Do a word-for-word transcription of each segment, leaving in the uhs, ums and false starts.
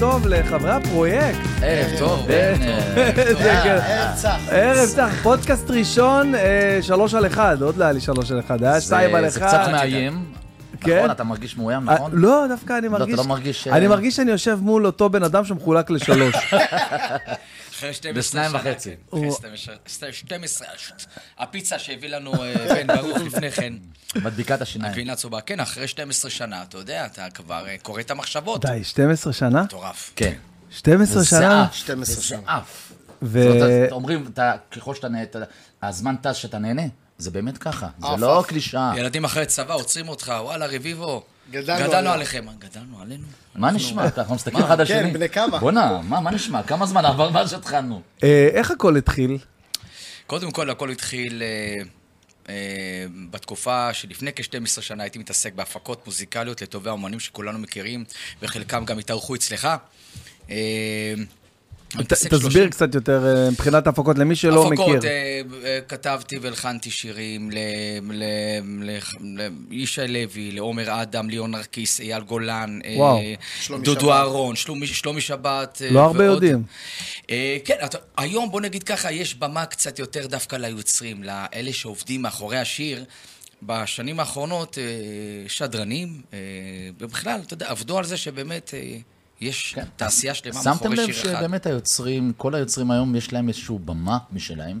טוב לחברי הפרויקט. ערב טוב, ערב צח. ערב צח, פודקאסט ראשון, שלוש על אחד, עוד לא לי שלוש על אחד, היה שתיים על אחד. זה קצת מאיים. נכון, אתה מרגיש מאוים, נכון? לא, דווקא אני מרגיש שאני יושב מול אותו בן אדם שמחולק לשלוש. בשניים וחצי. שתים עשרה, הפיצה שהביא לנו בן ברוך לפני כן. מדביקת השיניים. הגבינה צובה, כן, אחרי שתים עשרה שנה, אתה יודע, אתה כבר קורא את המחשבות. די, שתים עשרה שנה? מטורף. כן. שתים עשרה שנה? שתים עשרה שנה. אומרים, ככל שאתה נהנה, הזמן טס שאתה נהנה, זה באמת ככה, זה לא קלישה. ילדים אחרי צבא עוצרים אותך, וואלה, רביבו. גדלנו עליכם, גדלנו עלינו. מה נשמע? אנחנו מסתכלים אחד על שני. כן, בני כמה. בוא נע, מה נשמע? כמה זמן עבר מה שהתחלנו? איך הכל התחיל? קודם כל, הכל התחיל בתקופה שלפני כ-שתים עשרה שנה הייתי מתעסק בהפקות מוזיקליות לטובי האומנים שכולנו מכירים, וחלקם גם התארחו אצלך. תסביר קצת יותר מבחינת הפקות למי שלא מכיר. הפקות, כתבתי והלחנתי שירים לישי לוי, לעומר אדם, ליאון נרקיס, אייל גולן, דודו אהרון, שלומי שבת. לא הרבה יודעים. כן, היום בוא נגיד ככה, יש במה קצת יותר דווקא ליוצרים, לאלה שעובדים מאחורי השיר. בשנים האחרונות שדרנים, ובכלל, אתה יודע, עבדו על זה שבאמת... יש תעשייה שלמה מחורי שיר אחד. שמתם לב שבאמת היוצרים, כל היוצרים היום יש להם איזשהו במה משלהם.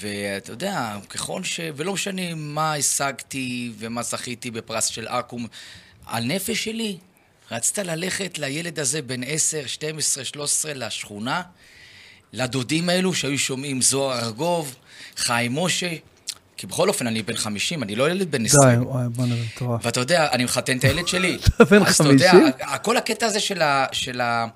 ואתה יודע, ככל ש... ולא משנה מה השגתי ומה זכיתי בפרס של אקום, הנפש שלי רצתה ללכת לילד הזה בין עשר, שתים עשרה, שלוש עשרה לשכונה, לדודים האלו שהיו שומעים זוהר ארגוב, חיים משה, כי בכל אופן אני בן חמישים, אני לא ילד בן עשרים. ואתה יודע, אני מחתן את הילד שלי. אז אתה יודע, כל הקטע הזה של ה...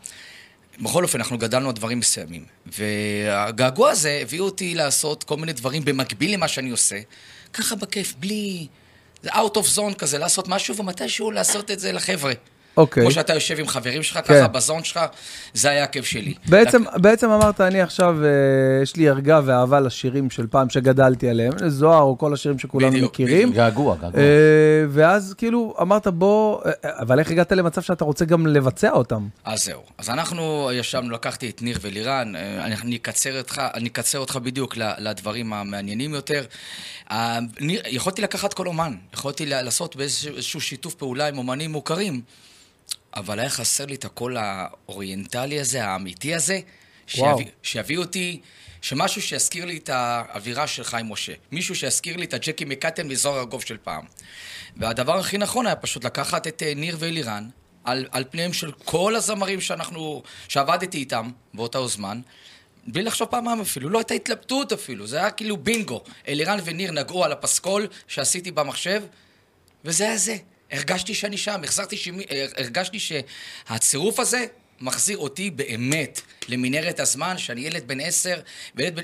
בכל אופן, אנחנו גדלנו על דברים מסוימים, והגעגוע הזה הביא אותי לעשות כל מיני דברים במקביל למה שאני עושה, ככה בכיף, בלי... זה out of zone כזה, לעשות משהו ומתישהו לעשות את זה לחבר'ה. אוקיי. כמו שאתה יושב עם חברים שלך, ככה בזון שלך, זה היה הכיף שלי. בעצם, בעצם אמרת, אני עכשיו, יש לי הרגע ואהבה לשירים של פעם שגדלתי עליהם, זוהר או כל השירים שכולם מכירים. געגוע, געגוע. ואז כאילו אמרת, בוא, אבל איך הגעת למצב שאתה רוצה גם לבצע אותם? אז זהו. אז אנחנו ישבנו, לקחתי את ניר ולירן, אני אקצר אותך, אני אקצר אותך בדיוק לדברים המעניינים יותר. יכולתי לקחת כל אומן, יכולתי לעשות באיזשהו שיתוף פעולה עם אומנים מוכרים, אבל היה חסר לי את הקול האוריינטלי הזה, האמיתי הזה, שיביא, שיביא אותי, שמשהו שיזכיר לי את האווירה של חיים משה. מישהו שיזכיר לי את הג'קי מקטן וזוהר ארגוב של פעם. והדבר הכי נכון היה פשוט לקחת את ניר ואלירן, על, על פניהם של כל הזמרים שאנחנו, שעבדתי איתם באותו זמן, בלי לחשוב פעם אפילו, לא הייתה התלבטות אפילו, זה היה כאילו בינגו. אלירן וניר נגעו על הפסקול שעשיתי במחשב, וזה היה זה. הרגשתי שאני שם, הרגשתי שהצירוף הזה מחזיר אותי באמת למנהרת הזמן, שאני ילד בן עשר,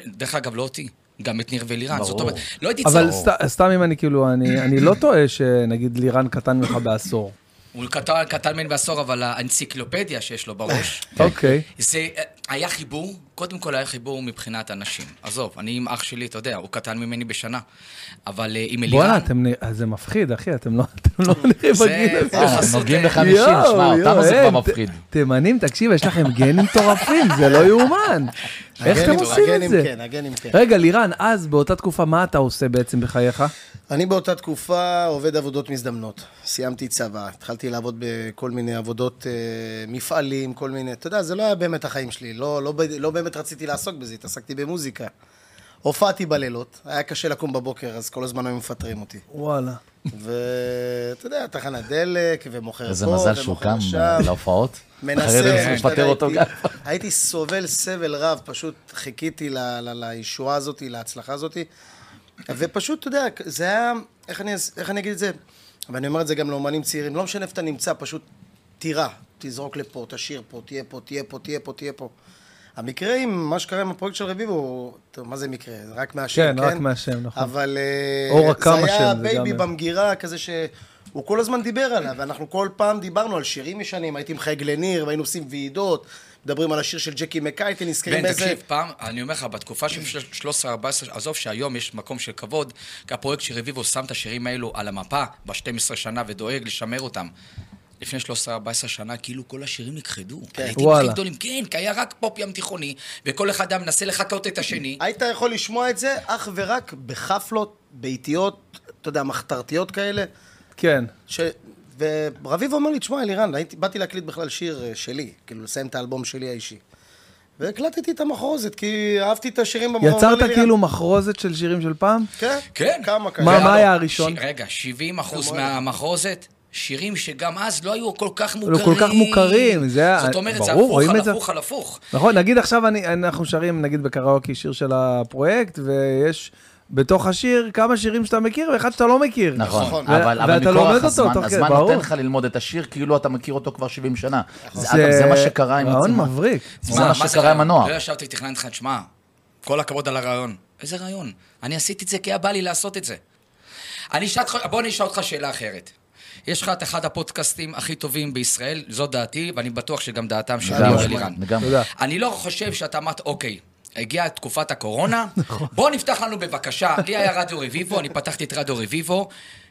דרך אגב לא אותי, גם את ניר ולירן, זאת אומרת, לא הייתי צהור. אבל סתם אם אני כאילו, אני לא טועה שנגיד לירן קטן ממך בעשור. הוא קטן ממני בעשור, אבל האנציקלופדיה שיש לו בראש. אוקיי. זה היה חיבור, קודם כל היה חיבור מבחינת אנשים. עזוב, אני עם אח שלי, אתה יודע, הוא קטן ממני בשנה. אבל עם אלירן... בואלה, אתם... זה מפחיד, אחי, אתם לא... אתם לא נראים בגיל... זה... נוגעים לחמישים, שמע, אותנו זה כבר מפחיד. תימנים, תקשיב, יש לכם גנים טורפים, זה לא יאומן. איך אתם עושים את זה? הגנים כן. רגע, לירן, אז באותה תקופה, מה אתה עושה בעצם בחייך? אני באותה תקופה עובד עבודות מזדמנות. סיימתי צבא, התחלתי לעבוד בכל מיני עבודות, מפעלים, כל מיני... אתה יודע, זה לא היה באמת החיים שלי. לא, לא, לא באמת רציתי לעסוק בזה, התעסקתי במוזיקה. הופעתי בלילות, היה קשה לקום בבוקר, אז כל הזמן הם מפטרים אותי. וואלה. ואתה יודע, תחנת דלק, ומוכר פה, ומוכר שם. איזה מזל שהוא קם להופעות. מנסה. הייתי סובל סבל רב, פשוט חיכיתי לישועה הזאת, להצלחה הזאת, ופשוט, אתה יודע, זה היה, איך אני אגיד את זה? ואני אומר את זה גם לאומנים צעירים, לא משנה איפה אתה נמצא, פשוט תירא. תזרוק לפה, תשאיר פה, תהיה פה, תהיה פה, תהיה פה, תהיה פה. המקרה עם מה שקרה עם הפרויקט של רביבו, מה זה מקרה? רק מהשם, כן? כן, רק מהשם, נכון. אבל זה היה בייבי במגירה כזה שהוא כל הזמן דיבר עליו, ואנחנו כל פעם דיברנו על שירים ישנים, הייתי עם חייג לניר, והיינו עושים ועידות, מדברים על השיר של ג'קי מקייטל, נזכרים באיזה... בן, תקשיב, פעם, אני אומר לך, בתקופה של שלוש עשרה ארבע עשרה, עזוב שהיום יש מקום של כבוד, כי הפרויקט של רביבו שם את השירים האלו על המפה, ב-שתים עשרה שנה, ודואג לשמר אותם. לפני שלוש עשרה ארבע עשרה שנה, כאילו כל השירים נכחדו. הייתי הכי גדולים, כן, כי היה רק פופ ים תיכוני, וכל אחד היה מנסה לחקות את השני. היית יכול לשמוע את זה אך ורק בחפלות, ביתיות, אתה יודע, מחתרתיות כאלה. כן. ורביב אומר לי, תשמע, אלירן, באתי להקליט בכלל שיר שלי, כאילו לסיים את האלבום שלי האישי. והקלטתי את המחרוזת, כי אהבתי את השירים במחרוזת. יצרת כאילו מחרוזת של שירים של פעם? כן. כן. כמה כאלה. מה היה הראשון? רגע, שבעים אחוז מהמחרוזת שירים שגם אז לא היו כל כך מוכרים. לא כל כך מוכרים, זה היה... זאת אומרת, זה הפוך על הפוך. נכון, נגיד עכשיו אנחנו שרים, נגיד בקראוקי, שיר של הפרויקט, ויש בתוך השיר כמה שירים שאתה מכיר, ואחד שאתה לא מכיר. נכון, אבל מכוח הזמן, הזמן נותן לך ללמוד את השיר, כאילו אתה מכיר אותו כבר שבעים שנה. זה מה שקרה עם עצמה. רעיון מבריק. זה מה שקרה עם הנוער. לא ישבתי ותכנן לך, תשמע, כל הכבוד על הרעיון. איזה רעיון? אני עשיתי את זה כי היה בא לי לעשות את זה. בוא נשאל אותך שאלה אחרת. יש לך את אחד הפודקאסטים הכי טובים בישראל, זו דעתי, ואני בטוח שגם דעתם של אלירן. אני לא חושב שאתה אמרת, אוקיי, הגיעה תקופת הקורונה, בוא נפתח לנו בבקשה, לי היה רדיו רביבו, אני פתחתי את רדיו רביבו,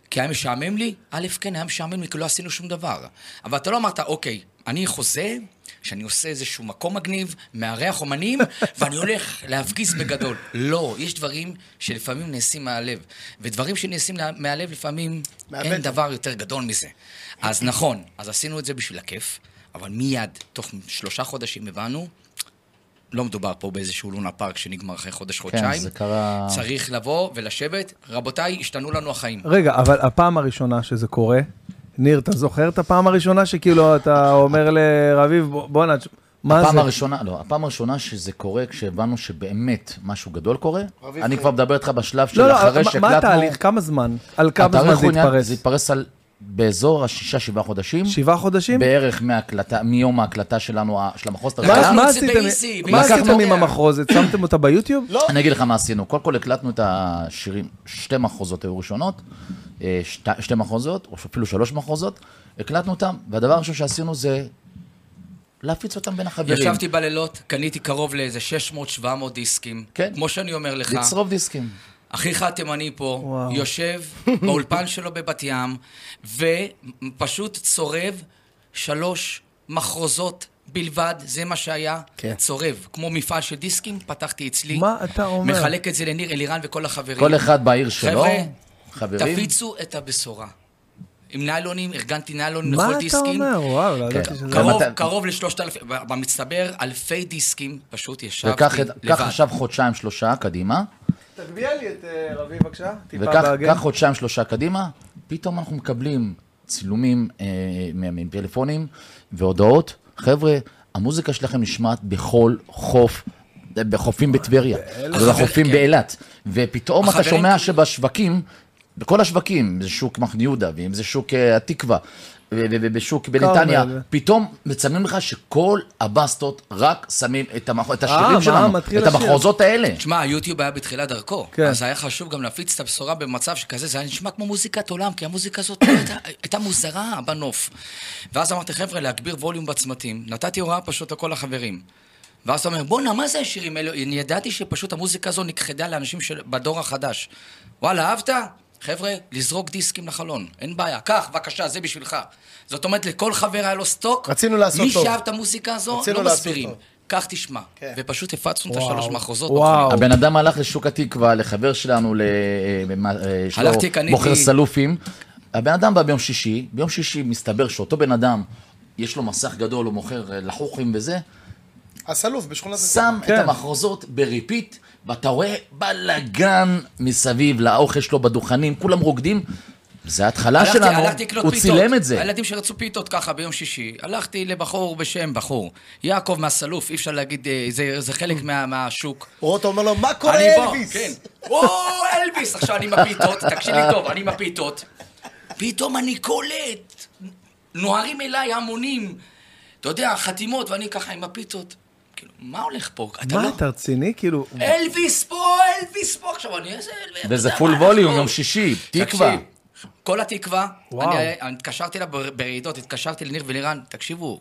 כי היה משעמם לי, א' כן, היה משעמם לי, כי לא עשינו שום דבר. אבל אתה לא אמרת, אוקיי, אני חוזה, שאני עושה איזשהו מקום מגניב, מערך אומנים, ואני הולך להפגיז בגדול. לא, יש דברים שלפעמים נעשים מהלב, ודברים שנעשים מהלב לפעמים אין דבר יותר גדול מזה. אז נכון, אז עשינו את זה בשביל הכיף, אבל מיד, תוך שלושה חודשים הבנו, לא מדובר פה באיזשהו לונה פארק שנגמר אחרי חודש-חודשיים. צריך לבוא ולשבת. רבותיי, השתנו לנו החיים. רגע, אבל הפעם הראשונה שזה קורה, ניר, אתה זוכר את הפעם הראשונה שכאילו אתה אומר לרביב, בוא נעד, מה זה? הפעם הראשונה, לא, הפעם הראשונה שזה קורה כשהבנו שבאמת משהו גדול קורה, אני כבר מדבר איתך בשלב של אחרי שקלטנו. מה התהליך? כמה זמן? על כמה זמן זה התפרס? זה התפרס על... באזור השישה, שבעה חודשים. שבעה חודשים? בערך מהקלטה, מיום ההקלטה שלנו, של המחרוזת הראשונה. מה עשיתם עם המחרוזת? שמתם אותה ביוטיוב? לא. אני אגיד לך מה עשינו. קודם כל הקלטנו את השירים, שתי מחרוזות היו ראשונות, שתי מחרוזות, או אפילו שלוש מחרוזות, הקלטנו אותם, והדבר הראשון שעשינו זה להפיץ אותם בין החברים. ישבתי בלילות, קניתי קרוב לאיזה שש מאות שבע מאות דיסקים. כן. כמו שאני אומר לך. לצרוב דיסקים. אחיך התימני פה, וואו. יושב באולפן שלו בבת ים, ופשוט צורב שלוש מחרוזות בלבד, זה מה שהיה, כן. צורב. כמו מפעל של דיסקים, פתחתי אצלי. מה אתה אומר? מחלק את זה לניר, אלירן וכל החברים. כל אחד בעיר שלו. חבר'ה, חברים. תפיצו את הבשורה. עם ניילונים, ארגנתי ניילונים לכל דיסקים. מה אתה אומר? וואו, לא ידעתי שזה... קרוב, קרוב לשלושת אלפי, במצטבר, אלפי דיסקים, פשוט ישבתי וכך, לבד. וכך עכשיו חודשיים שלושה, קדימה. תגביע לי את רבי, בבקשה. וכך חודשיים שלושה קדימה, פתאום אנחנו מקבלים צילומים מפלאפונים והודעות. חבר'ה, המוזיקה שלכם נשמעת בכל חוף, בחופים בטבריה, בחופים באילת. ופתאום אתה שומע שבשווקים, בכל השווקים, זה שוק מחנה יהודה, ואם זה שוק התקווה, ובשוק בנתניה, פתאום מצלמים לך שכל הבאסטות רק שמים את השירים שלנו, את המחרוזות האלה. תשמע, היוטיוב היה בתחילת דרכו, אז היה חשוב גם להפיץ את הבשורה במצב שכזה, זה היה נשמע כמו מוזיקת עולם, כי המוזיקה הזאת הייתה מוזרה בנוף. ואז אמרתי, חבר'ה, להגביר ווליום בצמתים, נתתי הוראה פשוט לכל החברים. ואז אתה אומר, בונה, מה זה השירים האלו? אני ידעתי שפשוט המוזיקה הזו נכחדה לאנשים בדור החדש. וואלה, אהבת? חבר'ה, לזרוק דיסקים לחלון, אין בעיה, כך, בבקשה, זה בשבילך. זאת אומרת, לכל חבר היה לו סטוק, מי שאהב את המוזיקה הזו, לא מספירים. כך תשמע, ופשוט הפצנו את השלוש מחוזות. הבן אדם הלך לשוק התקווה, לחבר שלנו, מוכר סלופים. הבן אדם בא ביום שישי, ביום שישי מסתבר שאותו בן אדם, יש לו מסך גדול, הוא מוכר לחוכים וזה, הסלוף בשכונת שם את המחרוזות בריפיט, ואתה רואה בלגן מסביב, לאוכל שלו בדוכנים, כולם רוקדים, זה ההתחלה שלנו, הוא צילם את זה. הילדים שרצו פיתות ככה ביום שישי, הלכתי לבחור בשם בחור, יעקב מהסלוף, אי אפשר להגיד, זה חלק מהשוק. רוטו אומר לו, מה קורה אלביס? או, אלביס, עכשיו אני מפיתות, תקשיב לי טוב, אני מפיתות. פתאום אני קולט, נוהרים אליי המונים, אתה יודע, חתימות, ואני ככה עם הפיצות. כאילו, מה הולך פה? מה, אתה רציני? כאילו... אלוויס פה, אלוויס פה. עכשיו, אני איזה... וזה פול ווליום, יום שישי, תקווה. כל התקווה, אני התקשרתי לה ברעידות, התקשרתי לניר ולירן, תקשיבו,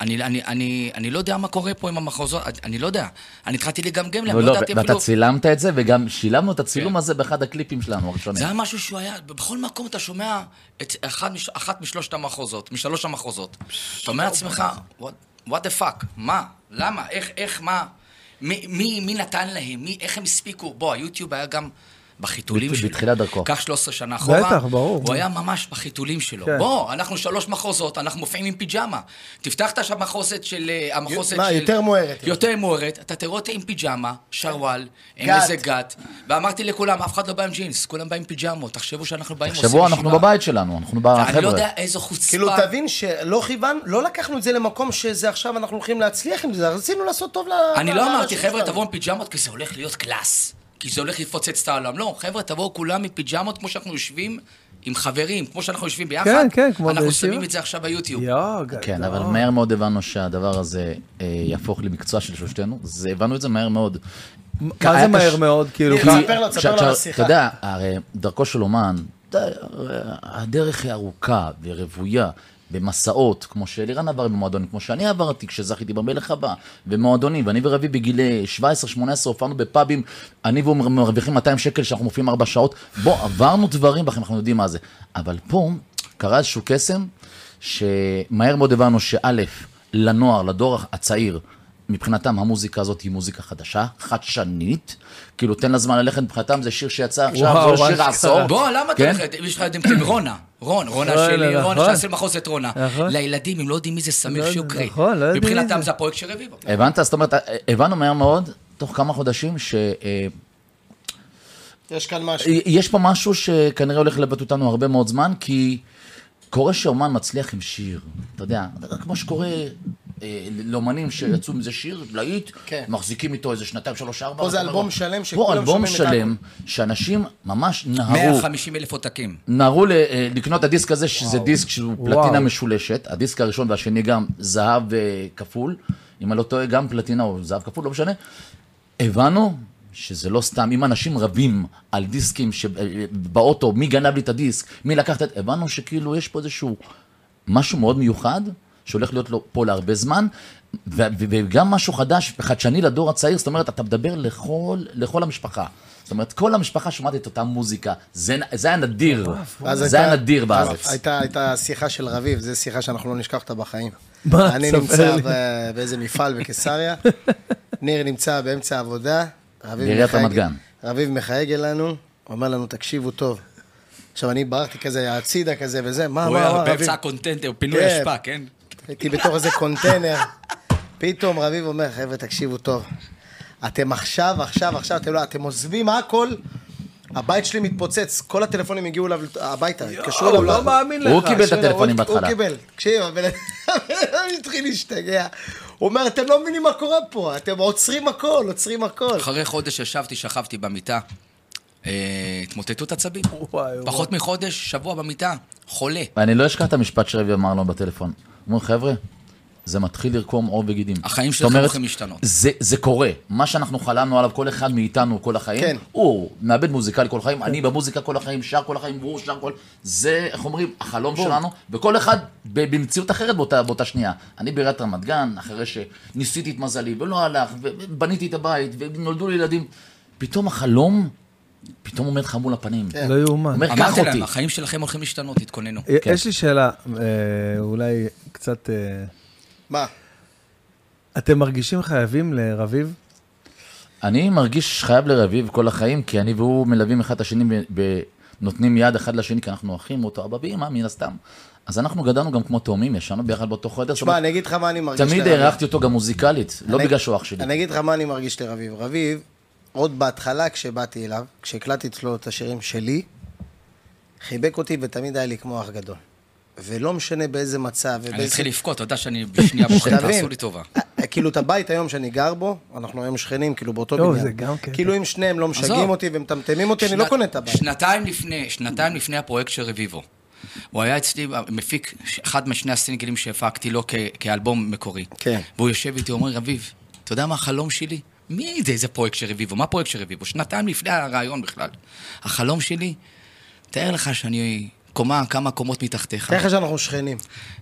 אני, אני, אני, אני לא יודע מה קורה פה עם המחוזות, אני לא יודע. אני התחלתי לגמגם להם, לא, לא דעתי אפילו... ואתה צילמת את זה, וגם שילמנו את הצילום הזה באחד הקליפים שלנו, הראשונים. זה היה משהו שהוא היה, בכל מקום אתה שומע את אחד, אחת משלושת המחוזות, משלוש המחוזות. אתה אומר לעצמך, what the fuck, מה? למה? איך, איך, מה? מי, מי, מי נתן להם? מי, איך הם הספיקו? בוא, היוטיוב היה גם... בחיתולים שלו. בתחילת דרכו. כך שלוש עשרה שנה אחורה. בטח, ברור. הוא היה ממש בחיתולים שלו. בוא, אנחנו שלוש מחוזות, אנחנו מופיעים עם פיג'מה. תפתח את המחוזת של... מה, יותר מוארת. יותר מוארת. אתה תראה אותה עם פיג'מה, שרוואל, עם איזה גת. ואמרתי לכולם, אף אחד לא בא עם ג'ינס, כולם בא עם פיג'מות. תחשבו שאנחנו באים... תחשבו, אנחנו בבית שלנו, אנחנו בא... אני לא יודע איזו חוצפה. כאילו, תבין שלא חיוון, לא לקחנו את זה למקום שזה עכשיו אנחנו הולכים להצליח עם זה, רצינו לעשות טוב ל... אני לא אמרתי, חבר'ה, תבואו עם פיג'מות, כי זה הולך להיות קלאס. כי זה הולך לפוצץ את העולם. לא, חבר'ה, תבואו כולם מפיג'מות, כמו שאנחנו יושבים עם חברים, כמו שאנחנו יושבים ביחד. כן, כן, כמו ביוטיוב. אנחנו שמים את זה עכשיו ביוטיוב. כן, אבל מהר מאוד הבנו שהדבר הזה יהפוך למקצוע של שלושתנו. הבנו את זה מהר מאוד. מה זה מהר מאוד? כאילו, תספר לו, תספר לו על השיחה. אתה יודע, הרי דרכו של אומן, הדרך היא ארוכה ורוויה. במסעות, כמו שאלירן עבר במועדונים, כמו שאני עברתי כשזכיתי במלך הבא, במועדונים, ואני ורבי בגילי שבע עשרה שמונה עשרה הופענו בפאבים, אני והוא מרוויחים מאתיים שקל שאנחנו מופיעים ארבע שעות, בוא, עברנו דברים, בכם אנחנו יודעים מה זה. אבל פה קרה איזשהו קסם, שמהר מאוד הבנו שא' לנוער, לדור הצעיר, מבחינתם המוזיקה הזאת היא מוזיקה חדשה, חדשנית, כאילו תן לה זמן ללכת, מבחינתם זה שיר שיצא עכשיו, זה שיר העשור. בוא, למה אתה הולכת? יש לך אתם רונה, רון, רונה שלי, רונה שעשה למחוזת רונה. לילדים, הם לא יודעים מי זה סמיר שיוקרי. מבחינתם זה הפרויקט שרביב. הבנת? זאת אומרת, הבנו מהר מאוד, תוך כמה חודשים, ש... יש כאן משהו. יש פה משהו שכנראה הולך לבט אותנו הרבה מאוד זמן, כי קורה שאומן מצליח עם שיר, אתה יודע, כמו שקורה... לאומנים שיצאו מזה שיר, להיט, מחזיקים איתו איזה שנתיים, שלוש, ארבע. פה זה אלבום שלם שכולם שומעים. פה אלבום שלם, שאנשים ממש נהרו. מאה וחמישים אלף עותקים. נהרו לקנות הדיסק הזה, שזה דיסק שהוא פלטינה משולשת. הדיסק הראשון והשני גם זהב כפול. אם אני לא טועה, גם פלטינה או זהב כפול, לא משנה. הבנו שזה לא סתם. אם אנשים רבים על דיסקים באוטו, מי גנב לי את הדיסק, מי לקחת את... הבנו שכאילו יש פה איזשהו משהו מאוד מיוחד, שהולך להיות לו פה להרבה זמן, וגם משהו חדש, חדשני לדור הצעיר, זאת אומרת, אתה מדבר לכל, לכל המשפחה. זאת אומרת, כל המשפחה שומעת את אותה מוזיקה. זה, זה היה נדיר. זה היה נדיר בארץ. הייתה, הייתה שיחה של רביב, זו שיחה שאנחנו לא נשכח אותה בחיים. אני נמצא באיזה מפעל בקיסריה, ניר נמצא באמצע העבודה, רביב מחייג אלינו, אומר לנו, תקשיבו טוב. עכשיו, אני ברחתי כזה, הצידה כזה וזה, מה, מה, מה, רביב? באמצע הקונטנטר, פינוי השפע, כן? הייתי בתוך איזה קונטיינר, פתאום רביב אומר, חבר'ה, תקשיבו טוב, אתם עכשיו, עכשיו, עכשיו, אתם לא, אתם עוזבים הכל, הבית שלי מתפוצץ, כל הטלפונים הגיעו אליו הביתה, התקשרו אליו. הוא לא מאמין לך. הוא קיבל את הטלפונים בהתחלה. הוא קיבל, תקשיב, אבל אני התחיל להשתגע. הוא אומר, אתם לא מבינים מה קורה פה, אתם עוצרים הכל, עוצרים הכל. אחרי חודש ישבתי, שכבתי במיטה, התמוטטות עצבים. פחות מחודש, שבוע במיטה, חולה. ואני לא אשכח את המשפט שרבי אמר לו בטלפון. אומר, חבר'ה, זה מתחיל לרקום אור וגידים. החיים שלכם הולכים להשתנות. זה קורה. מה שאנחנו חלמנו עליו, כל אחד מאיתנו כל החיים, הוא מעבד מוזיקה לכל החיים, אני במוזיקה כל החיים, שר כל החיים, ברור, שר כל... זה, איך אומרים, החלום שלנו, וכל אחד במציאות אחרת באותה שנייה. אני בעיריית רמת גן, אחרי שניסיתי את מזלי, ולא הלך, ובניתי את הבית, ונולדו לי ילדים. פתאום החלום פתאום עומד לך מול הפנים. לא יאומן. אומר, קח אותי. החיים שלכם הולכים להשתנות, התכוננו. יש לי שאלה, אולי קצת... מה? אתם מרגישים חייבים לרביב? אני מרגיש חייב לרביב כל החיים, כי אני והוא מלווים אחד השני, נותנים יד אחד לשני, כי אנחנו אחים אותו אבא ואמא, מן הסתם. אז אנחנו גדלנו גם כמו תאומים, ישנו ביחד באותו חדר. תשמע, אני אגיד לך מה אני מרגיש לרביב. תמיד הערכתי אותו גם מוזיקלית, לא בגלל שוח שלי. אני אגיד לך מה אני מרגיש לרביב. רביב עוד בהתחלה, כשבאתי אליו, כשהקלטתי אצלו את השירים שלי, חיבק אותי ותמיד היה לי כמו אח גדול. ולא משנה באיזה מצב. אני אתחיל לבכות, אתה יודע שאני בשנייה בוחד, תעשו לי טובה. כאילו את הבית היום שאני גר בו, אנחנו היום שכנים, כאילו באותו בניין. כאילו אם שניהם לא משגעים אותי ומטמטמים אותי, אני לא קונה את הבית. שנתיים לפני הפרויקט של רביבו, הוא היה אצלי, מפיק אחד משני הסינגלים שהפקתי לו כ- כאלבום מקורי. כן. והוא יושב איתי, אומר, רביב, אתה יודע מה החלום שלי? מי זה, זה פרויקט שרביבו? מה פרויקט שרביבו? שנתיים לפני הרעיון בכלל. החלום שלי, תאר לך שאני קומה, כמה קומות מתחתיך. תאר לך שאנחנו שכנים.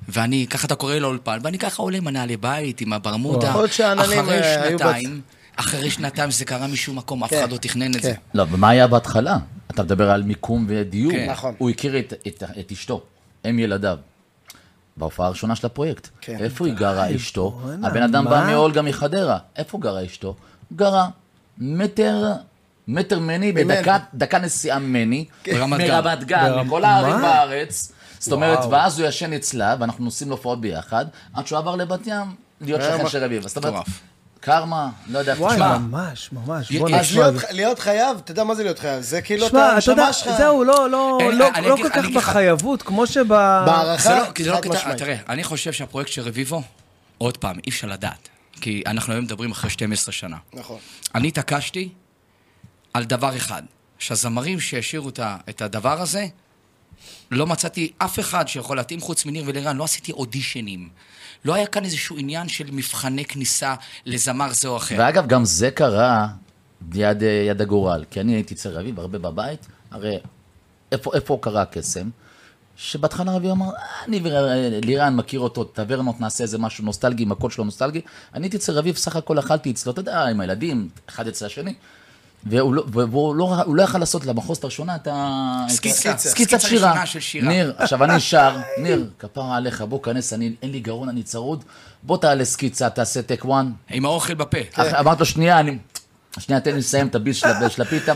ואני, ככה אתה קורא לו לפעל, ואני ככה עולה מנה לבית עם הברמודה, אחרי שנתיים, אחרי שנתיים זה קרה משום מקום, אף אחד לא תכנן את זה. לא, ומה היה בהתחלה? אתה מדבר על מיקום ודיור. הוא הכיר את אשתו, הם ילדיו. בהופעה הראשונה של הפרויקט. איפה היא גרה אשתו? הבן אדם בא מאולגה מחדרה. איפה גרה אשתו? גרה מטר, מטר מני, בדקה נסיעה מני, מרמת גן, מכל הערים בארץ. זאת אומרת, ואז הוא ישן אצלה, ואנחנו נוסעים להופעות ביחד, עד שהוא עבר לבת ים, להיות שכן של רביב. זאת אומרת, קרמה, לא יודע, תשמע. וואי, ממש, ממש. אז להיות חייב, אתה יודע מה זה להיות חייב? זה כאילו אתה משמע שלך. זהו, לא כל כך בחייבות, כמו שבה... בערכה, חד משמעית. תראה, אני חושב שהפרויקט של רביבו, עוד פעם, אי אפשר לדעת, כי אנחנו היום מדברים אחרי שתים עשרה שנה. נכון. אני התעקשתי על דבר אחד, שהזמרים שהשאירו את הדבר הזה, לא מצאתי אף אחד שיכול להתאים חוץ מניר ולרן, לא עשיתי אודישנים. לא היה כאן איזשהו עניין של מבחני כניסה לזמר זה או אחר. ואגב, גם זה קרה ביד יד הגורל, כי אני הייתי צעיר רביב הרבה בבית, הרי איפה, איפה קרה הקסם? שבהתחלה רביב אמר, אני ולירן מכיר אותו, טברנות, נעשה איזה משהו נוסטלגי, עם הקול שלו נוסטלגי, אני הייתי צעיר רביב, סך הכל אכלתי אצלו, אתה יודע, עם הילדים, אחד אצל השני, והוא לא יכל לעשות למחוז הראשונה את סקיצת שירה. ניר, עכשיו אני שר, ניר, כפרה עליך, בוא כנס, אין לי גרון, אני צרוד, בוא תעלה סקיצה, תעשה טק וואן. עם האוכל בפה. אמרת לו, שנייה, שנייה, תן לי לסיים את הביס של הפיטה.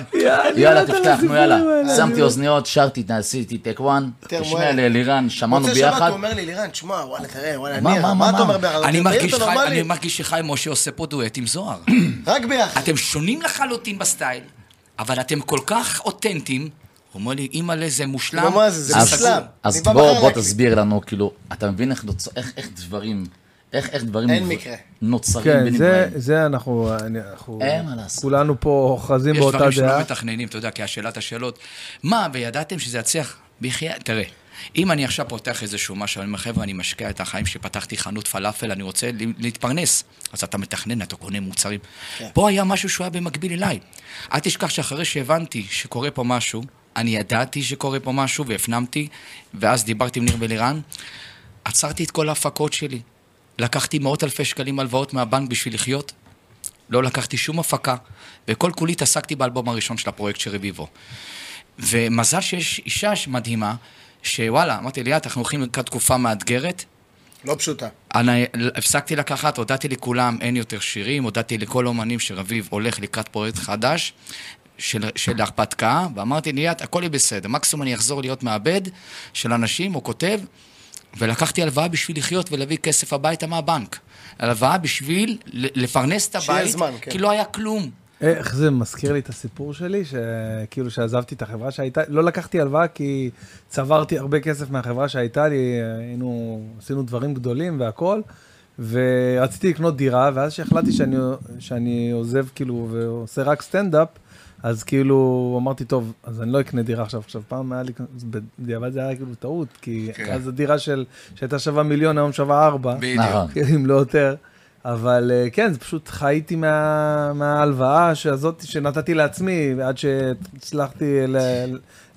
יאללה, תפתח, נו יאללה. שמתי אוזניות, שרתי, עשיתי טק וואן, תשמע לירן, שמענו ביחד. הוא אומר לי, לירן, תשמע, וואלה, תראה, וואלה, ניר, מה אתה אומר בערב? אני מרגיש שחיים משה עושה פה דואט עם זוהר. רק ביחד. אתם שונים לחלוטין בסטייל, אבל אתם כל כך אותנטיים, הוא אומר לי, אמא לזה מושלם. לא מה זה, זה מושלם. אז בוא תסביר לנו, כאילו, אתה מבין איך דברים... איך, איך דברים נוצרים כן, בנבראים. זה, זה אנחנו, אנחנו כולנו פה חזים באותה דעה. יש דברים שלא מתכננים, אתה יודע, כי השאלת השאלות, מה, וידעתם שזה יצליח? בחייה, תראה, אם אני עכשיו פותח איזשהו משהו, אני אומר, חבר'ה, אני משקיע את החיים שפתחתי חנות פלאפל, אני רוצה להתפרנס. אז אתה מתכנן, אתה קונה מוצרים. כן. פה היה משהו שהוא היה במקביל אליי. אל תשכח שאחרי שהבנתי שקורה פה משהו, אני ידעתי שקורה פה משהו, והפנמתי, ואז דיברתי עם ניר ולירן, עצרתי את כל ההפקות שלי. לקחתי מאות אלפי שקלים הלוואות מהבנק בשביל לחיות, לא לקחתי שום הפקה, וכל כולי התעסקתי באלבום הראשון של הפרויקט של רביבו. ומזל שיש אישה מדהימה, שוואלה, אמרתי לי, אנחנו הולכים לקראת תקופה מאתגרת. לא פשוטה. אני הפסקתי לקחת, הודעתי לכולם, אין יותר שירים, הודעתי לכל אומנים שרביב הולך לקראת פרויקט חדש, של, של הרפתקה, ואמרתי לי, הכל יהיה בסדר, מקסימום אני אחזור להיות מעבד של אנשים, או כותב, ולקחתי הלוואה בשביל לחיות ולהביא כסף הביתה מהבנק. הלוואה בשביל לפרנס את הבית, זמן, כן. כי לא היה כלום. איך זה מזכיר לי את הסיפור שלי, שכאילו שעזבתי את החברה שהייתה, לא לקחתי הלוואה כי צברתי הרבה כסף מהחברה שהייתה לי, היינו, עשינו דברים גדולים והכל, ורציתי לקנות דירה, ואז שהחלטתי שאני, שאני עוזב כאילו ועושה רק סטנד-אפ, אז כאילו אמרתי, טוב, אז אני לא אקנה דירה עכשיו, עכשיו פעם היה לי, בדיעבד זה היה כאילו טעות, כי אז הדירה שהייתה שווה מיליון, היום שווה ארבע, אם לא יותר, אבל כן, זה פשוט חייתי מההלוואה הזאת שנתתי לעצמי, עד שהצלחתי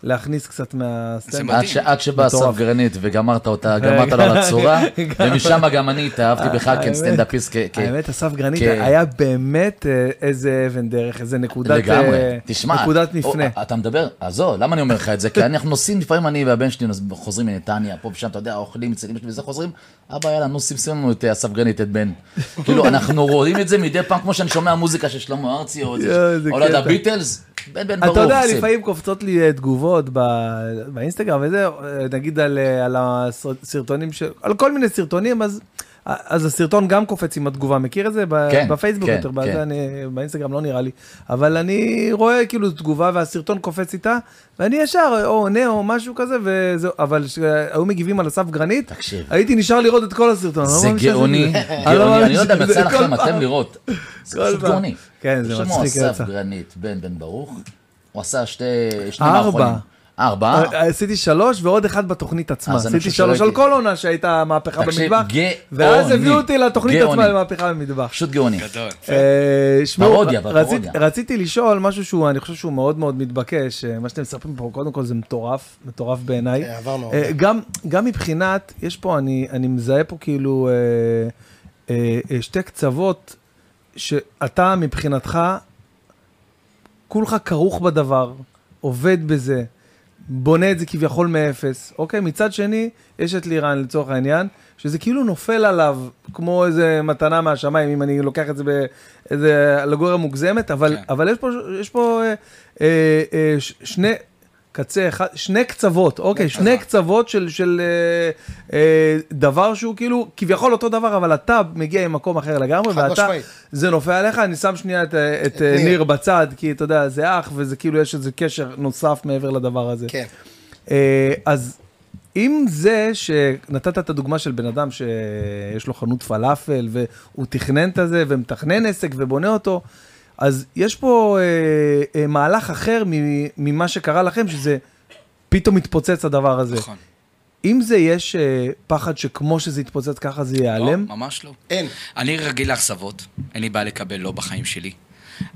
להכניס קצת מהסטנדאפ. עד שבא ספגרנית וגמרת אותה, גמרת לה לצורה, ומשם גם אני התאהבתי בך כסטנדאפיסט. האמת, הספגרנית היה באמת איזה אבן דרך, איזה נקודת מפנה. אתה מדבר? עזוב, למה אני אומר לך את זה? כי אנחנו נוסעים, לפעמים אני והבן שלי חוזרים מנתניה, פה ושם, אתה יודע, אוכלים, מצלים, וזה חוזרים, אבא, יאללה, נוסעים, שימו את הספגרנית, את בן. כאילו, אנחנו רואים את זה מדי פעם, כמו שאני שומע מוזיקה של שלמה ארצי, או לא הביטלס. אתה יודע, לפעמים קופצות לי תגובות באינסטגרם וזה, נגיד על הסרטונים, על כל מיני סרטונים, אז הסרטון גם קופץ עם התגובה, מכיר את זה? בפייסבוק יותר, באינסטגרם לא נראה לי, אבל אני רואה כאילו תגובה והסרטון קופץ איתה, ואני ישר או עונה או משהו כזה, אבל היו מגיבים על הספגרנית, הייתי נשאר לראות את כל הסרטון. זה גאוני, אני לא יודע, מצא לכם אתם לראות, זה פשוט גאוני. כן, זה מצחיק. שמו הספגרנית בן בן ברוך, הוא עשה שתי, שני מערכונים. ארבעה? עשיתי שלוש ועוד אחד בתוכנית עצמה. עשיתי שלוש על כל עונה שהייתה מהפכה במטבח. ואז הביאו אותי לתוכנית עצמה למהפכה במטבח. פשוט גאוני. פרודיה, פרודיה. רציתי לשאול משהו שהוא, אני חושב שהוא מאוד מאוד מתבקש. מה שאתם מספרים פה, קודם כל זה מטורף, מטורף בעיניי. גם מבחינת, יש פה, אני מזהה פה כאילו שתי קצוות שאתה מבחינתך, כולך כרוך בדבר, עובד בזה, בונה את זה כביכול מאפס, אוקיי? מצד שני, יש את לירן לצורך העניין, שזה כאילו נופל עליו כמו איזה מתנה מהשמיים, אם אני לוקח את זה באיזה אלגוריה מוגזמת, אבל, כן. אבל יש פה, יש פה אה, אה, אה, שני... קצה אחד, שני קצוות, אוקיי, שני קצוות של, של אה, אה, דבר שהוא כאילו, כביכול אותו דבר, אבל אתה מגיע עם מקום אחר לגמרי, ואתה, זה נופל עליך, אני שם שנייה את, את, את ניר. ניר בצד, כי אתה יודע, זה אח, וזה כאילו, יש איזה קשר נוסף מעבר לדבר הזה. כן. אה, אז אם זה שנתת את הדוגמה של בן אדם שיש לו חנות פלאפל, והוא תכנן את זה, ומתכנן עסק ובונה אותו, אז יש פה אה, אה, מהלך אחר ממה שקרה לכם, שזה פתאום התפוצץ הדבר הזה. נכון. אם זה יש אה, פחד שכמו שזה התפוצץ ככה זה ייעלם? לא, ממש לא. אין. אני רגיל להכסבות, אין לי בעיה לקבל לא בחיים שלי.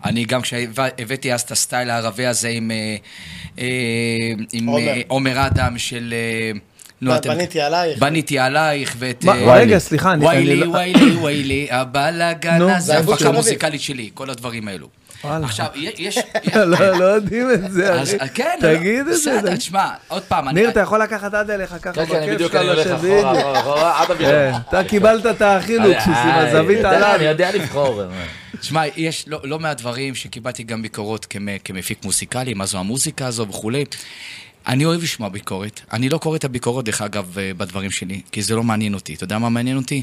אני גם כשהבאתי אז את הסטייל הערבי הזה עם, אה, אה, עם עומר אה, אדם של... אה, בניתי עלייך. בניתי עלייך ואת... רגע, סליחה. וואילי, וואילי, וואילי, הבלגן הזה, הפקה המוזיקלית שלי, כל הדברים האלו. עכשיו, יש... לא, לא יודעים את זה, אחי. כן, תגיד את זה. בסדר, תשמע, עוד פעם. ניר, אתה יכול לקחת עד אליך ככה בכיף. כן, אני בדיוק הולך אחורה, אחורה, עד אבירה. אתה קיבלת את האכילות, שסימה זווית עליו. אני יודע לבחור. תשמע, יש לא מהדברים שקיבלתי גם ביקורות כמפיק מוזיקלי, מה זו המוזיקה הזו וכולי. אני אוהב לשמוע ביקורת, אני לא קורא את הביקורות דרך אגב בדברים שלי, כי זה לא מעניין אותי, אתה יודע מה מעניין אותי?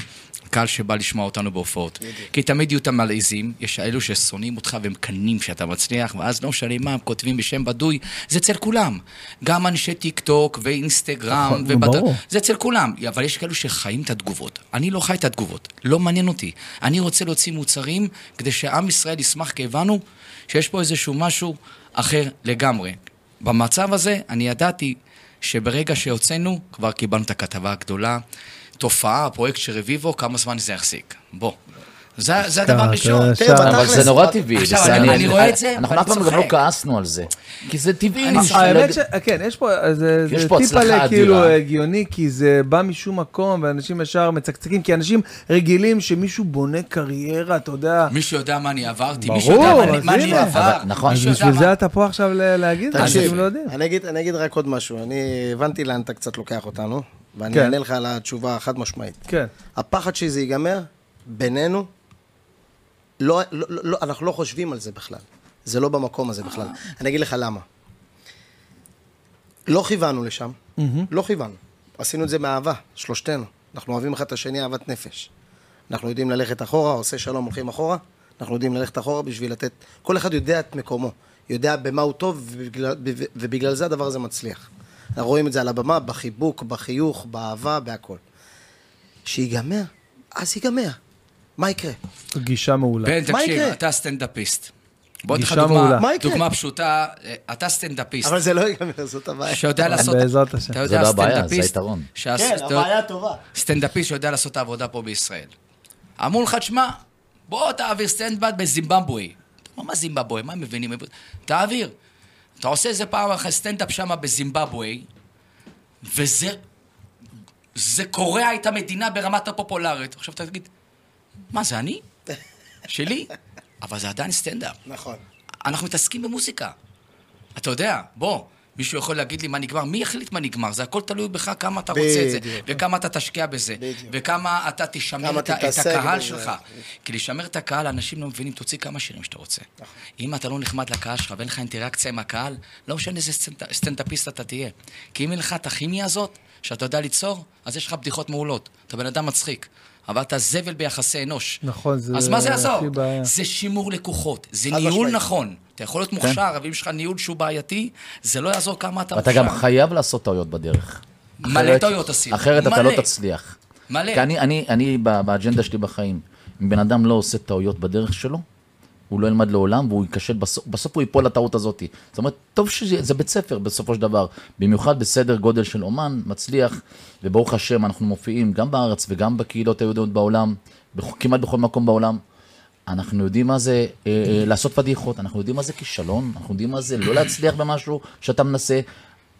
קהל שבא לשמוע אותנו בהופעות, כי תמיד יהיו את המלעיזים, יש אלו ששונאים אותך והם קנים שאתה מצליח, ואז לא משנה מה, הם כותבים בשם בדוי, זה אצל כולם, גם אנשי טיק טוק ואינסטגרם, זה אצל כולם, אבל יש כאלו שחיים את התגובות, אני לא חי את התגובות, לא מעניין אותי, אני רוצה להוציא מוצרים, כדי שעם ישראל ישמח כי הבנו שיש פה איזשהו משהו אחר לגמרי. במצב הזה אני ידעתי שברגע שהוצאנו, כבר קיבלנו את הכתבה הגדולה, תופעה, הפרויקט של רביבו, כמה זמן זה יחזיק. בוא. זה הדבר הראשון. אבל זה נורא טבעי. אני רואה את זה, אנחנו אף פעם גם לא כעסנו על זה. כי זה טבעי. האמת שכן, יש פה טיפה כאילו הגיוני, כי זה בא משום מקום, ואנשים ישר מצקצקים, כי אנשים רגילים שמישהו בונה קריירה, אתה יודע... מישהו יודע מה אני עברתי, מישהו יודע מה אני עבר. נכון. בשביל זה אתה פה עכשיו להגיד? אנשים לא יודעים. אני אגיד רק עוד משהו. אני הבנתי לאן אתה קצת לוקח אותנו, ואני אענה לך על התשובה החד משמעית. כן. הפחד שזה ייגמר בינינו לא, לא, לא, אנחנו לא חושבים על זה בכלל. זה לא במקום הזה בכלל. אני אגיד לך למה. לא חיוונו לשם. לא חיוונו. עשינו את זה מאהבה, שלושתנו. אנחנו אוהבים אחד את השני, אהבת נפש. אנחנו יודעים ללכת אחורה, עושה שלום, הולכים אחורה. אנחנו יודעים ללכת אחורה בשביל לתת... כל אחד יודע את מקומו. יודע במה הוא טוב, ובגלל, ובגלל זה הדבר הזה מצליח. אנחנו רואים את זה על הבמה, בחיבוק, בחיוך, באהבה, בהכל. שיגמר, אז ייגמר. מה יקרה? גישה מעולה. בן, תקשיב, אתה סטנדאפיסט. בוא תחת דוגמה, דוגמה פשוטה, אתה סטנדאפיסט. אבל זה לא ייגמר, זאת הבעיה. שיודע לעשות... אתה יודע סטנדאפיסט... כן, הבעיה טובה. סטנדאפיסט שיודע לעשות את העבודה פה בישראל. אמרו לך, תשמע, בוא תעביר סטנדאפ בזימבבואה. מה זימבבואה? מה הם מבינים? תעביר. אתה עושה איזה פעם אחרי סטנדאפ שם בזימבבואה, וזה... זה קורע את המדינה ברמת הפופולריות. עכשיו תגיד, מה זה אני? שלי? אבל זה עדיין סטנדאפ. נכון. אנחנו מתעסקים במוזיקה. אתה יודע, בוא, מישהו יכול להגיד לי מה נגמר, מי יחליט מה נגמר? זה הכל תלוי בך כמה אתה רוצה את זה, וכמה אתה תשקיע בזה, וכמה אתה תשמר את הקהל שלך. כי לשמר את הקהל, האנשים לא מבינים, תוציא כמה שירים שאתה רוצה. אם אתה לא נחמד לקהל שלך, ואין לך אינטראקציה עם הקהל, לא משנה איזה סטנדאפיסט אתה תהיה. כי אם אין לך את הכימיה הזאת, שאתה יודע ליצור, אז יש לך בדיחות מעולות. אתה בן אדם מצחיק. אבל אתה זבל ביחסי אנוש. נכון, זה... אז מה זה לעזור? זה שימור לקוחות, זה ניהול נכון. אתה יכול להיות מוכשר, אבל אם יש לך ניהול שהוא בעייתי, זה לא יעזור כמה אתה מוכשר. אתה גם חייב לעשות טעויות בדרך. מלא טעויות עשית. אחרת אתה לא תצליח. מלא. כי אני, באג'נדה שלי בחיים, אם בן אדם לא עושה טעויות בדרך שלו, הוא לא ילמד לעולם, והוא ייכשל, בסוף, בסוף הוא ייפול לטעות הזאת. זאת אומרת, טוב שזה בית ספר בסופו של דבר, במיוחד בסדר גודל של אומן, מצליח, וברוך השם אנחנו מופיעים גם בארץ וגם בקהילות היהודיות בעולם, כמעט בכל מקום בעולם. אנחנו יודעים מה זה אה, אה, לעשות פדיחות, אנחנו יודעים מה זה כישלון, אנחנו יודעים מה זה לא להצליח במשהו שאתה מנסה.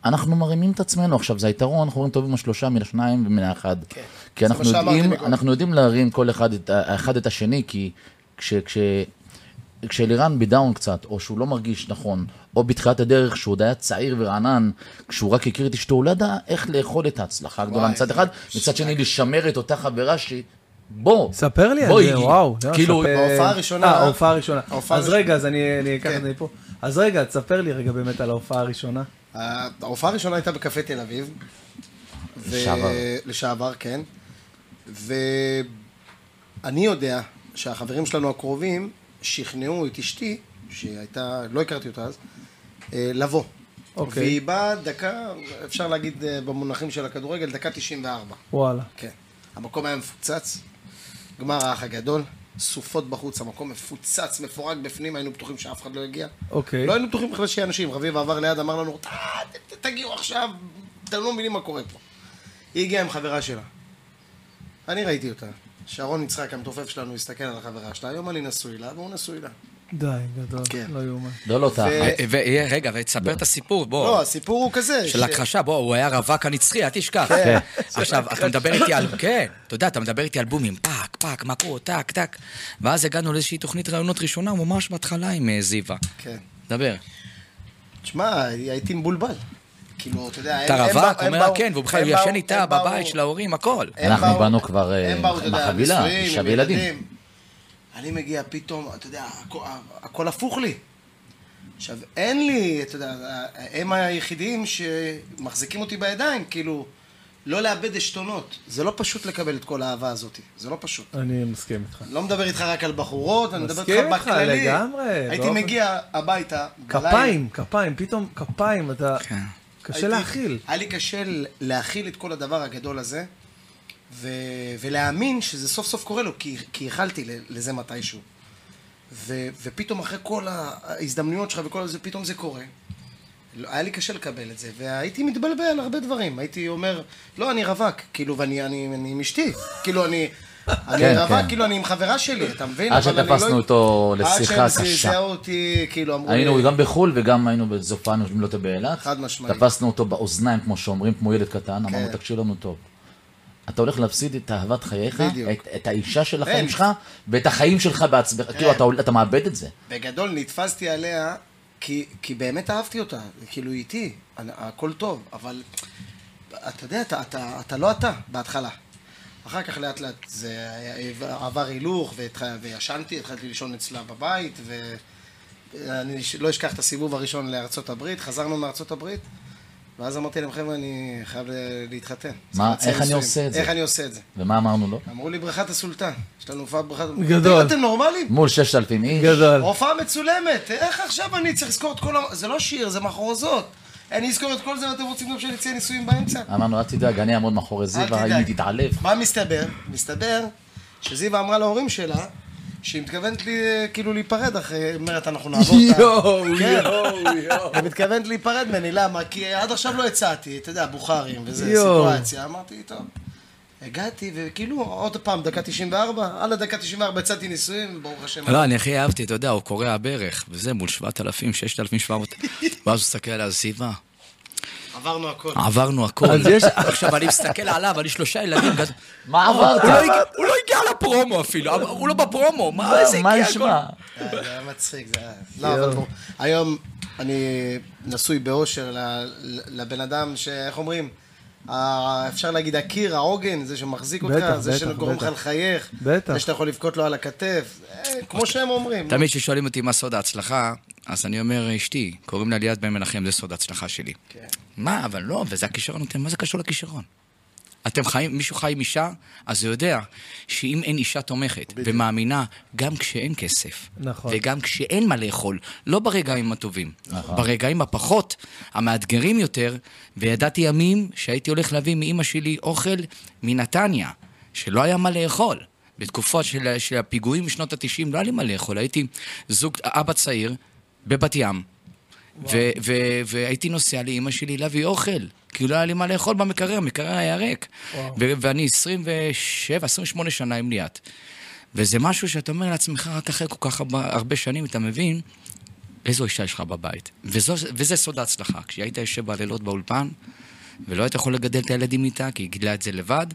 אנחנו מרימים את עצמנו, עכשיו זה היתרון, אנחנו אומרים טובים מהשלושה, מן השניים ומן האחד. כן. כי אנחנו יודעים, אנחנו יודעים להרים כל אחד את, אחד את השני, כי כש, כש, כשלירן בדאון קצת, או שהוא לא מרגיש נכון, או בתחילת הדרך שהוא עוד היה צעיר ורענן, כשהוא רק הכיר את אשתו, הוא לא ידע איך לאכול את ההצלחה הגדולה מצד אחד, מצד שני לשמר את אותה חברה שהיא, בוא, ספר לי על זה, וואו. כאילו, ההופעה הראשונה. ההופעה הראשונה. אז רגע, אז אני אקח את זה פה. אז רגע, תספר לי רגע באמת על ההופעה הראשונה. ההופעה הראשונה הייתה בקפה תל אביב. לשעבר. לשעבר, כן. ואני יודע שהחברים שלנו הקרובים שכנעו את אשתי, שהייתה, לא הכרתי אותה אז, לבוא. והיא באה דקה, אפשר להגיד במונחים של הכדורגל, דקה תשעים וארבע. וואלה. כן. המקום היה מפוצץ. גמר האח הגדול, סופות בחוץ, המקום מפוצץ, מפורק בפנים, היינו בטוחים שאף אחד לא יגיע. אוקיי. לא היינו בטוחים בכלל שיהיה אנשים, רביב עבר ליד, אמר לנו, תגיעו עכשיו, אתם לא מבינים מה קורה פה. היא הגיעה עם חברה שלה. אני ראיתי אותה. שרון יצחק, המתופף שלנו, הסתכל על החברה שלה, היום אני נשוי לה, והוא נשוי לה. די, גדול, לא יאומן. לא, לא, רגע, ותספר את הסיפור, בוא. לא, הסיפור הוא כזה. של הכחשה, בוא, הוא היה רווק הנצחי, אל תשכח. עכשיו, אתה מדבר איתי על, כן, אתה יודע, אתה מדבר איתי על בומים, פאק, פאק, מקו, טק, טק, ואז הגענו לאיזושהי תוכנית רעיונות ראשונה, ממש בהתחלה עם זיווה. כן. דבר. תשמע, הייתי מבולבל. כאילו, אתה יודע, אתה רווק, אומר לה כן, והוא בכלל ישן איתה בבית של ההורים, הכל. אנחנו באנו כבר מחבילה, שווה ילדים. אני מגיע פתאום, אתה יודע, הכל, הכל הפוך לי. עכשיו, אין לי, אתה יודע, הם היחידים שמחזיקים אותי בידיים, כאילו, לא לאבד אשתונות. זה לא פשוט לקבל את כל האהבה הזאת, זה לא פשוט. אני מסכים איתך. לא מדבר איתך רק על בחורות, אני מדבר איתך בכללי. מסכים איתך לגמרי. הייתי מגיע הביתה. כפיים, כפיים, פתאום כפיים, אתה קשה להכיל. היה לי קשה להכיל את כל הדבר הגדול הזה. ו- ולהאמין שזה סוף סוף קורה לו, כי, כי יכלתי לזה מתישהו. ו- ופתאום אחרי כל ההזדמנויות שלך וכל זה, פתאום זה קורה. היה לי קשה לקבל את זה, והייתי מתבלבל על הרבה דברים. הייתי אומר, לא, אני רווק, כאילו, ואני אני, אני עם אשתי. כאילו, אני, אני כן, רווק, כן. כאילו, אני עם חברה שלי, אתה מבין? עד שתפסנו לא... אותו לשיחה עד קשה. עד שזהו אותי, כאילו, אמרו... היינו לי... גם בחול וגם היינו בזופן, אם לא תבאלת. חד משמעית. תפסנו אותו באוזניים, כמו שאומרים, כמו ילד קטן, כן. אמרו, תקשיב לנו טוב. אתה הולך להפסיד את אהבת חייך, את, את האישה של החיים שלך, ואת החיים שלך בעצמך, כאילו אתה, אתה מאבד את זה. בגדול נתפסתי עליה, כי, כי באמת אהבתי אותה, כאילו איתי, הכל טוב, אבל אתה יודע, אתה, אתה, אתה לא אתה בהתחלה. אחר כך לאט לאט זה עבר הילוך, וישנתי, התחלתי לישון אצלה בבית, ואני לא אשכח את הסיבוב הראשון לארצות הברית, חזרנו מארצות הברית, ואז אמרתי להם, חבר'ה, אני חייב להתחתן. מה, איך אני עושה את זה? איך אני עושה את זה? ומה אמרנו לו? אמרו לי, ברכת הסולטן. יש לנו הופעה ברכת... גדול. אתם נורמלים? מול ששת אלפים איש. גדול. הופעה מצולמת. איך עכשיו אני צריך לזכור את כל... זה לא שיר, זה מחרוזות. אני אזכור את כל זה, ואתם רוצים גם שאני אצא נישואים באמצע? אמרנו, אל תדאג, אני אעמוד מאחורי זיווה, אם תתעלב. מה מסתבר? מסתבר שזיווה אמרה להורים שלה, שהיא מתכוונת לי, כאילו להיפרד אחרי, אומרת, אנחנו נעבור אותה. יואו, יואו, יואו. היא מתכוונת להיפרד ממני, למה? כי עד עכשיו לא הצעתי, אתה יודע, בוחרים וזה סיטואציה. אמרתי, טוב, הגעתי, וכאילו, עוד פעם, דקה תשעים וארבע, על הדקה תשעים וארבע הצעתי נישואים, ברוך השם. לא, אני הכי אהבתי, אתה יודע, הוא קורא הברך, וזה מול שבעת אלפים, ששת אלפים ושבע מאות, ואז הוא מסתכל על הסביבה. עברנו הכל. עברנו הכל. עכשיו אני מסתכל עליו, אני שלושה ילדים. מה עברת? הוא לא הגיע לפרומו אפילו, הוא לא בפרומו. מה זה הגיע? מה ישמע? זה היה מצחיק, זה היה... לא, אבל פה. היום אני נשוי באושר לבן אדם ש... איך אומרים? אפשר להגיד, הקיר, העוגן, זה שמחזיק אותך, זה שגורם לך לחייך, זה שאתה יכול לבכות לו על הכתף, כמו שהם אומרים. תמיד ששואלים אותי מה סוד ההצלחה, אז אני אומר, אשתי, קוראים לה ליאת בן מנחם, זה סוד ההצלחה שלי. מה, אבל לא, וזה הכישרון, מה זה קשור לכישרון? אתם חיים, מישהו חי עם אישה, אז הוא יודע שאם אין אישה תומכת ומאמינה, גם כשאין כסף, וגם כשאין מה לאכול, לא ברגעים הטובים, ברגעים הפחות, המאתגרים יותר, וידעתי ימים שהייתי הולך להביא מאמא שלי אוכל מנתניה, שלא היה מה לאכול, בתקופות של, של הפיגועים בשנות ה-תשעים, לא היה לי מה לאכול, הייתי זוג, אבא צעיר, בבת ים, ו- ו- והייתי נוסע לאמא שלי להביא אוכל, כי לא היה לי מה לאכול במקרר, המקרר היה ריק, ו- ואני עשרים ושבע, עשרים ושמונה שנה עם ליאת, וזה משהו שאתה אומר לעצמך רק אחרי כל כך הרבה, הרבה שנים, אתה מבין, איזו אישה יש לך בבית, וזו, וזה סוד ההצלחה, כשהיית יושב בלילות באולפן, ולא היית יכול לגדל את הילדים איתה, כי היא גידלה את זה לבד,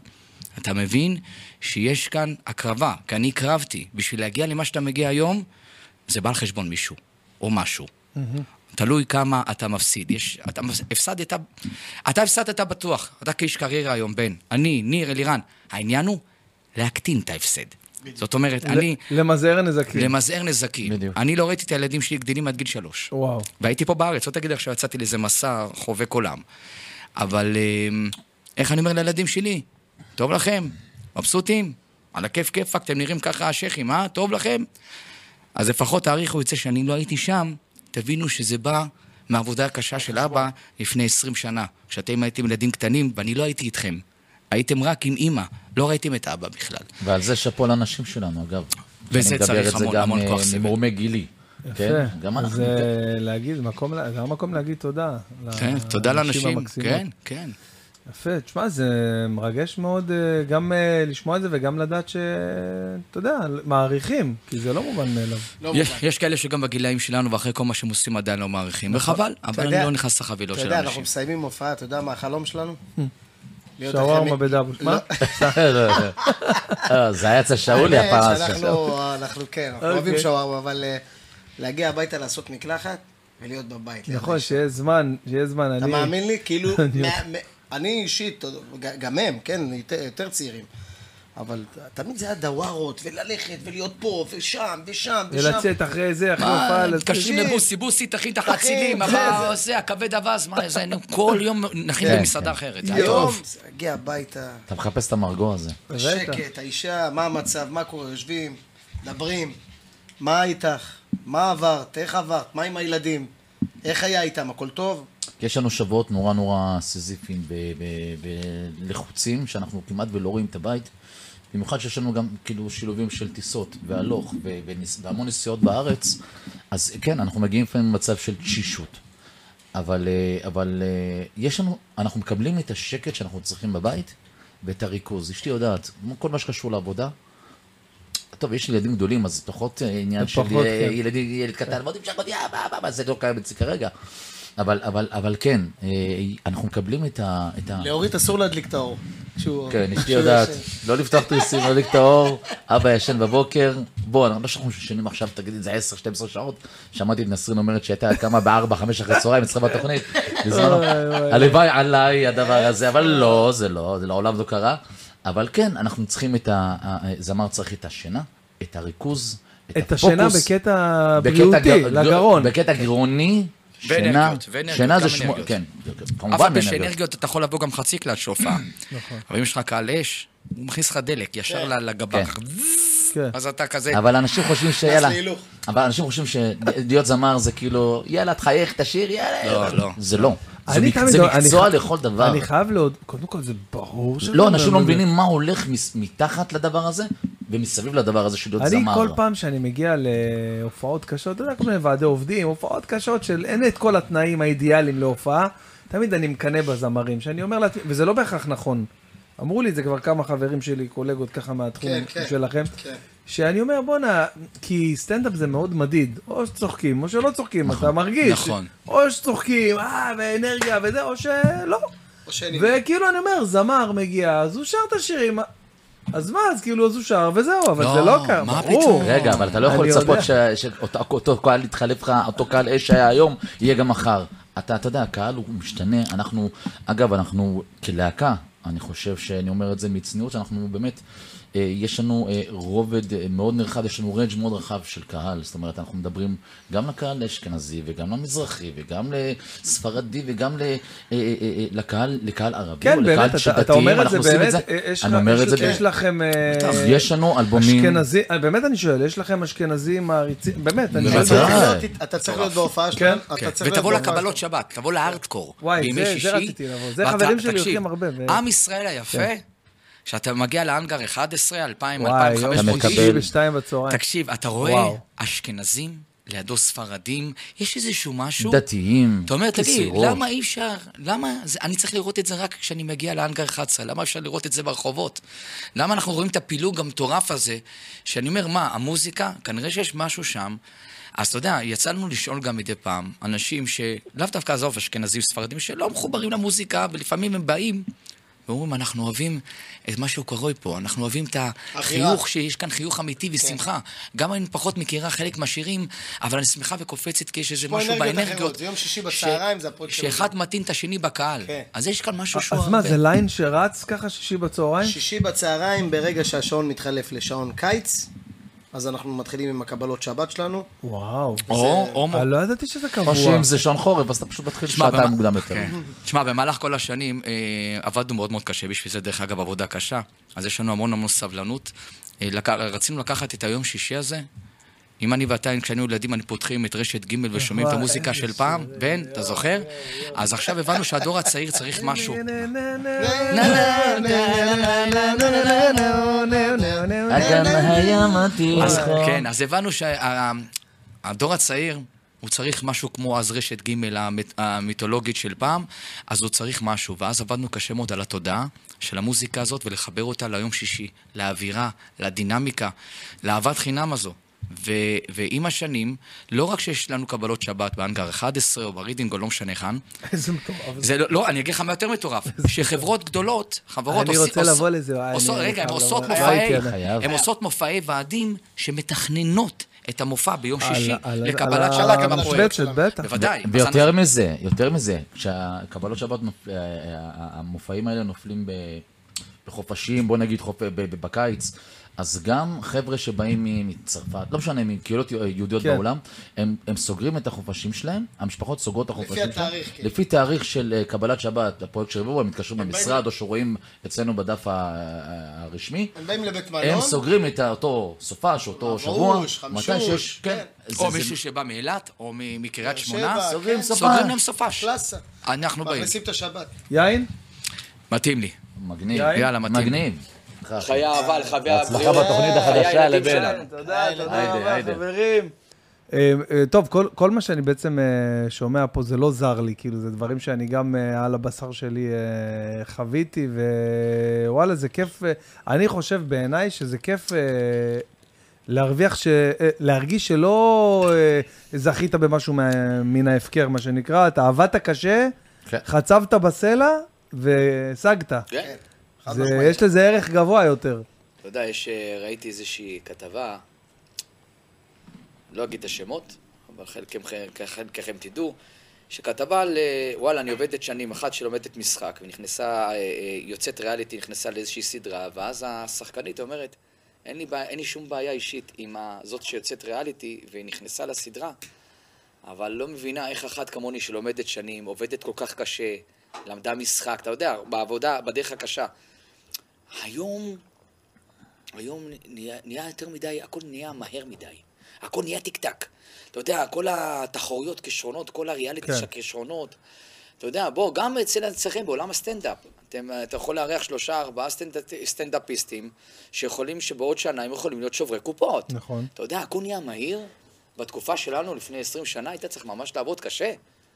אתה מבין שיש כאן הקרבה, כי אני הקרבתי, בשביל להגיע למה שאתה מגיע היום, זה בא על חשבון מישהו, או משהו. Mm-hmm. תלוי כמה אתה מפסיד. יש, אתה, הפסדת, אתה הפסדת בטוח, אתה כאיש קריירה היום, בן, אני, ניר, אלירן, העניין הוא להקטין את ההפסד. בדיוק. זאת אומרת, ل- אני... למזער נזקים. למזער נזקים. בדיוק. אני לא ראיתי את הילדים שלי גדלים עד גיל שלוש. וואו. והייתי פה בארץ, לא תגיד איך שיצאתי לזה מסע חובק עולם. אבל איך אני אומר לילדים שלי? טוב לכם, מבסוטים, על הכיף כיפק, אתם נראים ככה השכים, אה? טוב לכם? אז לפחות תאריכו את זה שאני לא הייתי שם, תבינו שזה בא מהעבודה הקשה של אבא לפני עשרים שנה, כשאתם הייתם ילדים קטנים ואני לא הייתי איתכם, הייתם רק עם אמא, לא ראיתם את אבא בכלל. ועל זה שפול אנשים שלנו אגב. וזה צריך המון, המון כוח סבל. ממורמי גילי. כן, גם אנחנו. זה להגיד, זה המקום להגיד תודה. כן, תודה לאנשים, כן, כן. יפה, תשמע, זה מרגש מאוד גם לשמוע את זה וגם לדעת שאתה יודע, מעריכים, כי זה לא מובן מאליו. יש כאלה שגם בגילאים שלנו ואחרי כל מה שהם עושים עדיין לא מעריכים, וחבל, אבל אני לא נכנס לחבילו של אנשים. אתה יודע, אנחנו מסיימים מופעה, אתה יודע מה החלום שלנו? שווארמה בדבוש, מה? זה היה אצל שאולי הפעם. אנחנו כן, אנחנו אוהבים שווארמה, אבל להגיע הביתה לעשות מקלחת ולהיות בבית. נכון, שיש זמן, שיש זמן. אתה מאמין לי? כאילו... אני אישית, גם הם, כן, יותר צעירים, אבל תמיד זה היה דווארות, וללכת, ולהיות פה, ושם, ושם, ושם. ולצאת אחרי זה, אחרי הופעה, מתקשרים לבוסי, בוסי, תכין את החצילים, אבל זה, הכבד אבז, מה זה, כל יום נכין במסעדה אחרת. יום, זה הגיע הביתה. אתה מחפש את המרגוע הזה. השקט, האישה, מה המצב, מה קורה, יושבים, מדברים, מה איתך, מה עברת, איך עברת, מה עם הילדים, איך היה איתם, הכל טוב? יש לנו שבועות נורא נורא סיזיפיים בלחוצים, שאנחנו כמעט ולא רואים את הבית. במיוחד שיש לנו גם כאילו שילובים של טיסות והלוך והמון נסיעות בארץ. אז כן, אנחנו מגיעים לפעמים למצב של תשישות. אבל, אבל יש לנו, אנחנו מקבלים את השקט שאנחנו צריכים בבית ואת הריכוז. אשתי יודעת, כל מה שקשור לעבודה, טוב, יש לי ילדים גדולים, אז פחות עניין של ילד קטן, מאוד המשך, זה לא קיים בצי כרגע. אבל, אבל, אבל כן, אנחנו מקבלים את ה... להוריד אסור להדליק את האור. כן, אשתי יודעת, לא לפתוח תריסים, לא להדליק את האור, אבא ישן בבוקר, בוא, אני לא שאנחנו שנים עכשיו, תגידי, זה עשר שתים עשרה שעות, שמעתי את נסרין אומרת שהייתה קמה בארבע חמש אחרי צהריים, אצלך בתוכנית, הלוואי עליי הדבר הזה, אבל לא, זה לא, זה לעולם לא קרה, אבל כן, אנחנו צריכים את ה... זמר צריך את השינה, את הריכוז, את השינה בקטע בריאותי, לגרון. בקטע גרעוני, ואנרגיות, ואנרגיות, גם אנרגיות. אבל בשאנרגיות אתה יכול לבוא גם חצי כלל שופעה. אבל אם יש לך קהל אש, הוא מכניס לך דלק, ישר לגבך. אז אתה כזה... אבל אנשים חושבים שיאללה... אבל אנשים חושבים שלהיות זמר זה כאילו, יאללה, תחייך, תשאיר, יאללה. לא, לא. זה לא. זה מקצוע לכל דבר. אני חייב להודות, קודם כל זה ברור שלא. לא, אנשים לא מבינים מה הולך מתחת לדבר הזה, ומסביב לדבר הזה של להיות זמר. אני כל פעם שאני מגיע להופעות קשות, אתה יודע, כל מיני ועדי עובדים, הופעות קשות של אין את כל התנאים האידיאליים להופעה, תמיד אני מקנה בזמרים, שאני אומר לה, וזה לא בהכרח נכון, אמרו לי את זה כבר כמה חברים שלי, קולגות ככה מהתחום שלכם, שאני אומר בונה, כי סטנדאפ זה מאוד מדיד, או שצוחקים או שלא צוחקים, אתה מרגיש, או שצוחקים, אה, ואנרגיה וזה, או שלא. וכאילו אני אומר, זמר מגיע, אז הוא שר את השירים, אז מה, אז כאילו אז הוא שר וזהו, אבל זה לא קרה. רגע, אבל אתה לא יכול לצפות שאותו קהל יתחלף לך, אותו קהל אש שהיה היום, יהיה גם מחר. אתה יודע, הקהל הוא משתנה, אנחנו, אגב, אנחנו כלהקה, אני חושב שאני אומר את זה מצניעות, אנחנו באמת, יש לנו רובד מאוד נרחב, יש לנו רנג' מאוד רחב של קהל, זאת אומרת, אנחנו מדברים גם לקהל אשכנזי וגם למזרחי וגם לספרדי וגם לקהל ערבי. כן, באמת, אתה אומר את זה, באמת, יש לכם אשכנזים, באמת אני שואל, יש לכם אשכנזים מעריצים, באמת, אתה צריך להיות בהופעה שלנו, ותבוא לקבלות שבת, תבוא לארטקור, בימי שישי, זה חברים שלי הולכים הרבה. עם ישראל היפה, כשאתה מגיע לאנגר אחת עשרה, אלפיים, אלפיים וחמש מאות, תקשיב, אתה רואה אשכנזים, לידו ספרדים, יש איזשהו משהו... דתיים, אתה אומר, תגיד, למה אי אפשר, למה, אני צריך לראות את זה רק כשאני מגיע לאנגר אחת עשרה, למה אפשר לראות את זה ברחובות? למה אנחנו רואים את הפילוג המטורף הזה, שאני אומר, מה, המוזיקה? כנראה שיש משהו שם, אז אתה יודע, יצאנו לשאול גם מדי פעם, אנשים שלאו דווקא עזוב, אשכנזים ספרדים, שלא מחוברים למוזיקה, ולפעמים הם באים, ואומרים, אנחנו אוהבים את מה שהוא קורא פה, אנחנו אוהבים את החיוך, שיש כאן חיוך אמיתי ושמחה. גם אני פחות מכירה חלק מהשירים, אבל אני שמחה וקופצת, כי יש איזה משהו באנרגיות. יום שישי בצהריים זה הפרויקט. שאחד מתאים את השני בקהל. אז יש כאן משהו שהוא... אז מה, זה ליין שרץ ככה שישי בצהריים? שישי בצהריים, ברגע שהשעון מתחלף לשעון קיץ, אז אנחנו מתחילים עם הקבלות שבת שלנו. וואו. אני לא ידעתי שזה קבוע. או שאם זה שעון חורף, אז אתה פשוט מתחיל שעתיים מוקדם יותר. תשמע, במהלך כל השנים עבדנו מאוד מאוד קשה, בשביל זה דרך אגב עבודה קשה, אז יש לנו המון המון סבלנות. רצינו לקחת את היום שישי הזה, אם אני ואתה, כשאני ילדים, אני פותחים את רשת ג' ושומעים את המוזיקה של פעם, בן, אתה זוכר? אז עכשיו הבנו שהדור הצעיר צריך משהו. כן, אז הבנו שהדור הצעיר, הוא צריך משהו כמו אז רשת ג' המיתולוגית של פעם, אז הוא צריך משהו, ואז עבדנו קשה מאוד על התודעה של המוזיקה הזאת, ולחבר אותה ליום שישי, לאווירה, לדינמיקה, לאהבת חינם הזו. ו- ועם השנים, לא רק שיש לנו קבלות שבת באנגר אחת עשרה או ברידינג או לא משנה כאן, איזה מטורף. זה לא, לא, אני אגיד לך מה יותר מטורף, שחברות גדולות, חברות עושות מופעי ועדים שמתכננות את המופע ביום שישי לקבלת שבת בפרויקט. בוודאי. ויותר מזה, יותר מזה, כשהקבלות שבת, המופעים האלה נופלים בחופשים, בוא נגיד בקיץ, אז גם חבר'ה שבאים מצרפת, לא משנה, מקהילות יהודיות בעולם, הם, הם סוגרים את החופשים שלהם, המשפחות סוגרות את החופשים שלהם. לפי התאריך, כן. לפי תאריך של קבלת שבת, הפרויקט שריבו, הם מתקשרים במשרד, או שרואים אצלנו בדף הרשמי. הם באים לבית מלון. הם סוגרים את אותו סופה, שאותו שבוע. מתי שיש, כן. או מישהו שבא מאילת, או מקריית שמונה. סוגרים סופה. סוגרים להם סופש. קלאסה. אנחנו באים. מגניב את השבת. יין? מתאים לי. מגניב. יאללה, מגניב. חיה אבל, חוויה הברירה. הצלחה בתוכנית החדשה לבנה. תודה, תודה רבה, חברים. טוב, כל מה שאני בעצם שומע פה זה לא זר לי, כאילו, זה דברים שאני גם על הבשר שלי חוויתי, ווואלה, זה כיף. אני חושב בעיניי שזה כיף להרגיש שלא זכית במשהו מן ההפקר, מה שנקרא. אתה עבדת קשה, חצבת בסלע וסגת. כן. יש לזה ערך גבוה יותר. אתה יודע, ראיתי איזושהי כתבה, לא אגיד את השמות, אבל חלקכם תדעו, שכתבה על, וואלה, אני עובדת שנים, אחת שלומדת משחק, ונכנסה, יוצאת ריאליטי, נכנסה לאיזושהי סדרה, ואז השחקנית אומרת, אין לי, אין לי שום בעיה אישית עם זאת שיוצאת ריאליטי, והיא נכנסה לסדרה, אבל לא מבינה איך אחת כמוני שלומדת שנים, עובדת כל כך קשה, למדה משחק, אתה יודע, בעבודה, בדרך הקשה. היום, היום נהיה, נהיה יותר מדי, הכל נהיה מהר מדי. הכל נהיה טק-טק. אתה יודע, כל התחרויות כישרונות, כל הריאליטי כן. כישרונות. אתה יודע, בוא, גם אצל אצלכם בעולם הסטנדאפ. אתם, אתה יכול להארח שלושה, ארבעה סטנד, סטנדאפיסטים, שיכולים, שבעוד שנה הם יכולים להיות שוברי קופות. נכון. אתה יודע, הכל נהיה מהיר. בתקופה שלנו, לפני עשרים שנה, היית צריך ממש לעבוד קשה.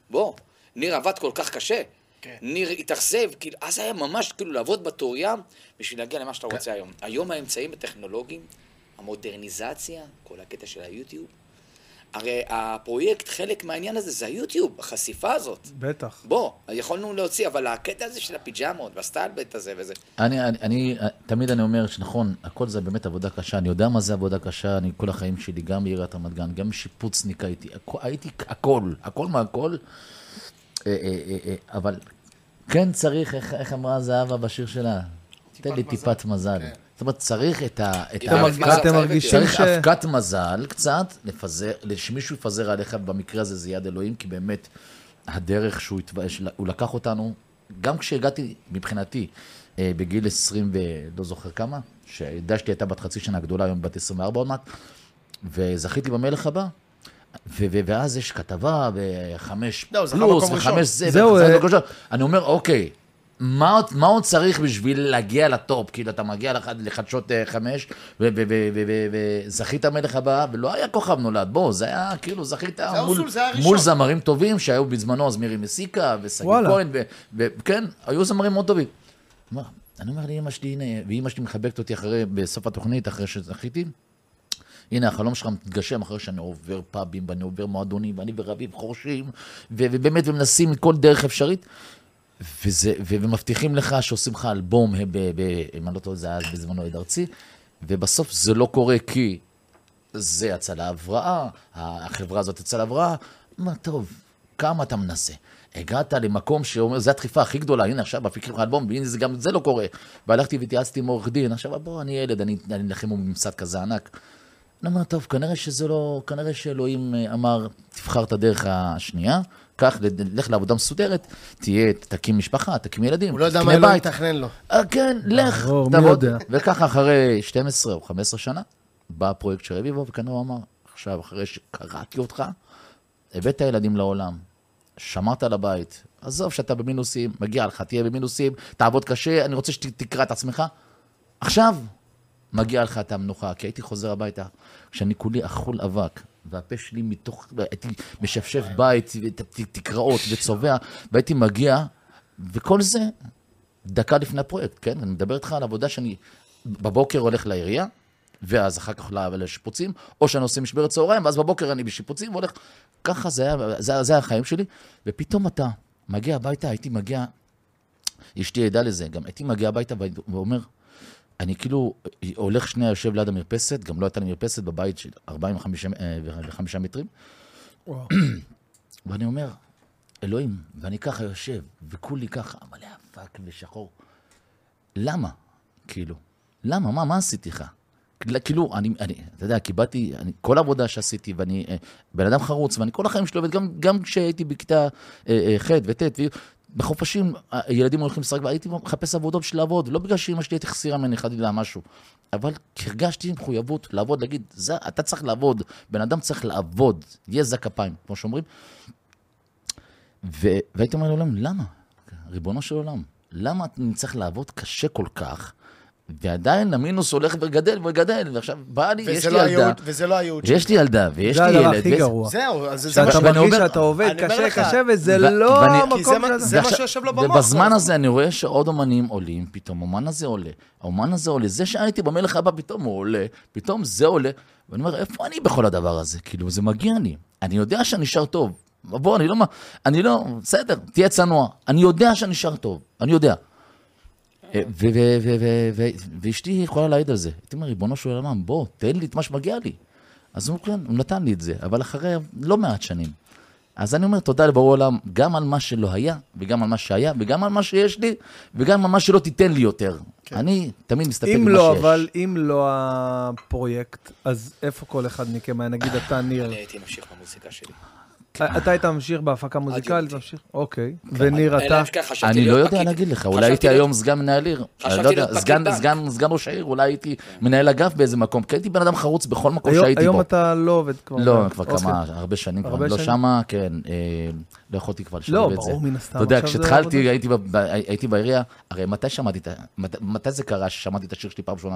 בוא, ניר עבד כל כך קשה. כן. ניר התאכזב, כאילו, אז היה ממש כאילו לעבוד בתיאוריה בשביל להגיע למה שאתה כן. רוצה היום. היום האמצעים הטכנולוגיים, המודרניזציה, כל הקטע של היוטיוב. הרי הפרויקט, חלק מהעניין הזה זה היוטיוב, החשיפה הזאת. בטח. בוא, יכולנו להוציא, אבל הקטע הזה של הפיג'מות, והסטלבט הזה וזה. אני, אני, אני, תמיד אני אומר שנכון, הכל זה באמת עבודה קשה, אני יודע מה זה עבודה קשה, אני כל החיים שלי, גם בעירת רמת גן, גם שיפוצניק הייתי, הייתי הכל, הכל מהכל. אבל כן צריך, איך אמרה זהבה בשיר שלה? תן לי טיפת מזל. זאת אומרת, צריך את ההפקת מזל קצת, שמישהו יפזר עליך, במקרה הזה זה יד אלוהים, כי באמת הדרך שהוא לקח אותנו, גם כשהגעתי מבחינתי בגיל עשרים ולא זוכר כמה, שדשתי הייתה בת חצי שנה גדולה, היום בת עשרים וארבע עוד מעט, וזכיתי במלך הבא. ואז יש כתבה וחמש פלוס וחמש זה, אני אומר אוקיי, מה, מה עוד צריך בשביל להגיע לטופ? כאילו, אתה מגיע לח, לחדשות uh, חמש, וזכית המלך הבא, ולא היה כוכב נולד. בוא, זה היה, כאילו, זכית מול, מול זמרים טובים שהיו בזמנו, אז מירי מסיקה, וסגי כהן, וכן, היו זמרים מאוד טובים. מה? אני אומר לאמא שלי, הנה, ואמא שלי מחבקת אותי אחרי, בסוף התוכנית, אחרי שזכיתי, הנה, החלום שלך מתגשם אחרי שאני עובר פאבים, ואני עובר מועדונים, ואני ורביב חורשים, ובאמת, ומנסים כל דרך אפשרית, וזה, ומבטיחים לך שעושים לך אלבום, אם אני לא טועה, זה היה בזמנו עד ארצי, ובסוף זה לא קורה, כי זה יצא להבראה, החברה הזאת יצא להבראה, מה טוב, כמה אתה מנסה? הגעת למקום שאומר, זו הדחיפה הכי גדולה, הנה עכשיו, אפיקים לך אלבום, והנה גם זה לא קורה. והלכתי והתייעצתי עם עורך דין, עכשיו בוא, אני ילד, אני נלחם בממסד כזה ענק. אני אומר, טוב, כנראה שזה לא, כנראה שאלוהים אמר, תבחר את הדרך השנייה, כך, לך לעבודה מסודרת, תהיה, תקים משפחה, תקים ילדים. הוא לא יודע מה אלוהים מתכנן לו. כן, לך, תעבוד. וככה אחרי שתים עשרה או חמש עשרה שנה, בא הפרויקט של רביבו, וכנראה הוא אמר, עכשיו, אחרי שקראתי אותך, הבאת הילדים לעולם. שמעת על הבית, עזוב שאתה במינוסים, מגיע לך, תהיה במינוסים, תעבוד קשה, אני רוצה שתקרא את עצמך. עכשיו, מגיע לך את המנוחה, כי הייתי חוזר הביתה, כשאני כולי אכול אבק, והפה שלי מתוך, הייתי משפשף בית, תקראות וצובע, והייתי מגיע, וכל זה דקה לפני הפרויקט, כן? אני מדבר איתך על עבודה שאני בבוקר הולך לעירייה, ואז אחר כך לשיפוצים, או שאני עושה משברת צהריים, ואז בבוקר אני בשיפוצים, והולך, ככה זה היה, זה, זה היה החיים שלי, ופתאום אתה מגיע הביתה, הייתי מגיע, אשתי ידע לזה, גם הייתי מגיע הביתה ואומר, אני כאילו, הולך שנייה, יושב ליד המרפסת, גם לא הייתה לי מרפסת בבית של ארבעים וחמישה מטרים, ואני אומר, אלוהים, ואני ככה יושב, וכולי ככה, מלא אבק ושחור, למה? כאילו, למה? מה, מה עשיתי לך? כאילו, אני, אני, אתה יודע, קיבלתי, אני, כל עבודה שעשיתי, ואני אה, בן אדם חרוץ, ואני כל החיים שלו, וגם, גם כשהייתי בכיתה אה, אה, ח' וט' ובחופשים, הילדים הולכים לשחק, והייתי מחפש עבודות של לעבוד, לא בגלל שאמא שלי תחסירה ממני, חדתי לה משהו, אבל הרגשתי מחויבות לעבוד, להגיד, זה, אתה צריך לעבוד, בן אדם צריך לעבוד, יזע כפיים, כמו שאומרים, ו, והייתי אומר לעולם, למה? ריבונו של עולם, למה אני צריך לעבוד קשה כל כך, ועדיין המינוס הולך וגדל וגדל, ועכשיו בא לי, יש לי ילדה, ויש לי ילדה, ויש לי ילד. זה הדבר הכי גרוע. זהו. שאתה מרגיש שאתה עובד קשה, קשה, וזה לא המקום שלנו. זה מה שיושב לו במוח. ובזמן הזה אני רואה שעוד אומנים עולים, פתאום אומן הזה עולה, האומן הזה עולה, זה שהייתי במלך הבא, פתאום הוא עולה, פתאום זה עולה, ואני אומר, איפה אני בכל הדבר הזה? כאילו, זה מגיע לי. אני יודע שאני שר טוב. בוא, אני לא, אני לא, בסדר, תהיה צנוע. אני יודע שאני שר טוב. אני יודע. ואשתי יכולה להעיד על זה. הייתי אומר, ריבונו של עולם, בוא, תן לי את מה שמגיע לי. אז הוא נתן לי את זה, אבל אחרי לא מעט שנים. אז אני אומר, תודה לבורא עולם, גם על מה שלא היה, וגם על מה שהיה, וגם על מה שיש לי, וגם על מה שלא תיתן לי יותר. אני תמיד מסתפק במה שיש. אבל אם לא הפרויקט, אז איפה כל אחד מכם? נגיד, אתה ניר. אני הייתי ממשיך במוזיקה שלי. אתה היית ממשיך בהפקה מוזיקלית, ממשיך? אוקיי. וניר, אתה? אני לא יודע להגיד לך, אולי הייתי היום סגן מנהל עיר, סגן ראש העיר, אולי הייתי מנהל אגף באיזה מקום, כי הייתי בן אדם חרוץ בכל מקום שהייתי בו. היום אתה לא עובד כבר. לא, כבר כמה, הרבה שנים כבר, לא שמה, כן, לא יכולתי כבר לשלב את זה. לא, ברור מן הסתם. אתה יודע, כשהתחלתי, הייתי בעירייה, הרי מתי שמעתי, מתי זה קרה ששמעתי את השיר שלי פעם שונה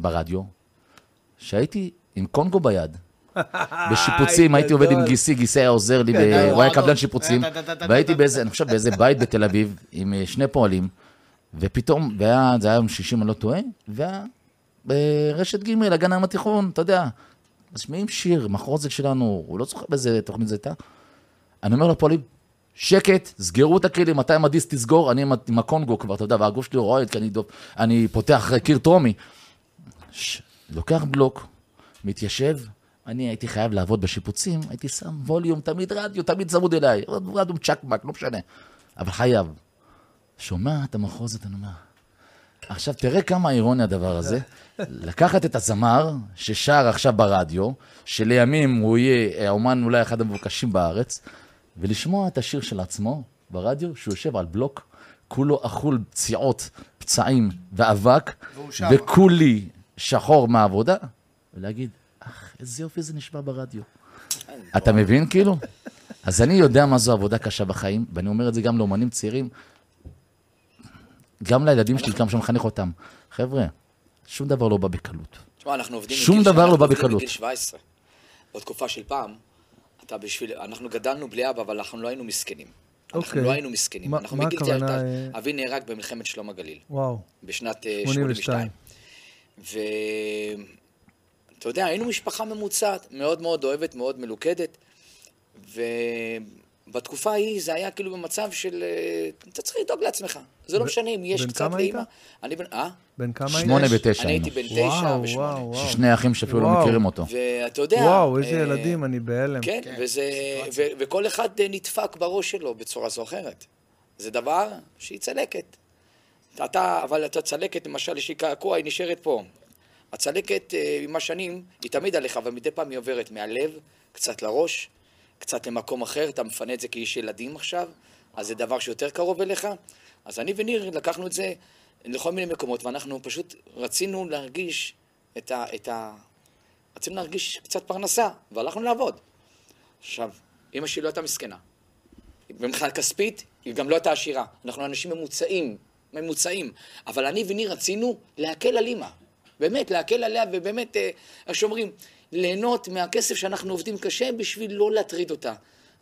ברדיו? שהייתי עם קונגו ביד. בשיפוצים, הייתי עובד עם גיסי, גיסי היה עוזר לי, הוא היה קבלן שיפוצים, והייתי באיזה, אני חושב באיזה בית בתל אביב, עם שני פועלים, ופתאום, זה היה שישים, אני לא טועה, וברשת גימל, הגן העם התיכון, אתה יודע, משמיעים שיר, מחרוזת שלנו, הוא לא זוכר באיזה תוכנית זה הייתה, אני אומר לפועלים, שקט, סגרו את הכלים, מתי המדיס תסגור, אני עם הקונגו כבר, אתה יודע, והגוף שלי רואה, אני פותח קיר טרומי, לוקח בלוק, מתיישב, אני הייתי חייב לעבוד בשיפוצים, הייתי שם ווליום, תמיד רדיו, תמיד צמוד אליי, רדיום צ'קמק, לא משנה, אבל חייב. שומע את המחוזת, אני אומר, עכשיו תראה כמה אירוני הדבר הזה, לקחת את הזמר ששר עכשיו ברדיו, שלימים הוא יהיה האומן אולי אחד המבוקשים בארץ, ולשמוע את השיר של עצמו ברדיו, שהוא יושב על בלוק, כולו אכול פציעות, פצעים ואבק, וכולי שחור מהעבודה, ולהגיד, איזה יופי זה נשמע ברדיו. אתה מבין כאילו? אז אני יודע מה זו עבודה קשה בחיים, ואני אומר את זה גם לאומנים צעירים, גם לילדים שלי, כמה שמחנך אותם. חבר'ה, שום דבר לא בא בקלות. תשמע, אנחנו עובדים שום דבר לא בא בקלות. שבע עשרה. בתקופה של פעם, אתה בשביל, אנחנו גדלנו בלי אבא, אבל אנחנו לא היינו מסכנים. אנחנו לא היינו מסכנים. אנחנו מגיל צעיר, אבי נהרג במלחמת שלום הגליל. וואו. בשנת שמונים ושתיים. ואתה יודע, היינו משפחה ממוצעת, מאוד מאוד אוהבת, מאוד מלוכדת. ובתקופה ההיא זה היה כאילו במצב של, אתה צריך לדאוג לעצמך. זה לא משנה אם יש קצת לאמא. אני בן, אה? בן כמה היית? שמונה ותשע. אני הייתי בן תשע ושמונה. ששני האחים שפעו לא מכירים אותו. ואתה יודע... וואו, איזה ילדים, אני בהלם. כן, וכל אחד נדפק בראש שלו בצורה זו אחרת. זה דבר שהיא צלקת. אבל אתה צלקת, למשל, שהיא קעקוע, היא נשארת פה. הצלקת עם השנים, היא תמיד עליך, אבל מדי פעם היא עוברת מהלב, קצת לראש, קצת למקום אחר, אתה מפנה את זה כאיש ילדים עכשיו, אז זה דבר שיותר קרוב אליך. אז אני וניר לקחנו את זה לכל מיני מקומות, ואנחנו פשוט רצינו להרגיש את ה... את ה... רצינו להרגיש קצת פרנסה, והלכנו לעבוד. עכשיו, אמא שלי לא הייתה מסכנה. במחנה כספית, היא גם לא הייתה עשירה. אנחנו אנשים ממוצעים, ממוצעים. אבל אני וניר רצינו להקל על אמא. באמת, להקל עליה, ובאמת, איך שאומרים, ליהנות מהכסף שאנחנו עובדים קשה בשביל לא להטריד אותה.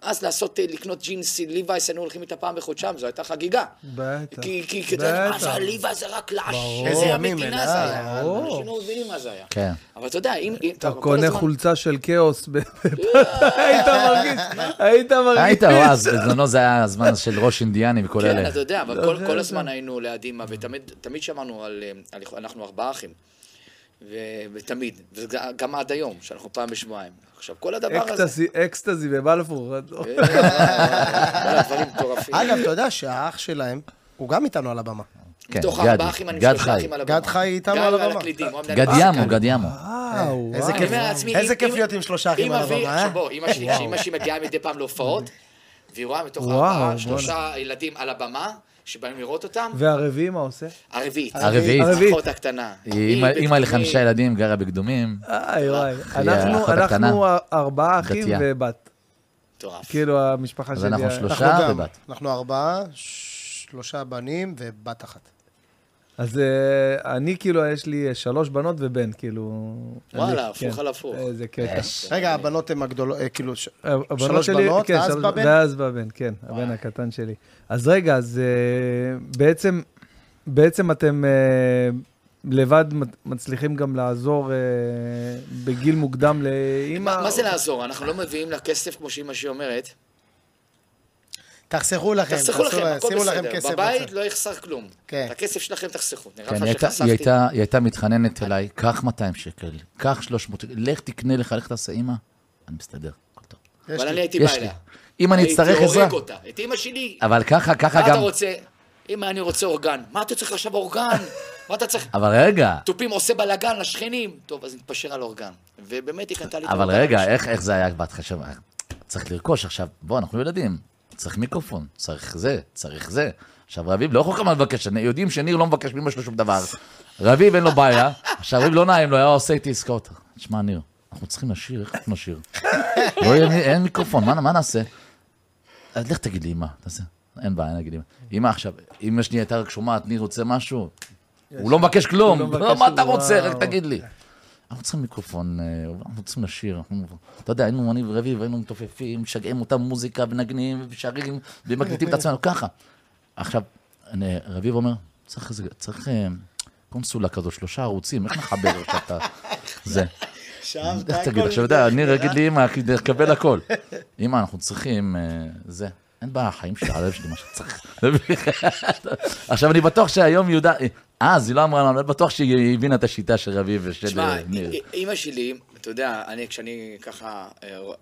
אז לעשות, לקנות ג'ינסי, ליווייס, היינו הולכים איתה פעם וחודשם, זו הייתה חגיגה. בטח, בטח. מה זה הליווייס זה רק לאש, איזה המתינה זה היה. אנשים לא מבינים מה זה היה. כן. אבל אתה יודע, אם... אתה קונה חולצה של כאוס, היית מרגיש, היית מרגיש. היית, אז בזמנו זה היה הזמן של ראש אינדיאני וכל אלה. כן, אתה יודע, אבל כל הזמן היינו ליד אמא, ותמיד שמענו על, אנחנו ארבעה אחים. ותמיד, וגם עד היום, שאנחנו פעם בשבועיים. עכשיו, כל הדבר הזה... אקסטזי בבלפור. הדברים מטורפים. אגב, אתה יודע שהאח שלהם, הוא גם איתנו על הבמה. מתוך ארבעה אחים, אני משלושה אחים על הבמה. גד חי איתנו על הבמה. גד ימו, גד ימו. איזה כיף להיות עם שלושה אחים על הבמה. אמא שלי מגיעה מדי פעם להופעות, והיא רואה מתוך ארבעה, שלושה ילדים על הבמה, שבאים לראות אותם. והרביעי מה עושה? הרביעית. הרביעית. אחות הקטנה. אמא לחמישה ילדים, גרה בקדומים. איי, איי. אנחנו ארבעה אחים ובת. טורף. כאילו המשפחה שלי. אז אנחנו שלושה ובת. אנחנו ארבעה, שלושה בנים ובת אחת. אז אני כאילו, יש לי שלוש בנות ובן, כאילו... וואלה, הפוך על הפוך. איזה קטע. רגע, הבנות הן הגדולות, כאילו, שלוש בנות, ואז בבן? ואז בבן, כן, הבן הקטן שלי. אז רגע, אז בעצם, בעצם אתם לבד מצליחים גם לעזור בגיל מוקדם לאמא? מה זה לעזור? אנחנו לא מביאים לה כסף, כמו שאמא שהיא אומרת. תחסכו לכם, שימו לכם כסף. בבית לא יחסך כלום. את הכסף שלכם תחסכו. היא הייתה מתחננת אליי, קח מאתיים שקל, קח שלוש מאות שקל, לך תקנה לך, לך תעשה אימא, אני מסתדר. אבל אני הייתי בא אליה. אימא נצטרך עזרה. הייתי הורג אותה, את אימא שלי. אבל ככה, ככה גם... מה אתה רוצה? אימא, אני רוצה אורגן. מה אתה צריך עכשיו אורגן? מה אתה צריך? אבל רגע. טופים עושה בלגן לשכנים. טוב, אז נתפשר על אורגן. ובאמת היא קנתה לי... אבל רגע, איך זה היה בהתחלה? צריך לרכוש עכשיו. בוא, אנחנו ילדים. צריך מיקרופון, צריך זה, צריך זה. עכשיו רביב לא יכול כמה לבקש, יודעים שניר לא מבקש ממש לשום דבר. רביב אין לו בעיה, עכשיו רביב לא נעים, לא היה עושה איתי עסקאות. תשמע ניר, אנחנו צריכים לשיר, איך אנחנו נשיר? אין מיקרופון, מה נעשה? אז לך תגיד לי אמא, תעשה. אין בעיה, נגיד אמא. אמא עכשיו, אמא שלי הייתה רק שומעת, ניר רוצה משהו? הוא לא מבקש כלום, מה אתה רוצה? רק תגיד לי. אנחנו צריכים מיקרופון, אנחנו צריכים לשיר, אתה יודע, היינו אני ורביב, היינו מתופפים, שגעים אותם מוזיקה ונגנים ושרים, ומקליטים את עצמנו, ככה. עכשיו, רביב אומר, צריך קונסולה כזו, שלושה ערוצים, איך נחבר שאתה, זה. איך תגיד, עכשיו יודע, ניר יגיד לי, אמא, כדי לקבל הכל. אמא, אנחנו צריכים, זה, אין בעיה, החיים שלי, הלב שלי, מה שצריך. עכשיו, אני בטוח שהיום יהודה... אז היא לא אמרה, אני בטוח שהיא הבינה את השיטה של רביב ושל ניר. אמא שלי, אתה יודע, כשאני ככה,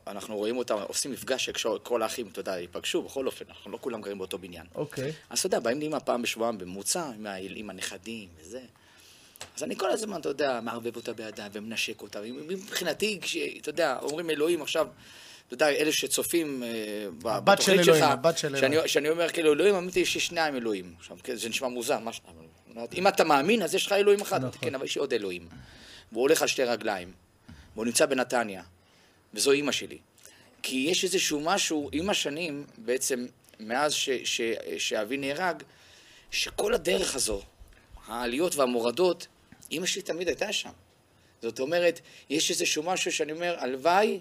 אנחנו רואים אותם, עושים מפגש שכל האחים, אתה יודע, ייפגשו, בכל אופן, אנחנו לא כולם גרים באותו בניין. אוקיי. אז אתה יודע, באים לי אמא פעם בשבועם במוצא, עם הנכדים וזה. אז אני כל הזמן, אתה יודע, מערבב אותה בידיים ומנשק אותה. מבחינתי, אתה יודע, אומרים אלוהים עכשיו, אתה יודע, אלה שצופים בתוכנית שלך, שאני אומר כאילו, אלוהים, אמרתי, יש לי שניים אלוהים. זה נשמע מוזר, מה שניים אלוהים. אם אתה מאמין, אז יש לך אלוהים אחד, כן, אבל יש לי עוד אלוהים. והוא הולך על שתי רגליים, והוא נמצא בנתניה, וזו אימא שלי. כי יש איזשהו משהו, עם השנים, בעצם, מאז שאבי נהרג, שכל הדרך הזו, העליות והמורדות, אמא שלי תמיד הייתה שם. זאת אומרת, יש איזשהו משהו שאני אומר, הלוואי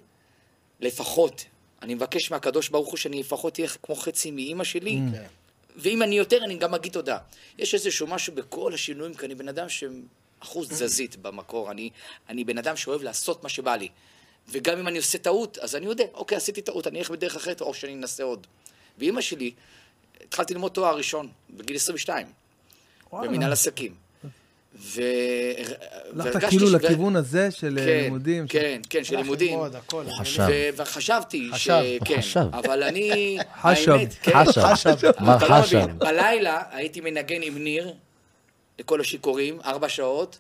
לפחות, אני מבקש מהקדוש ברוך הוא שאני לפחות תהיה כמו חצי מאמא שלי, ואם אני יותר אני גם אגיד תודה. יש איזשהו משהו בכל השינויים, כי אני בן אדם שאחוז תזזית במקור, אני, אני בן אדם שאוהב לעשות מה שבא לי, וגם אם אני עושה טעות, אז אני יודע, אוקיי, עשיתי טעות, אני אלך בדרך אחרת, או שאני אנסה עוד. ואמא שלי, התחלתי ללמוד תואר ראשון, בגיל עשרים ושתיים, במנהל עסקים. הלכת כאילו לכיוון הזה של לימודים. כן, כן, של לימודים. וחשבתי שכן, אבל אני... חשב, חשב. בלילה הייתי מנגן עם ניר, לכל השיכורים, ארבע שעות,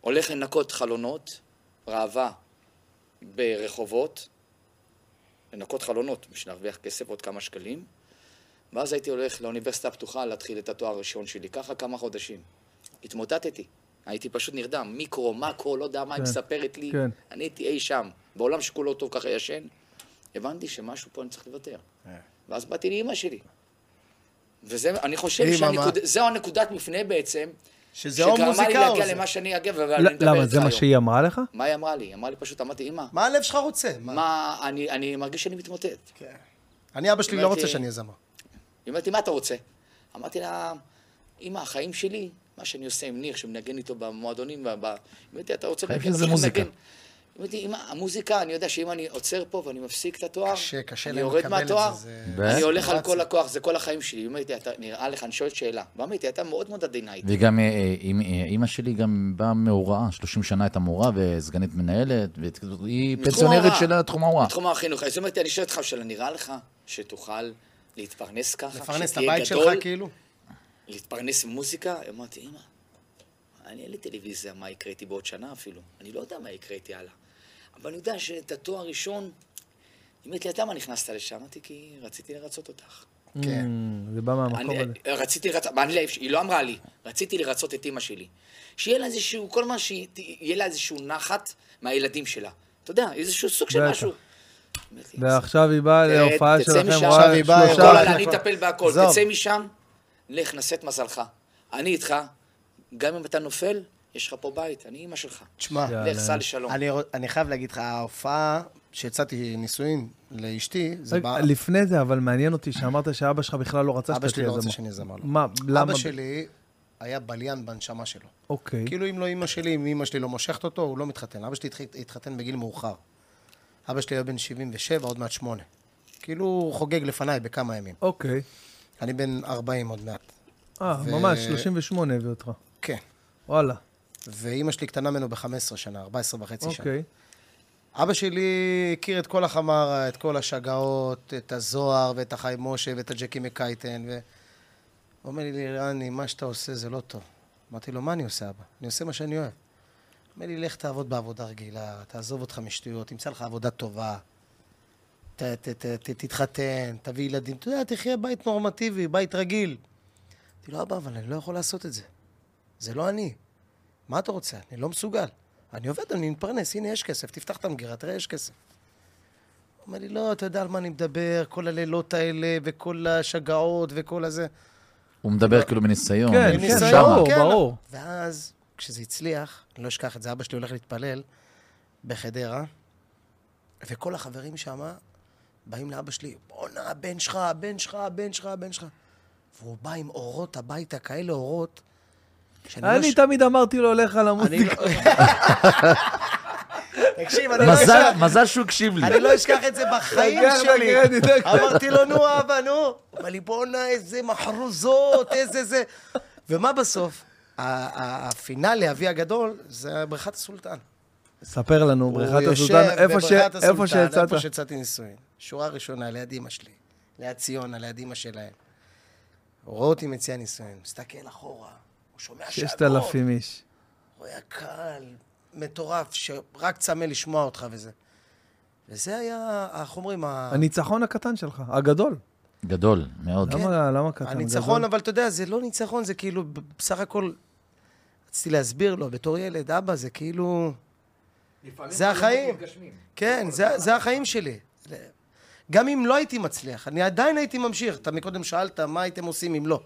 הולך לנקות חלונות, ראווה ברחובות, לנקות חלונות, בשביל להרוויח כסף עוד כמה שקלים, ואז הייתי הולך לאוניברסיטה הפתוחה להתחיל את התואר הראשון שלי, ככה כמה חודשים. התמוטטתי, הייתי פשוט נרדם, מיקרו, מקרו, לא יודע מה היא מספרת לי, אני הייתי אי שם, בעולם שכולו טוב ככה ישן, הבנתי שמשהו פה אני צריך לוותר. ואז באתי לאמא שלי. וזה, אני חושב שזהו הנקודת מפנה בעצם, שגרמה לי להגיע למה שאני אגב, אבל אני מדבר איתך היום. למה, זה מה שהיא אמרה לך? מה היא אמרה לי? היא אמרה לי פשוט, אמרתי, אמא. מה הלב שלך רוצה? מה, אני מרגיש שאני מתמוטט. אני, אבא שלי לא רוצה שאני אזמה. היא אומרת לי, מה אתה רוצה? אמרתי לה, אמא, החיים שלי, מה שאני עושה עם ניר, שמנגן איתו במועדונים, היא אומרת לי, אתה רוצה להגיד? זה מוזיקה. אמרתי, אמא, המוזיקה, אני יודע שאם אני עוצר פה ואני מפסיק את התואר, קשה, קשה אני יורד מהתואר, זה... אני הולך על כל הכוח, זה כל החיים שלי. אמרתי, אתה נראה לך, אני שואלת שאלה. באמת, הייתה מאוד מאוד עדינה איתי. וגם אמא שלי גם באה מהוראה, שלושים שנה הייתה מורה וסגנית מנהלת, והיא פנסיונרית של תחום ההוראה. תחום החינוך. אז אמרתי, אני שואלת לך, שאלה, נראה לך שתוכל להתפרנס ככה? לפרנס את הבית שלך כאילו? להתפרנס מוזיקה? אמרתי, אמא, אני אין לי טלוויזיה, מה הקראתי בעוד שנה אפילו. אני לא יודע מה הקראתי הלאה. אבל אני יודע שאת התואר הראשון, אמרתי לי, אתה מה נכנסת לשם? אמרתי, כי רציתי לרצות אותך. כן. זה בא מהמקום הזה. רציתי לרצות, היא לא אמרה לי, רציתי לרצות את אמא שלי. שיהיה לה איזשהו, כל מה שיהיה לה איזשהו נחת מהילדים שלה. אתה יודע, איזשהו סוג של משהו. ועכשיו היא באה להופעה שלכם. עכשיו היא באה, עכשיו אני אטפל בהכל. תצא משם, לך נשאת מזלך. אני איתך, גם אם אתה נופל, יש לך פה בית, אני אמא שלך. תשמע, אני חייב להגיד לך, ההופעה שיצאתי נישואין לאשתי, זה בא... לפני זה, אבל מעניין אותי שאמרת שאבא שלך בכלל לא רצה שאתה תהיה זמר. אבא שלי לא רצה שאני אזמר לו. מה? למה? אבא שלי היה בליין בנשמה שלו. אוקיי. כאילו אם לא אמא שלי, אם אמא שלי לא מושכת אותו, הוא לא מתחתן. אבא שלי התחתן בגיל מאוחר. אבא שלי היה בן שבעים ושבע, עוד מעט שמונה. כאילו הוא חוגג לפניי בכמה ימים. אוקיי. אני בן ארבעים עוד מעט. אה, ממש, שלושים ושמונה הביא אותך. כן. וואלה. ואימא שלי קטנה ממנו ב-חמש עשרה שנה, ארבע עשרה וחצי שנה. אבא שלי הכיר את כל החמרה, את כל השגעות, את הזוהר ואת החי משה ואת הג'קי מקייטן. הוא אומר לי, לירני, מה שאתה עושה זה לא טוב. אמרתי לו, מה אני עושה, אבא? אני עושה מה שאני אוהב. אמר לי, לך תעבוד בעבודה רגילה, תעזוב אותך משטויות, תמצא לך עבודה טובה, תתחתן, תביא ילדים, אתה יודע, תחיה בית נורמטיבי, בית רגיל. אמרתי לו, אבא, אבל אני לא יכול לעשות את זה. זה לא אני. מה אתה רוצה? אני לא מסוגל. אני עובד, אני מתפרנס, הנה יש כסף, תפתח את המגירה, תראה, יש כסף. הוא אומר לי, לא, אתה יודע על מה אני מדבר, כל הלילות האלה, וכל השגעות, וכל הזה. הוא מדבר כאילו מניסיון. כן, מניסיון, כן. ואז, כשזה הצליח, אני לא אשכח את זה, אבא שלי הולך להתפלל בחדרה, וכל החברים שמה באים לאבא שלי, בונה, הבן שלך, הבן שלך, הבן שלך, הבן שלך. והוא בא עם אורות הביתה, כאלה אורות, אני תמיד אמרתי לו, הולך על המוזיקה. מזל שהוא קשיב לי. אני לא אשכח את זה בחיים שלי. אמרתי לו, נו אבא, נו. הוא אמר לי, בונה, איזה מחרוזות, איזה זה. ומה בסוף? הפינאלי, אבי הגדול, זה בריכת הסולטן. ספר לנו, בריכת הסולטן, איפה שיצאת? איפה שיצאתי נישואין. שורה ראשונה, ליד אמא שלי. ליד ציונה, ליד אמא שלהם. רואה אותי מציעה נישואין, מסתכל אחורה. ששת אלפים איש. הוא היה קהל מטורף, שרק צמא לשמוע אותך וזה. וזה היה, איך אומרים... הניצחון הקטן שלך, הגדול. גדול, מאוד. למה קטן? הניצחון, אבל אתה יודע, זה לא ניצחון, זה כאילו, בסך הכל, רציתי להסביר לו, בתור ילד, אבא, זה כאילו... זה החיים. כן, זה החיים שלי. גם אם לא הייתי מצליח, אני עדיין הייתי ממשיך. אתה מקודם שאלת, מה הייתם עושים אם לא?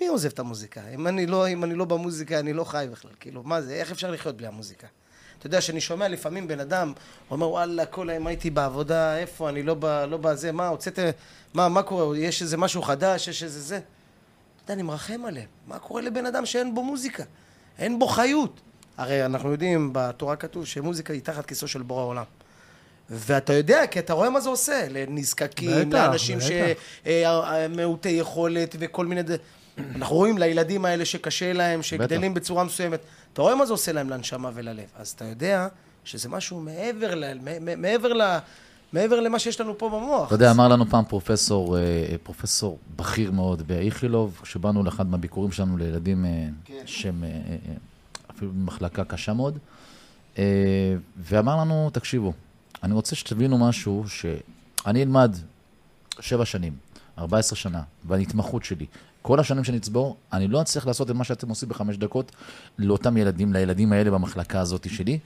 מי עוזב את המוזיקה? אם אני לא, אם אני לא במוזיקה, אני לא חי בכלל. כאילו, מה זה? איך אפשר לחיות בלי המוזיקה? אתה יודע, שאני שומע לפעמים בן אדם, הוא אומר, וואלה, כל היום הייתי בעבודה, איפה, אני לא בא, לא בא זה, מה, הוצאת, מה, מה קורה? יש איזה משהו חדש, יש איזה זה. אתה יודע, אני מרחם עליהם. מה קורה לבן אדם שאין בו מוזיקה? אין בו חיות. הרי אנחנו יודעים, בתורה כתוב שמוזיקה היא תחת כיסו של בורא העולם. ואתה יודע, כי אתה רואה מה זה עושה, לנזקקים, לאנשים שמעוטי יכולת וכל מיני... אנחנו רואים לילדים האלה שקשה להם, שגדלים בצורה מסוימת. אתה רואה מה זה עושה להם לנשמה וללב. אז אתה יודע שזה משהו מעבר ל... מעבר ל... מעבר למה שיש לנו פה במוח. אתה יודע, אמר לנו פעם פרופסור, פרופסור בכיר מאוד באיכילוב, כשבאנו לאחד מהביקורים שלנו לילדים שהם אפילו במחלקה קשה מאוד, ואמר לנו, תקשיבו, אני רוצה שתבינו משהו שאני אלמד שבע שנים, ארבע עשרה שנה, וההתמחות שלי, כל השנים שנצבור, אני לא אצליח לעשות את מה שאתם עושים בחמש דקות לאותם ילדים, לילדים האלה במחלקה הזאת שלי.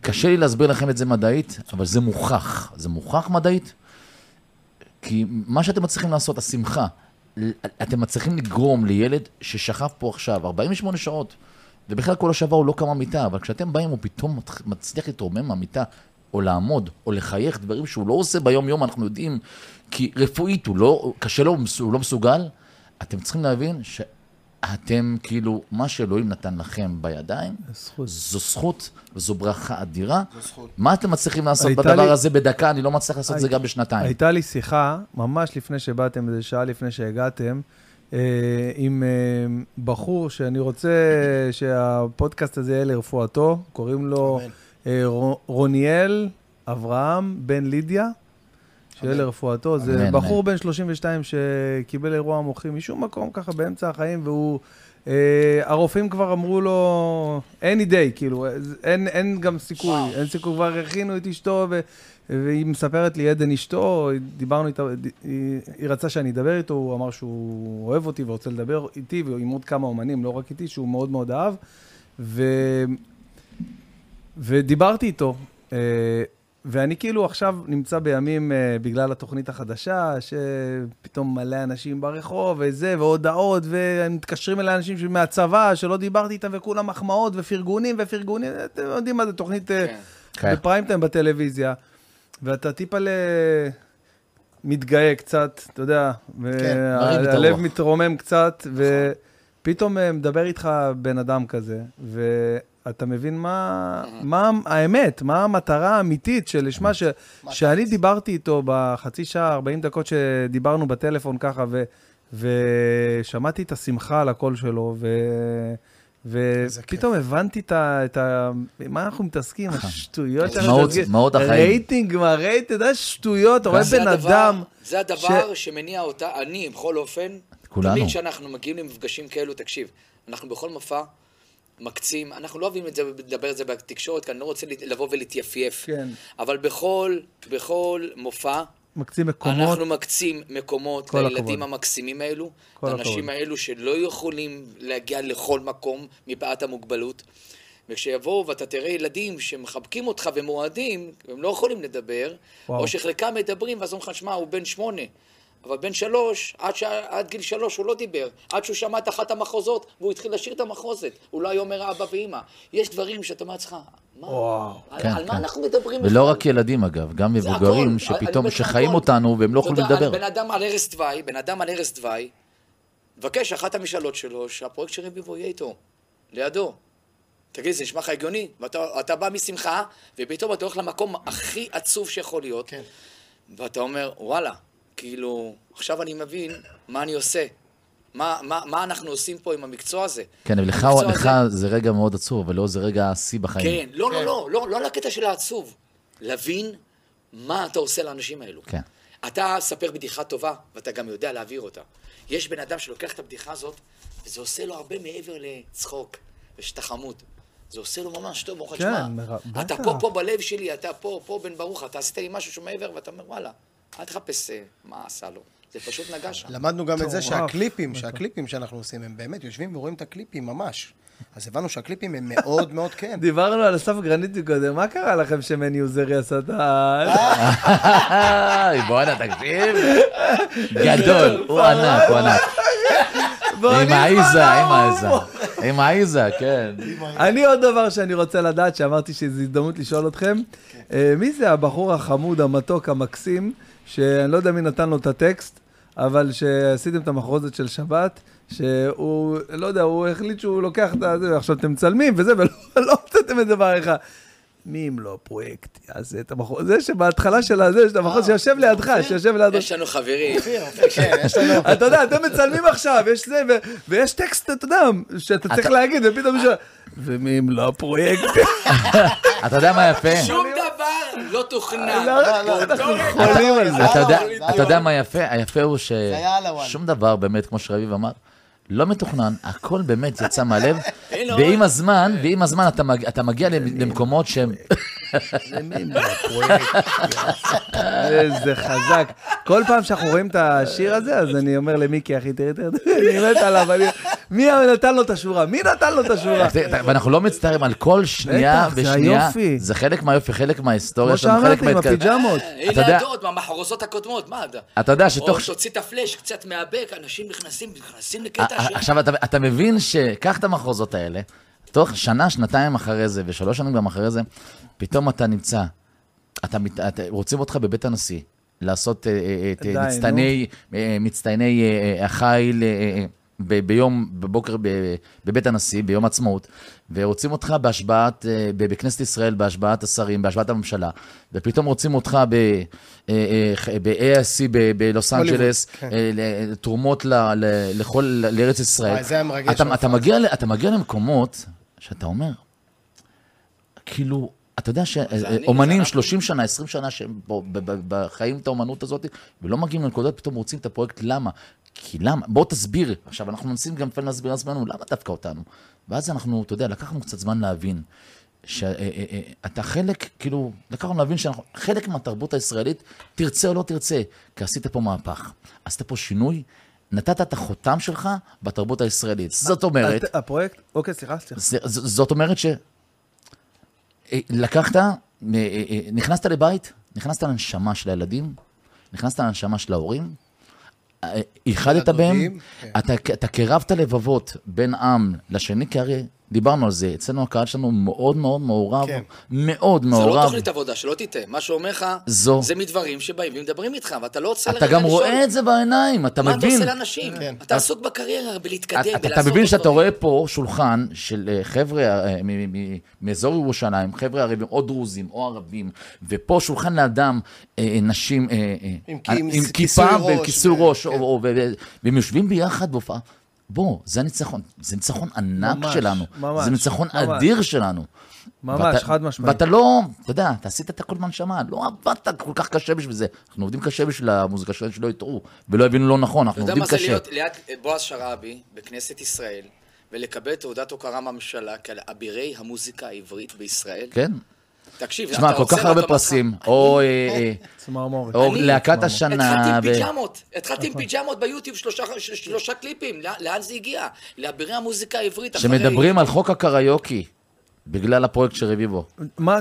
קשה לי להסביר לכם את זה מדעית, אבל זה מוכח. זה מוכח מדעית, כי מה שאתם מצליחים לעשות, השמחה, אתם מצליחים לגרום לילד ששכב פה עכשיו ארבעים ושמונה שעות, ובכלל כל השבוע הוא לא קם מהמיטה, אבל כשאתם באים הוא פתאום מצליח להתרומם מהמיטה, או לעמוד, או לחייך, דברים שהוא לא עושה ביום יום, אנחנו יודעים, כי רפואית הוא לא, קשה לו, הוא לא מסוגל. אתם צריכים להבין שאתם, כאילו, מה שאלוהים נתן לכם בידיים, זו זכות, וזו ברכה אדירה. מה אתם מצליחים לעשות בדבר הזה בדקה? אני לא מצליח לעשות את זה גם בשנתיים. הייתה לי שיחה, ממש לפני שבאתם, איזה שעה לפני שהגעתם, עם בחור שאני רוצה שהפודקאסט הזה יהיה לרפואתו, קוראים לו... רוניאל אברהם בן לידיה, שיהיה לרפואתו. זה בחור בן שלושים ושתיים שקיבל אירוע מוחי משום מקום, ככה באמצע החיים, והוא, הרופאים כבר אמרו לו, אין אידי, כאילו, אין גם סיכוי, אין סיכוי, כבר הכינו את אשתו, והיא מספרת לי עדן אשתו, דיברנו איתה, היא רצה שאני אדבר איתו, הוא אמר שהוא אוהב אותי ורוצה לדבר איתי, ועם עוד כמה אומנים, לא רק איתי, שהוא מאוד מאוד אהב, ו... ודיברתי איתו, ואני כאילו עכשיו נמצא בימים בגלל התוכנית החדשה, שפתאום מלא אנשים ברחוב וזה, והודעות, ומתקשרים אל האנשים מהצבא, שלא דיברתי איתם, וכולם מחמאות, ופרגונים, ופרגונים, אתם יודעים מה, זו תוכנית בפריים-טיים בטלוויזיה, ואתה טיפה ל... מתגאה קצת, אתה יודע, הלב מתרומם קצת, ופתאום מדבר איתך בן אדם כזה, ו... אתה מבין מה, מה האמת, מה המטרה האמיתית של לשמה, ש, שאני דיברתי איתו בחצי שעה, ארבעים דקות שדיברנו בטלפון ככה, ו, ושמעתי את השמחה על הקול שלו, ו, ופתאום הבנתי את ה, את ה... מה אנחנו מתעסקים? השטויות. מהות החיים. רייטינג, מה רייט, אתה יודע, שטויות, רואה בן אדם. זה הדבר שמניע אותה, אני, בכל אופן, תמיד שאנחנו מגיעים למפגשים כאלו, תקשיב, אנחנו בכל מופע, מקצים, אנחנו לא אוהבים את זה, לדבר את זה בתקשורת, כי אני לא רוצה לבוא ולהתייפייף. כן. אבל בכל, בכל מופע, מקצים מקומות, אנחנו מקצים מקומות לילדים המקסימים האלו, לאנשים האלו שלא יכולים להגיע לכל מקום מפאת המוגבלות. וכשיבואו ואתה תראה ילדים שמחבקים אותך ומועדים, הם לא יכולים לדבר, וואו. או שחלקם מדברים, ואז אומרים לך, שמה, הוא בן שמונה. אבל בן שלוש, עד, ש... עד גיל שלוש הוא לא דיבר, עד שהוא שמע את אחת המחוזות, והוא התחיל לשיר את המחוזת, הוא לא היה אומר אבא ואמא. יש דברים שאתה מעצמך, מה? על, כן, על כן. מה אנחנו מדברים? ולא בכלל? רק ילדים אגב, גם מבוגרים שפתאום שחיים הכל. אותנו והם לא יכולים לדבר. בן אדם על ערס דווי, בן אדם על ערס דווי, מבקש אחת המשאלות שלו, שהפרויקט של רביבו יהיה איתו, לידו. תגיד, זה נשמע לך הגיוני, ואתה אתה בא משמחה, ופתאום אתה הולך למקום הכי עצוב שיכול להיות, כן. ואתה אומר, וואלה, כאילו, עכשיו אני מבין מה אני עושה, מה, מה, מה אנחנו עושים פה עם המקצוע הזה. כן, אבל לך זה רגע מאוד עצוב, אבל לא, זה רגע עשי בחיים. כן, לא, לא, לא, לא, לא לקטע של העצוב. להבין מה אתה עושה לאנשים האלו. כן. אתה ספר בדיחה טובה, ואתה גם יודע להעביר אותה. יש בן אדם שלוקח את הבדיחה הזאת, וזה עושה לו הרבה מעבר לצחוק ושתחמות. זה עושה לו ממש טוב, ברוך השם. כן, אתה פה, פה בלב שלי, אתה פה, פה בן ברוך, אתה עשית לי משהו שהוא מעבר, ואתה אומר, וואלה. אל תחפש מה עשה לו, זה פשוט נגש. למדנו גם את זה שהקליפים, שהקליפים שאנחנו עושים, הם באמת יושבים ורואים את הקליפים ממש. אז הבנו שהקליפים הם מאוד מאוד כן. דיברנו על אסף גרניטי קודם, מה קרה לכם שמני עוזרי עשה את ה... בואנה, תקשיב. גדול, הוא ענק, הוא ענק. עם העיזה, עם העיזה. עם העיזה, כן. אני עוד דבר שאני רוצה לדעת, שאמרתי שזו הזדמנות לשאול אתכם, מי זה הבחור החמוד, המתוק, המקסים, שאני לא יודע מי נתן לו את הטקסט, אבל שעשיתם את המחרוזת של שבת, שהוא, לא יודע, הוא החליט שהוא לוקח את זה, עכשיו אתם מצלמים וזה, ולא הוצאתם את זה בעריכה. מי אם לא פרויקט, יעשה את המחוז, זה שבהתחלה שלה, זה שאתה מחוז, שיושב לידך, שיושב לידך. יש לנו חברים. אתה יודע, אתם מצלמים עכשיו, יש זה, ויש טקסט, אתה יודע, שאתה צריך להגיד, ופתאום מישהו, ומי אם לא פרויקט. אתה יודע מה יפה? שום דבר לא תוכנן. אנחנו חולים על זה. אתה יודע מה יפה? היפה הוא ששום דבר, באמת, כמו שרביב אמר, לא מתוכנן, הכל באמת יצא מהלב, ועם הזמן, ועם הזמן אתה מגיע למקומות שהם... זה מין בפרויקט. איזה חזק. כל פעם שאנחנו רואים את השיר הזה, אז אני אומר למיקי, אחי, תראי, תראי, אני רואה את עליו, מי נתן לו את השורה? מי נתן לו את השורה? ואנחנו לא מצטערים על כל שנייה ושנייה. זה חלק מהיופי, חלק מההיסטוריה. כמו שאמרתי, עם הפיג'מות. אלה הדעות, מהמחרוזות הקודמות, מה אתה? אתה יודע שתוך... או תוציא את הפלש קצת מהבק, אנשים נכנסים, נכנסים לקטע השני. עכשיו, אתה מבין שכך את המחרוזות האלה, תוך שנה, שנתיים אחרי זה, ושלוש שנים גם אחרי זה, פתאום אתה נמצא, אתה, אתה, רוצים אותך בבית הנשיא, לעשות את מצטייני, מצטייני החיל ב, ביום, בבוקר בבית הנשיא, ביום עצמאות, ורוצים אותך בהשבעת, בכנסת ישראל, בהשבעת השרים, בהשבעת הממשלה, ופתאום רוצים אותך ב-A I C, בלוס אנג'לס, תרומות לארץ ישראל. אתה מגיע למקומות שאתה אומר, כאילו, אתה יודע שאומנים שלושים שנה, עשרים שנה שהם בחיים את האומנות הזאת, ולא מגיעים לנקודות, פתאום רוצים את הפרויקט. למה? כי למה? בוא תסביר. עכשיו, אנחנו מנסים גם פעם להסביר לעצמנו, למה דווקא אותנו? ואז אנחנו, אתה יודע, לקחנו קצת זמן להבין, שאתה חלק, כאילו, לקחנו להבין שאנחנו, חלק מהתרבות הישראלית, תרצה או לא תרצה, כי עשית פה מהפך, עשית פה שינוי, נתת את החותם שלך בתרבות הישראלית. זאת אומרת... הפרויקט? אוקיי, סליחה, סליחה. זאת אומרת ש... לקחת, נכנסת לבית, נכנסת לנשמה של הילדים, נכנסת לנשמה של ההורים, איחדת בהם, אתה, אתה קרבת לבבות בין עם לשני, כי הרי דיברנו על זה, אצלנו הקהל שלנו מאוד מאוד מעורב, מאוד מעורב. זה לא תוכנית עבודה, שלא תיתה, מה שאומר לך, זה מדברים שבאים ומדברים איתך, ואתה לא עושה לך... אתה גם רואה את זה בעיניים, אתה מבין. מה אתה עושה לאנשים? אתה עסוק בקריירה, בלהתקדם, אתה מבין שאתה רואה פה שולחן של חבר'ה מאזור ירושלים, חבר'ה ערבים, או דרוזים, או ערבים, ופה שולחן לאדם, נשים עם כיפה וכיסוי ראש, והם יושבים ביחד בהופעה. בוא, זה ניצחון, זה ניצחון ענק שלנו, זה ניצחון אדיר שלנו. ממש, חד משמעית. ואתה לא, אתה יודע, אתה עשית את הכל מהנשמה, לא עבדת כל כך קשה בשביל זה. אנחנו עובדים קשה בשביל המוזיקה שלנו שלא יתראו, ולא הבינו לא נכון, אנחנו עובדים קשה. אתה יודע מה זה להיות ליד בועז שראבי בכנסת ישראל, ולקבל תעודת הוקרה מהממשלה כאל אבירי המוזיקה העברית בישראל? כן. תקשיב, אתה רוצה... כל כך הרבה פרסים, או להקת השנה... התחלתי עם פיג'מות ביוטיוב, שלושה קליפים, לאן זה הגיע? לאבירי המוזיקה העברית אחרי... שמדברים על חוק הקריוקי, בגלל הפרויקט שרביבו. מה,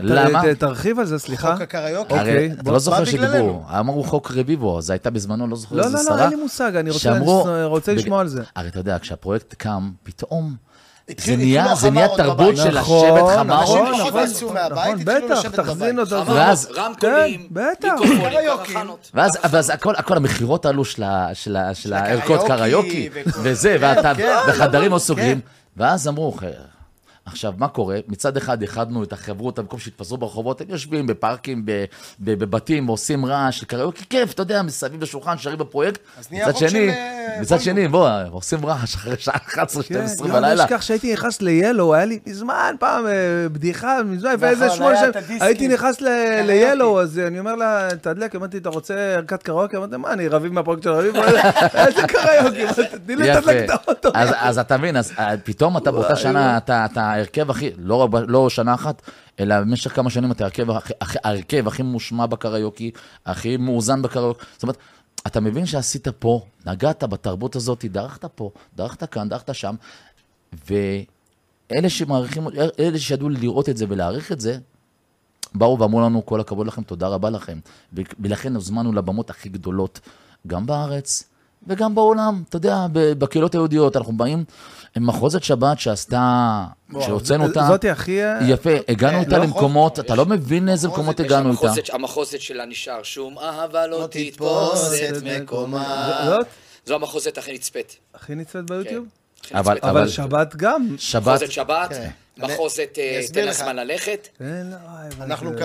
תרחיב על זה, סליחה? חוק הקריוקי? אוקיי, אתה לא זוכר שדיברו, אמרו חוק רביבו, זה הייתה בזמנו, לא זוכר איזה שרה. לא, לא, לא, אין לי מושג, אני רוצה לשמוע על זה. הרי אתה יודע, כשהפרויקט קם, פתאום... זה נהיה תרבות של השבט חמארו. אנשים פחות יצאו מהבית, התחילו לשבת בבית. רמקולים, קריוקי. ואז הכל המחירות העלו של הערכות קריוקי, וזה, וחדרים או סוגרים. ואז אמרו, עכשיו מה קורה? מצד אחד החדנו את החברות, המקום שהתפזרו ברחובות, הם יושבים בפארקים, בבתים, עושים רעש, קריוקי כיף, אתה יודע, מסביב לשולחן, שרים בפרויקט. מצד שני, מצד שני, בוא, עושים רעש אחרי שעה אחת עשרה שתים עשרה בלילה. לא נשכח שהייתי נכנס ל-Yellow, היה לי מזמן פעם בדיחה, מזמן, ואיזה שמונה שם, הייתי נכנס ל-Yellow, אז אני אומר לה, תדלק, אמרתי, אתה רוצה ערכת קריוקי? אמרתי, מה, אני רבים מהפרויקט של רבים? איזה קריוקי, תני לי תדלק את האוטו. אז אתה מבין, אז פתאום אתה באותה שנה, אתה הרכב הכי, לא שנה אחת, אלא במשך כמה שנים אתה הרכב הכי מושמע בקריוקי, הכי מאוזן בקריוקי. זאת אומרת, אתה מבין שעשית פה, נגעת בתרבות הזאת, דרכת פה, דרכת כאן, דרכת שם, ואלה שמעריכים, אלה שידעו לראות את זה ולהעריך את זה, באו ואמרו לנו, כל הכבוד לכם, תודה רבה לכם. ולכן הזמנו לבמות הכי גדולות, גם בארץ, וגם בעולם, אתה יודע, בקהילות היהודיות, אנחנו באים עם מחוזת שבת שעשתה, שהוצאנו אותה. זאת הכי... יפה, הגענו איתה למקומות, אתה לא מבין איזה מקומות הגענו איתה. המחוזת שלה נשאר, שום אהבה לא תתפוס את מקומה. זאת? זו המחוזת הכי נצפית. הכי נצפית ביוטיוב? אבל שבת גם. מחוזת שבת, מחוזת תן הזמן ללכת.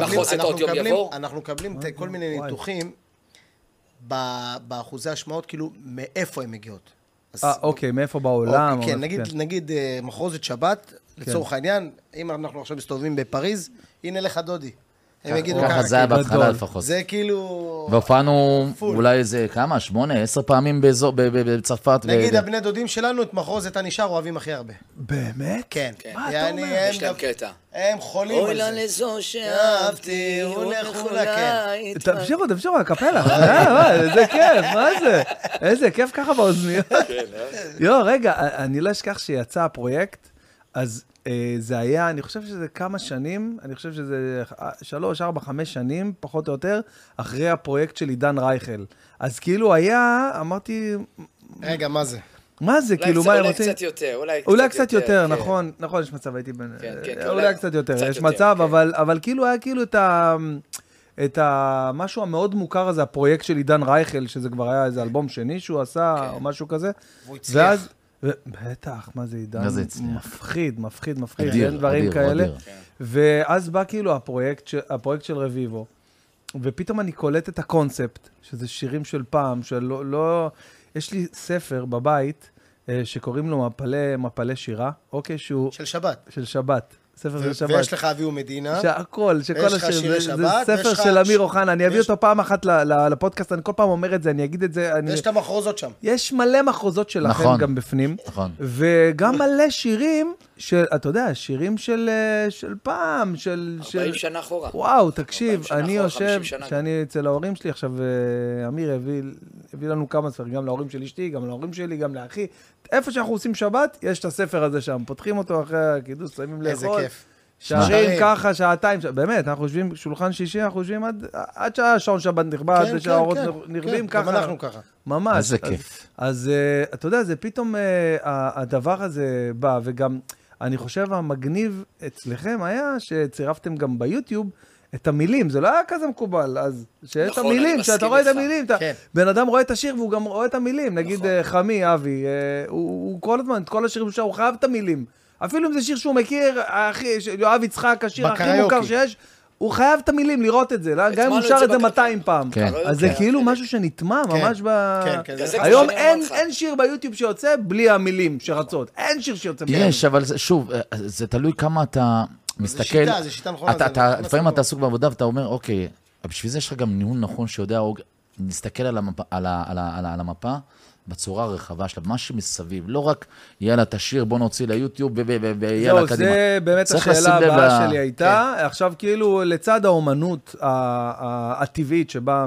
מחוזת עוד יום יבוא. אנחנו מקבלים כל מיני ניתוחים, באחוזי השמעות, כאילו, מאיפה הן מגיעות. אה, אוקיי, מאיפה בעולם? כן, נגיד מחוזת שבת, לצורך העניין, אם אנחנו עכשיו מסתובבים בפריז, הנה לך דודי. הם יגידו ככה. ככה זה היה בהתחלה לפחות. זה כאילו... והופענו אולי איזה כמה, שמונה, עשר פעמים בצרפת. נגיד, הבני דודים שלנו, את מחוזת הנשאר אוהבים הכי הרבה. באמת? כן. מה אתה אומר? יש להם קטע. הם חולים על זה. אוי לה לזו שאהבתי, ולכולה איתך. תמשירו, תמשירו, הקפלה. איזה כיף, מה זה? איזה כיף ככה באוזניות. יו, רגע, אני לא אשכח שיצא הפרויקט, אז... זה היה, אני חושב שזה כמה שנים, אני חושב שזה שלוש, ארבע, חמש שנים, פחות או יותר, אחרי הפרויקט של עידן רייכל. אז כאילו היה, אמרתי... רגע, מה זה? מה זה? כאילו, מה הם רוצים? אולי קצת יותר, אולי קצת יותר, נכון, נכון, יש מצב, הייתי בין... אולי קצת יותר, יש מצב, אבל כאילו היה כאילו את ה... את המשהו המאוד מוכר הזה, הפרויקט של עידן רייכל, שזה כבר היה איזה אלבום שני שהוא עשה, או משהו כזה. והוא הצליח. בטח, מה זה עידן? מפחיד, מפחיד, מפחיד. אין דברים כאלה. ואז בא כאילו הפרויקט של רביבו, ופתאום אני קולט את הקונספט, שזה שירים של פעם, שלא, לא... יש לי ספר בבית, שקוראים לו מפלי, מפלי שירה, אוקיי, שהוא... של שבת. של שבת. ויש לך אביו מדינה, ויש לך שירי שבת, זה ספר של אמיר אוחנה, אני אביא אותו פעם אחת לפודקאסט, אני כל פעם אומר את זה, אני אגיד את זה, ויש את המחרוזות שם, יש מלא מחרוזות שלכם גם בפנים, וגם מלא שירים, אתה יודע, שירים של פעם, ארבעים שנה אחורה. וואו, תקשיב, אני יושב, שאני אצל ההורים שלי, עכשיו אמיר הביא לנו כמה ספר, גם להורים של אשתי, גם להורים שלי, גם לאחי, איפה שאנחנו עושים שבת, יש את הספר הזה שם, פותחים אותו אחרי הקידוש, שמים לאכול, שערים ככה, שעתיים, באמת, אנחנו יושבים, שולחן שישי, אנחנו יושבים עד שהשעון שבת נכבה, עד שהאורות נכבים ככה. גם אנחנו ככה. ממש. אז זה כיף. אז אתה יודע, זה פתאום הדבר הזה בא, וגם אני חושב המגניב אצלכם היה שצירפתם גם ביוטיוב, את המילים, זה לא היה כזה מקובל, אז שיש את המילים, שאתה רואה את המילים, בן אדם רואה את השיר והוא גם רואה את המילים, נגיד חמי, אבי, הוא כל הזמן, את כל השירים שלו, הוא חייב את המילים, אפילו אם זה שיר שהוא מכיר, יואב יצחק, השיר הכי מוכר שיש, הוא חייב את המילים לראות את זה, גם אם הוא שר את זה מאתיים פעם, אז זה כאילו משהו שנטמע ממש ב... היום אין שיר ביוטיוב שיוצא בלי המילים שרצות, אין שיר שיוצא בלי המילים. יש, אבל שוב, זה תלוי כמה אתה... מסתכל, לפעמים אתה עסוק בעבודה ואתה אומר, אוקיי, בשביל זה יש לך גם ניהול נכון שיודע, נסתכל על המפה בצורה הרחבה שלה, מה שמסביב, לא רק יאללה תשאיר, בוא נוציא ליוטיוב ויאללה קדימה. זה באמת השאלה הבאה שלי הייתה, עכשיו כאילו לצד האומנות הטבעית שבאה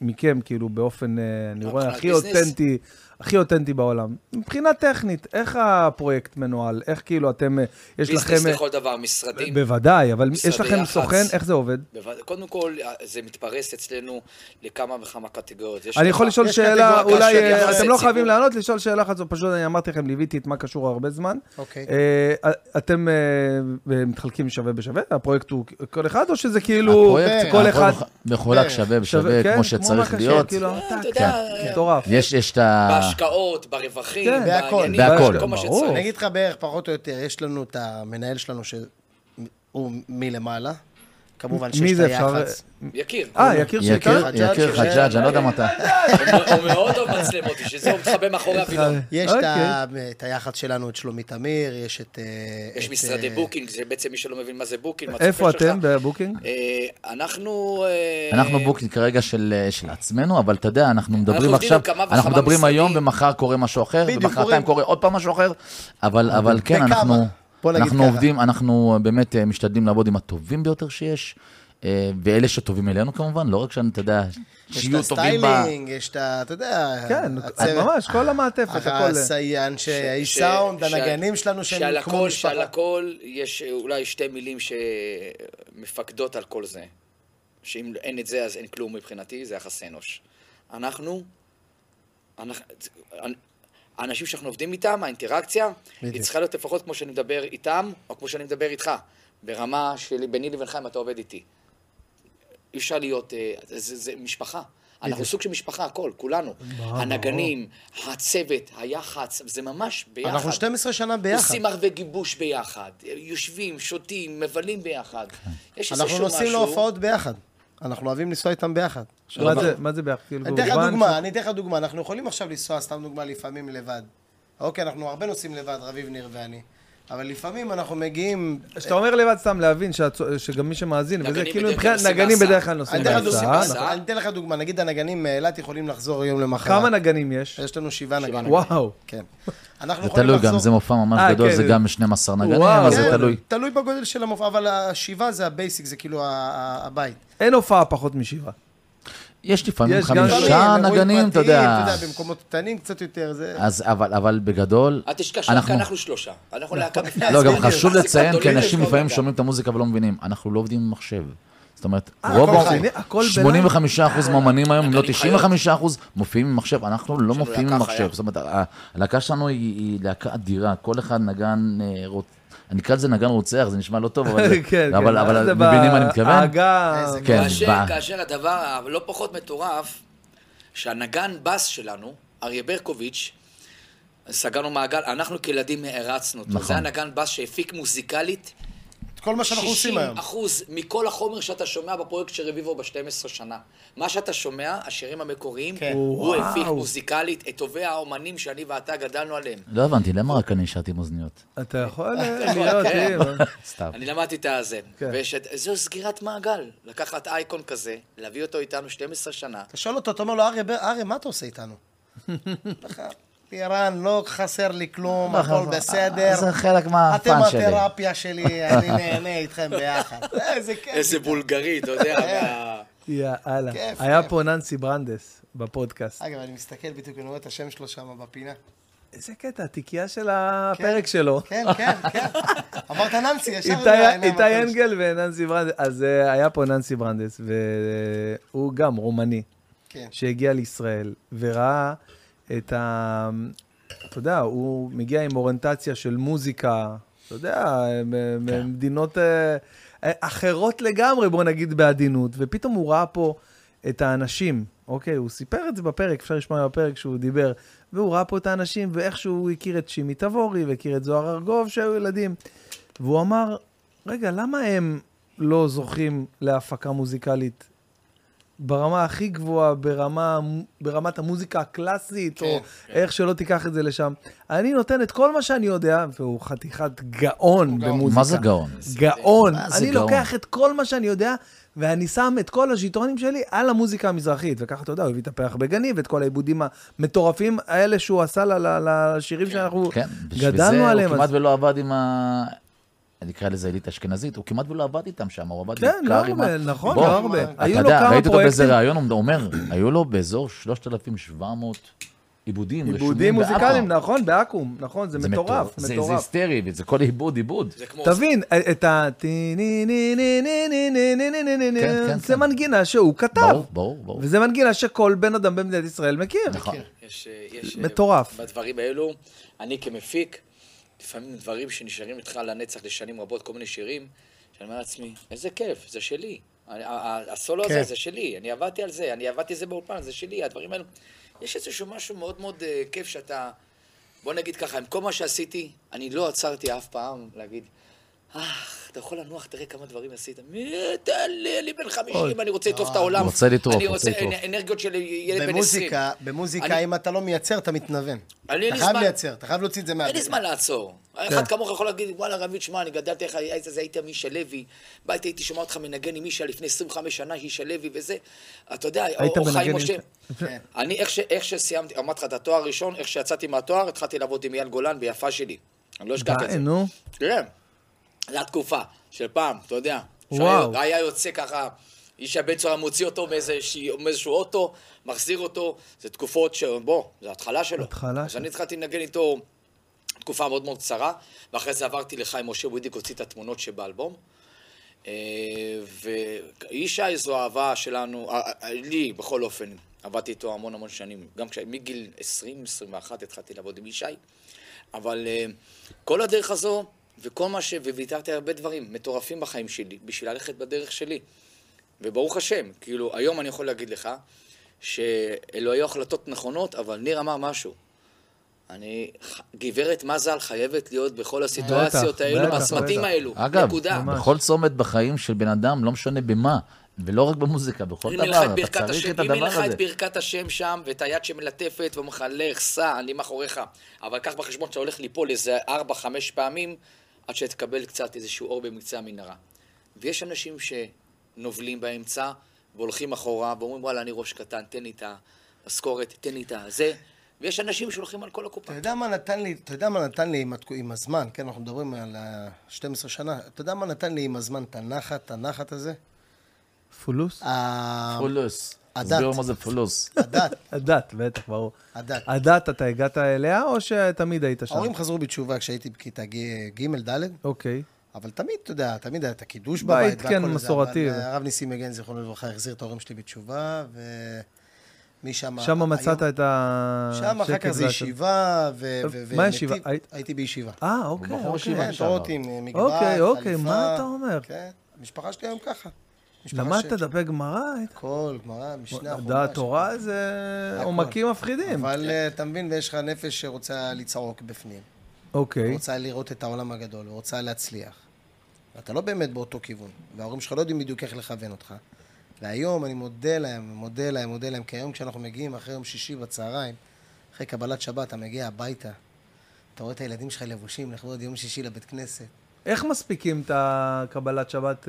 מכם כאילו באופן, אני רואה, הכי אותנטי, הכי אותנטי בעולם. מבחינה טכנית, איך הפרויקט מנוהל? איך כאילו אתם, יש לכם... ביזנס לכל דבר, משרדים. בוודאי, אבל יש לכם סוכן, איך זה עובד? קודם כל, זה מתפרס אצלנו לכמה וכמה קטגוריות. אני יכול לשאול שאלה, אולי אתם לא חייבים לענות, לשאול שאלה אחת, זו פשוט, אני אמרתי לכם, ליוויתי את מה קשור הרבה זמן. אוקיי. אתם מתחלקים שווה בשווה? הפרויקט הוא כל אחד, או שזה כאילו... הפרויקט, כל אחד... מחולק שווה בשווה, כמו שצריך להיות. בהשקעות, ברווחים, בעניינים, כל מה שצריך. אני אגיד לך בערך פחות או יותר, יש לנו את המנהל שלנו שהוא מלמעלה, כמובן שיש את היחץ. יקיר. אה, יקיר שיקר? יקיר חג'אג', אני לא יודע מתה. הוא מאוד אוהב מצלמות, שזה הוא מתחבא מאחורי הפילון. יש את היחץ שלנו, את שלומית אמיר, יש את... יש משרדי בוקינג, זה בעצם מי שלא מבין מה זה בוקינג. איפה אתם בבוקינג? אנחנו... אנחנו בוקינג כרגע של עצמנו, אבל אתה יודע, אנחנו מדברים עכשיו, אנחנו מדברים היום ומחר קורה משהו אחר, ומחרתיים קורה עוד פעם משהו אחר, אבל כן, אנחנו... אנחנו עובדים, אנחנו באמת משתדלים לעבוד עם הטובים ביותר שיש, ואלה שטובים אלינו כמובן, לא רק שאני, אתה יודע, שיהיו טובים בה. יש את הסטיילינג, יש את, אתה יודע, כן, ממש, כל המעטפת, הכל. הסייאן, שהסאונד, הנגנים שלנו, שהם כמו משפחה. שעל הכל יש אולי שתי מילים שמפקדות על כל זה, שאם אין את זה אז אין כלום מבחינתי, זה יחס אנוש. אנחנו האנשים שאנחנו עובדים איתם, האינטראקציה, היא צריכה להיות לפחות כמו שאני מדבר איתם, או כמו שאני מדבר איתך, ברמה של ביני לבינך אם אתה עובד איתי. אי אפשר להיות, זה, זה משפחה. אנחנו סוג של משפחה, הכל, כולנו. הנגנים, הצוות, היח"צ, זה ממש ביחד. אנחנו שתים עשרה שנה ביחד. עושים הרבה גיבוש ביחד, יושבים, שותים, מבלים ביחד. יש איזשהו משהו. אנחנו נוסעים להופעות ביחד. אנחנו אוהבים לנסוע איתם ביחד. מה זה ביחד? אני אתן לך דוגמה, אני אתן לך דוגמה. אנחנו יכולים עכשיו לנסוע, סתם דוגמה, לפעמים לבד. אוקיי, אנחנו הרבה נוסעים לבד, רביב ניר ואני. אבל לפעמים אנחנו מגיעים... שאתה אומר לבד סתם להבין שגם מי שמאזין, וזה כאילו מבחינת נגנים בדרך כלל נוסעים בהסעה. אני אתן לך דוגמה, נגיד הנגנים מאילת יכולים לחזור יום למחרת. כמה נגנים יש? יש לנו שבעה נגנים. וואו. כן. זה תלוי גם, זה מופע ממש גדול, זה גם שנים עשר נגנים, אבל זה תלוי. תלוי בגודל של המופע, אבל השבעה זה הבייסיק, זה כאילו הבית. אין הופעה פחות משבעה. יש לפעמים חמישה נגנים, אתה יודע. אתה יודע, במקומות קטנים קצת יותר, זה... אז, אבל, אבל בגדול... את תשכח, אנחנו שלושה. אנחנו להקה בפני... לא, גם חשוב לציין, כי אנשים לפעמים שומעים את המוזיקה ולא מבינים. אנחנו לא עובדים עם מחשב. זאת אומרת, שמונים וחמישה אחוז מהאמנים היום, אם לא תשעים וחמישה אחוז, מופיעים עם מחשב. אנחנו לא מופיעים עם מחשב. זאת אומרת, הלהקה שלנו היא להקה אדירה. כל אחד נגן... אני אקרא את זה נגן רוצח, זה נשמע לא טוב, אבל מבינים מה אני מתכוון? כאשר הדבר לא פחות מטורף, שהנגן בס שלנו, אריה ברקוביץ', סגרנו מעגל, אנחנו כילדים הרצנו אותו. זה הנגן בס שהפיק מוזיקלית, כל מה שאנחנו עושים היום. שישים אחוז מכל החומר שאתה שומע בפרויקט של רביבו ב-שתים עשרה שנה. מה שאתה שומע, השירים המקוריים, הוא הפיק מוזיקלית את טובי האומנים שאני ואתה גדלנו עליהם. לא הבנתי, למה רק אני נשארתי עם אוזניות? אתה יכול להיות, סתם. אני למדתי את הזה. זהו סגירת מעגל. לקחת אייקון כזה, להביא אותו איתנו שתים עשרה שנה. אתה שואל אותו, אתה אומר לו, אריה, מה אתה עושה איתנו? נכון. איראן, לא חסר לי כלום, הכל בסדר. זה חלק מהפן שלי. אתם התרפיה שלי, אני נהנה איתכם ביחד. איזה בולגרי, אתה יודע. יאללה. היה פה ננסי ברנדס בפודקאסט. אגב, אני מסתכל בדיוק, אני רואה את השם שלו שם בפינה. איזה קטע, התיקייה של הפרק שלו. כן, כן, כן. אמרת ננסי, ישר. איתי אנגל וננסי ברנדס. אז היה פה ננסי ברנדס, והוא גם רומני, שהגיע לישראל, וראה... את ה... אתה יודע, הוא מגיע עם אוריינטציה של מוזיקה, אתה יודע, ממדינות אחרות לגמרי, בוא נגיד בעדינות, ופתאום הוא ראה פה את האנשים, אוקיי, הוא סיפר את זה בפרק, אפשר לשמוע בפרק שהוא דיבר, והוא ראה פה את האנשים, ואיכשהו הוא הכיר את שימי תבורי, והכיר את זוהר ארגוב, שהיו ילדים, והוא אמר, רגע, למה הם לא זוכים להפקה מוזיקלית? ברמה הכי גבוהה, ברמה, ברמת המוזיקה הקלאסית, או איך שלא תיקח את זה לשם. אני נותן את כל מה שאני יודע, והוא חתיכת גאון במוזיקה. מה זה גאון? גאון. אני לוקח את כל מה שאני יודע, ואני שם את כל השיטרונים שלי על המוזיקה המזרחית. וככה, אתה יודע, הוא הביא את הפרח בגני, ואת כל העיבודים המטורפים האלה שהוא עשה לשירים שאנחנו גדלנו עליהם. הוא כמעט ולא עבד עם ה... אני אקרא לזה אליט אשכנזית, הוא כמעט ולא עבד איתם שם, הוא עבד בעיקר עם... כן, נכון, לא הרבה. היו לו כמה פרויקטים. ראיתי אותו באיזה רעיון, הוא אומר, היו לו באזור שלושת אלפים ושבע מאות עיבודים. עיבודים מוזיקליים, נכון, באקום, נכון, זה מטורף. זה היסטרי, זה כל עיבוד, עיבוד. תבין, את ה... זה מנגינה שהוא כתב. ברור, ברור. וזה מנגינה שכל בן אדם במדינת ישראל מכיר. נכון. מטורף. בדברים האלו, אני כמפיק, לפעמים דברים שנשארים איתך לנצח לשנים רבות, כל מיני שירים, שאני אומר לעצמי, איזה כיף, זה שלי. הסולו הזה, זה שלי. אני עבדתי על זה, אני עבדתי על זה באולפן, זה שלי. הדברים האלה, יש איזשהו משהו מאוד מאוד כיף שאתה, בוא נגיד ככה, עם כל מה שעשיתי, אני לא עצרתי אף פעם להגיד, אך, אתה יכול לנוח, תראה כמה דברים עשית. מי תעלה לי בין חמישים, אני רוצה לטרוף את העולם. רוצה לטרוף, רוצה לטרוף. אנרגיות של ילד בן עשרים. במוזיקה, אם אתה לא מייצר, אתה מתנוון. אתה חייב לייצר, אתה חייב להוציא את זה מהדבר. אין לי זמן לעצור. אחד כמוך יכול להגיד, וואלה, רביד, שמע, אני גדלתי איך, אז הייתי מישה לוי, בית הייתי שומע אותך מנגן עם מישה לפני עשרים וחמש שנה, אישה לוי וזה. אתה יודע, או חיים משה. אני, איך שסיימתי, אמרתי לך את התואר הראשון, איך שיצאתי מהתואר, התחלתי לעבוד עם יעל גולן ביפה שלי. אני לא אשכח את זה. כן. זו התקופה של פעם, אתה יודע, היה יוצא ככה, איש הבן צורה מוציא אותו מאיזשהו אוטו, מחזיר אותו, זה תקופות שבוא, זה התחלה שלו. אז אני התחלתי לנגן איתו תקופה מאוד מאוד קצרה, ואחרי זה עברתי לחיים משה ווידיק, הוציא את התמונות שבאלבום, ואישה איזו אהבה שלנו, לי בכל אופן, עבדתי איתו המון המון שנים, גם כשמגיל עשרים עשרים ואחת התחלתי לעבוד עם ישי, אבל כל הדרך הזו וכל מה ש... וויתרתי הרבה דברים מטורפים בחיים שלי, בשביל ללכת בדרך שלי. וברוך השם, כאילו, היום אני יכול להגיד לך שאלו היו החלטות נכונות, אבל ניר אמר משהו. אני, גברת מזל חייבת להיות בכל הסיטואציות האלו, בסמטים האלו, נקודה. אגב, בכל צומת בחיים של בן אדם, לא משנה במה, ולא רק במוזיקה, בכל דבר, אתה צריך את הדבר הזה. אם אין לך את ברכת השם שם, ואת היד שמלטפת, ואומרך, לך, סע, אני מאחוריך. אבל כך בחשבון שאתה הולך ליפול איזה ארבע, חמש פעמים, עד שתקבל קצת איזשהו אור במקצה המנהרה. ויש אנשים שנובלים באמצע, והולכים אחורה, ואומרים, וואלה, אני ראש קטן, תן לי את הסקורת, תן לי את הזה. ויש אנשים שהולכים על כל הקופה. אתה יודע מה נתן לי, אתה יודע מה נתן לי עם הזמן, כן, אנחנו מדברים על שתים עשרה שנה, אתה יודע מה נתן לי עם הזמן, את הנחת, את הנחת הזה? פולוס? פולוס. הדת. זהו מה זה פולוס. הדת. הדת, בטח, ברור. הדת. הדת, אתה הגעת אליה או שתמיד היית שם? ההורים חזרו בתשובה כשהייתי בכיתה ג' ד'. אוקיי. אבל תמיד, אתה יודע, תמיד היה את הקידוש בבית. בית, כן, מסורתי. הרב ניסים מגן, זיכרונו לברכה, החזיר את ההורים שלי בתשובה, ו... משם... שם מצאת את ה... שם אחר כך זה ישיבה, מה ישיבה? הייתי בישיבה. אה, אוקיי. בחור ישיבה שם. תורתים, מגבעת, חליפה. אוקיי, אוקיי, מה אתה אומר? כן, המשפחה שלי היום ככה. למדת דפי גמרא? הכל, גמרא, משנה אחרונה. דעת תורה זה עומקים מפחידים. אבל אתה מבין, ויש לך נפש שרוצה לצעוק בפנים. אוקיי. רוצה לראות את העולם הגדול, רוצה להצליח. אתה לא באמת באותו כיוון, וההורים שלך לא יודעים בדיוק איך לכוון אותך. והיום אני מודה להם, מודה להם, מודה להם, כי היום כשאנחנו מגיעים אחרי יום שישי בצהריים, אחרי קבלת שבת, אתה מגיע הביתה, אתה רואה את הילדים שלך לבושים לכבוד יום שישי לבית כנסת. איך מספיקים את הקבלת שבת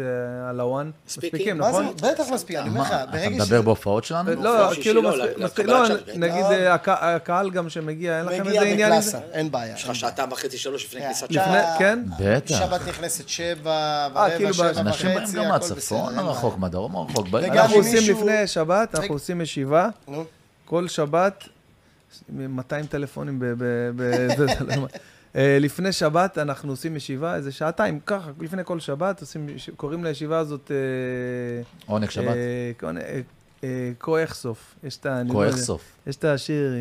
על הוואן? מספיקים, נכון? בטח מספיק, אני אומר לך, ברגע ש... אתה מדבר בהופעות שלנו? לא, כאילו מספיק, לא, נגיד הקהל גם שמגיע, אין לכם איזה עניין עם זה? אין בעיה. יש לך שעתם וחצי שלוש לפני כניסת שבת. כן? בטח. שבת נכנסת שבע, ורבע, שבע וחצי, הכל בסדר. אנשים באים גם מהצפון הרחוק, מהדרום הרחוק. אנחנו עושים לפני שבת, אנחנו עושים ישיבה, כל שבת, מאתיים טלפונים בזה, לפני שבת אנחנו עושים ישיבה, איזה שעתיים, ככה, לפני כל שבת, קוראים לישיבה הזאת... עונג שבת. כוח סוף. כוח סוף. יש את השיר,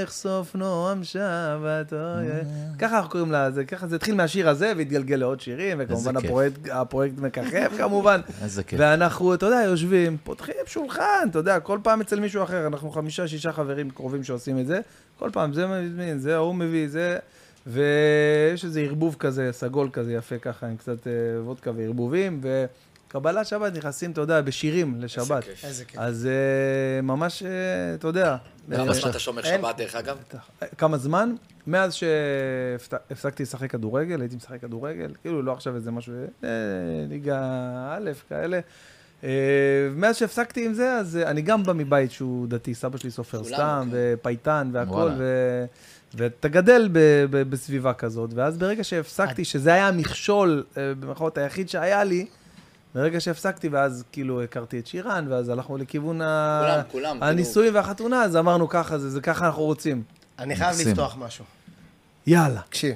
איך סוף נועם שבת, ככה אנחנו קוראים לה, זה התחיל מהשיר הזה והתגלגל לעוד שירים, וכמובן הפרויקט מככב כמובן. איזה כיף. ואנחנו, אתה יודע, יושבים, פותחים שולחן, אתה יודע, כל פעם אצל מישהו אחר, אנחנו חמישה, שישה חברים קרובים שעושים את זה, כל פעם זה מזמין, זה הוא מביא, זה... ויש איזה ערבוב כזה, סגול כזה יפה ככה, עם קצת וודקה וערבובים, וקבלת שבת נכנסים, אתה יודע, בשירים לשבת. איזה כיף. אז ממש, אתה יודע... כמה זמן אתה שומר שבת דרך אגב? כמה זמן? מאז שהפסקתי לשחק כדורגל, הייתי משחק כדורגל, כאילו לא עכשיו איזה משהו, ליגה א' כאלה, מאז שהפסקתי עם זה, אז אני גם בא מבית שהוא דתי, סבא שלי סופר סתם, ופייטן והכל, ו... ואתה גדל ב- ב- בסביבה כזאת, ואז ברגע שהפסקתי, שזה היה המכשול, במחאות היחיד שהיה לי, ברגע שהפסקתי, ואז כאילו הכרתי את שירן, ואז הלכנו לכיוון הנישואים והחתונה, אז אמרנו ככה, זה ככה אנחנו רוצים. אני חייב לפתוח משהו. יאללה. תקשיב.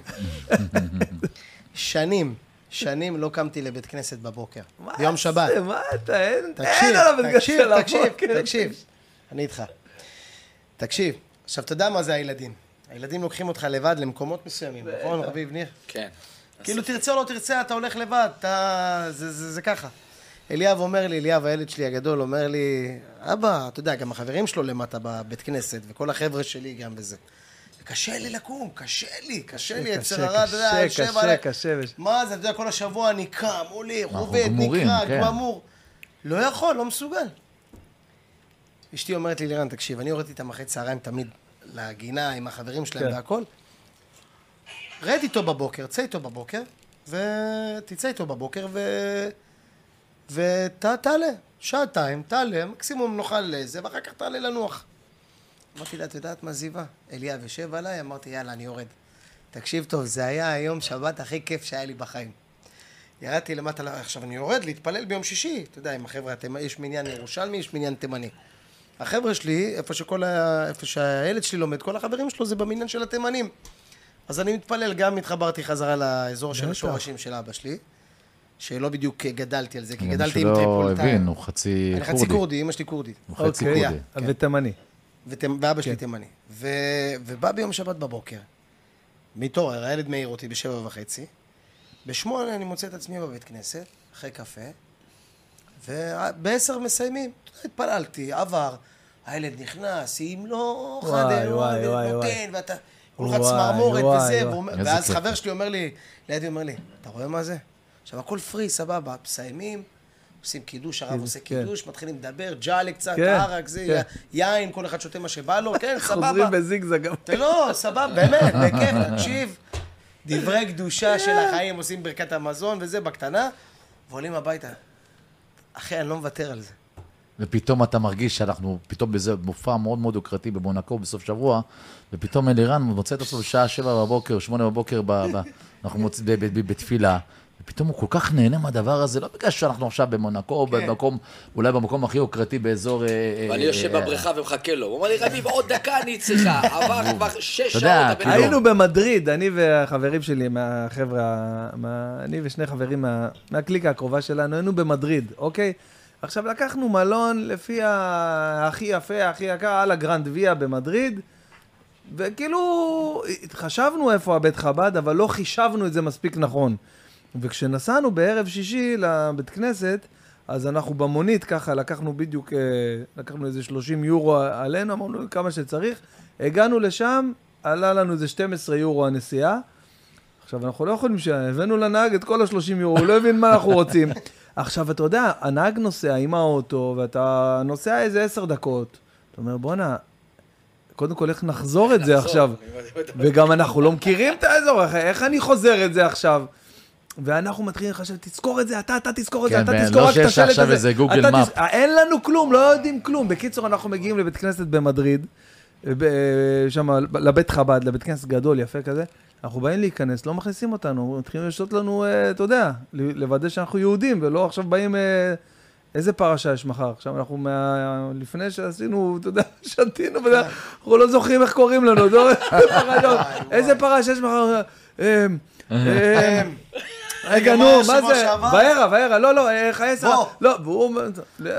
שנים, שנים לא קמתי לבית כנסת בבוקר. ביום שבת. מה אתה, אין, אין עליו את גשי לבוקר. תקשיב, תקשיב, תקשיב. אני איתך. תקשיב, עכשיו אתה יודע מה זה הילדים. הילדים לוקחים אותך לבד למקומות מסוימים, נכון, רביב, ניר? כן. כאילו, תרצה או לא תרצה, אתה הולך לבד, אתה... זה ככה. אליאב אומר לי, אליאב, הילד שלי הגדול, אומר לי, אבא, אתה יודע, גם החברים שלו למטה בבית כנסת, וכל החבר'ה שלי גם בזה. קשה לי לקום, קשה לי, קשה לי, יצר הרע, אתה יודע, יושב עליי. קשה, קשה, קשה. מה זה, אתה יודע, כל השבוע אני קם, עולה, עובד, נקרא, גמור. לא יכול, לא מסוגל. אשתי אומרת לי, לירן, תקשיב, אני הורדתי את המחי צהריים תמיד להגינה עם החברים שלהם והכל. ראית איתו בבוקר, צא איתו בבוקר, ותצא איתו בבוקר, ותעלה, שעתיים, תעלה, מקסימום נאכל לזה, ואחר כך תעלה לנוח. אמרתי לה, את יודעת מה זיווה? אליאב יושב עליי, אמרתי, יאללה, אני יורד. תקשיב טוב, זה היה היום שבת הכי כיף שהיה לי בחיים. ירדתי למטה, עכשיו אני יורד להתפלל ביום שישי, אתה יודע, עם החבר'ה, יש מניין ירושלמי, יש מניין תימני. החבר'ה שלי, איפה שכל ה... איפה שהילד שלי לומד, כל החברים שלו זה במניין של התימנים. אז אני מתפלל, גם התחברתי חזרה לאזור של השורשים של אבא שלי, שלא בדיוק גדלתי על זה, כי גדלתי עם טריפוליטאי. אני שלא הבין, הוא חצי קורדי. אני חצי קורדי, אמא שלי קורדית. הוא חצי קורדי. ותימני. ואבא שלי תימני. ובא ביום שבת בבוקר, מתעורר, הילד מעיר אותי בשבע וחצי, בשמונה אני מוצא את עצמי בבית כנסת, אחרי קפה, ובעשר מסיימים. התפללתי, עבר, הילד נכנס, אם לא חדר, נותן, ואתה... הוא לחץ מרמורת וזה, ואז חבר שלי אומר לי, לידי אומר לי, אתה רואה מה זה? עכשיו, הכל פרי, סבבה, מסיימים, עושים קידוש, הרב עושה קידוש, מתחילים לדבר, ג'אלה קצת, ערק, זה, יין, כל אחד שותה מה שבא לו, כן, סבבה. חוזרים בזיגזג. לא, סבבה, באמת, בכיף, תקשיב. דברי קדושה של החיים, עושים ברכת המזון וזה, בקטנה, ועולים הביתה. אחי, אני לא מוותר על זה. ופתאום אתה מרגיש שאנחנו, פתאום בזה מופע מאוד מאוד יוקרתי במונקו בסוף שבוע, ופתאום אלירן מוצא את עצמו בשעה שבע בבוקר, שמונה בבוקר, אנחנו מוצאים בתפילה, ופתאום הוא כל כך נהנה מהדבר הזה, לא בגלל שאנחנו עכשיו במונקו, אולי במקום הכי יוקרתי באזור... ואני יושב בבריכה ומחכה לו, הוא אומר לי, רביב, עוד דקה אני צריכה, עבר כבר שש שעות. היינו במדריד, אני והחברים שלי, מהחברה, אני ושני חברים מהקליקה הקרובה שלנו, היינו במדריד, אוקיי? עכשיו לקחנו מלון לפי הכי יפה, הכי יקר, על הגרנד ויה במדריד, וכאילו חשבנו איפה הבית חב"ד, אבל לא חישבנו את זה מספיק נכון. וכשנסענו בערב שישי לבית כנסת, אז אנחנו במונית ככה, לקחנו בדיוק, לקחנו איזה שלושים יורו עלינו, אמרנו כמה שצריך, הגענו לשם, עלה לנו איזה שתים עשרה יורו הנסיעה, עכשיו אנחנו לא יכולים שהבאנו לנהג את כל השלושים יורו, הוא לא הבין מה אנחנו רוצים. עכשיו, אתה יודע, הנהג נוסע עם האוטו, ואתה נוסע איזה עשר דקות. אתה אומר, בוא נע, קודם כל, איך נחזור את זה עכשיו? וגם אנחנו לא מכירים את האזור, איך אני חוזר את זה עכשיו? ואנחנו מתחילים לחשב, תזכור את זה, אתה, אתה תזכור את זה, אתה תזכור רק את השלט הזה. כן, לא שיש עכשיו איזה גוגל מפ. אין לנו כלום, לא יודעים כלום. בקיצור, אנחנו מגיעים לבית כנסת במדריד, שם, לבית חב"ד, לבית כנסת גדול, יפה כזה. אנחנו באים להיכנס, לא מכניסים אותנו, מתחילים לשתות לנו, אתה יודע, לוודא שאנחנו יהודים, ולא עכשיו באים, איזה פרשה יש מחר? עכשיו אנחנו, לפני שעשינו, אתה יודע, שתינו, אנחנו לא זוכרים איך קוראים לנו, איזה פרשה יש מחר? רגע, נו, מה זה? בערב, בערב, לא, לא, חייסה. לא, והוא,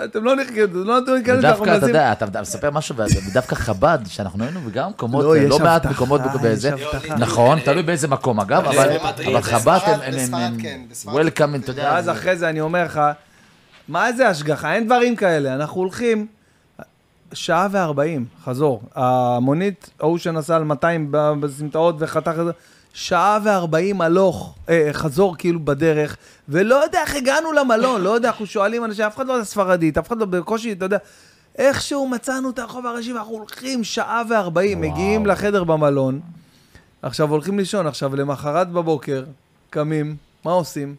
אתם לא נכנסים, לא נכנסים. דווקא, אתה יודע, אתה מספר משהו, דווקא חב"ד, שאנחנו היינו וגם מקומות, לא מעט מקומות באיזה, נכון, תלוי באיזה מקום, אגב, אבל חב"ד, וולקאם, אתה יודע. ואז אחרי זה אני אומר לך, מה זה השגחה? אין דברים כאלה, אנחנו הולכים שעה וארבעים, חזור, המונית, או שנסע על מאתיים בסמטאות וחתך את זה, שעה וארבעים הלוך, אה, חזור כאילו בדרך, ולא יודע איך הגענו למלון, לא יודע, אנחנו שואלים אנשים, אף אחד לא ספרדית, אף אחד לא בקושי, אתה יודע, איכשהו מצאנו את הרחוב הראשי, ואנחנו הולכים שעה וארבעים, מגיעים לחדר במלון, עכשיו הולכים לישון, עכשיו למחרת בבוקר, קמים, מה עושים?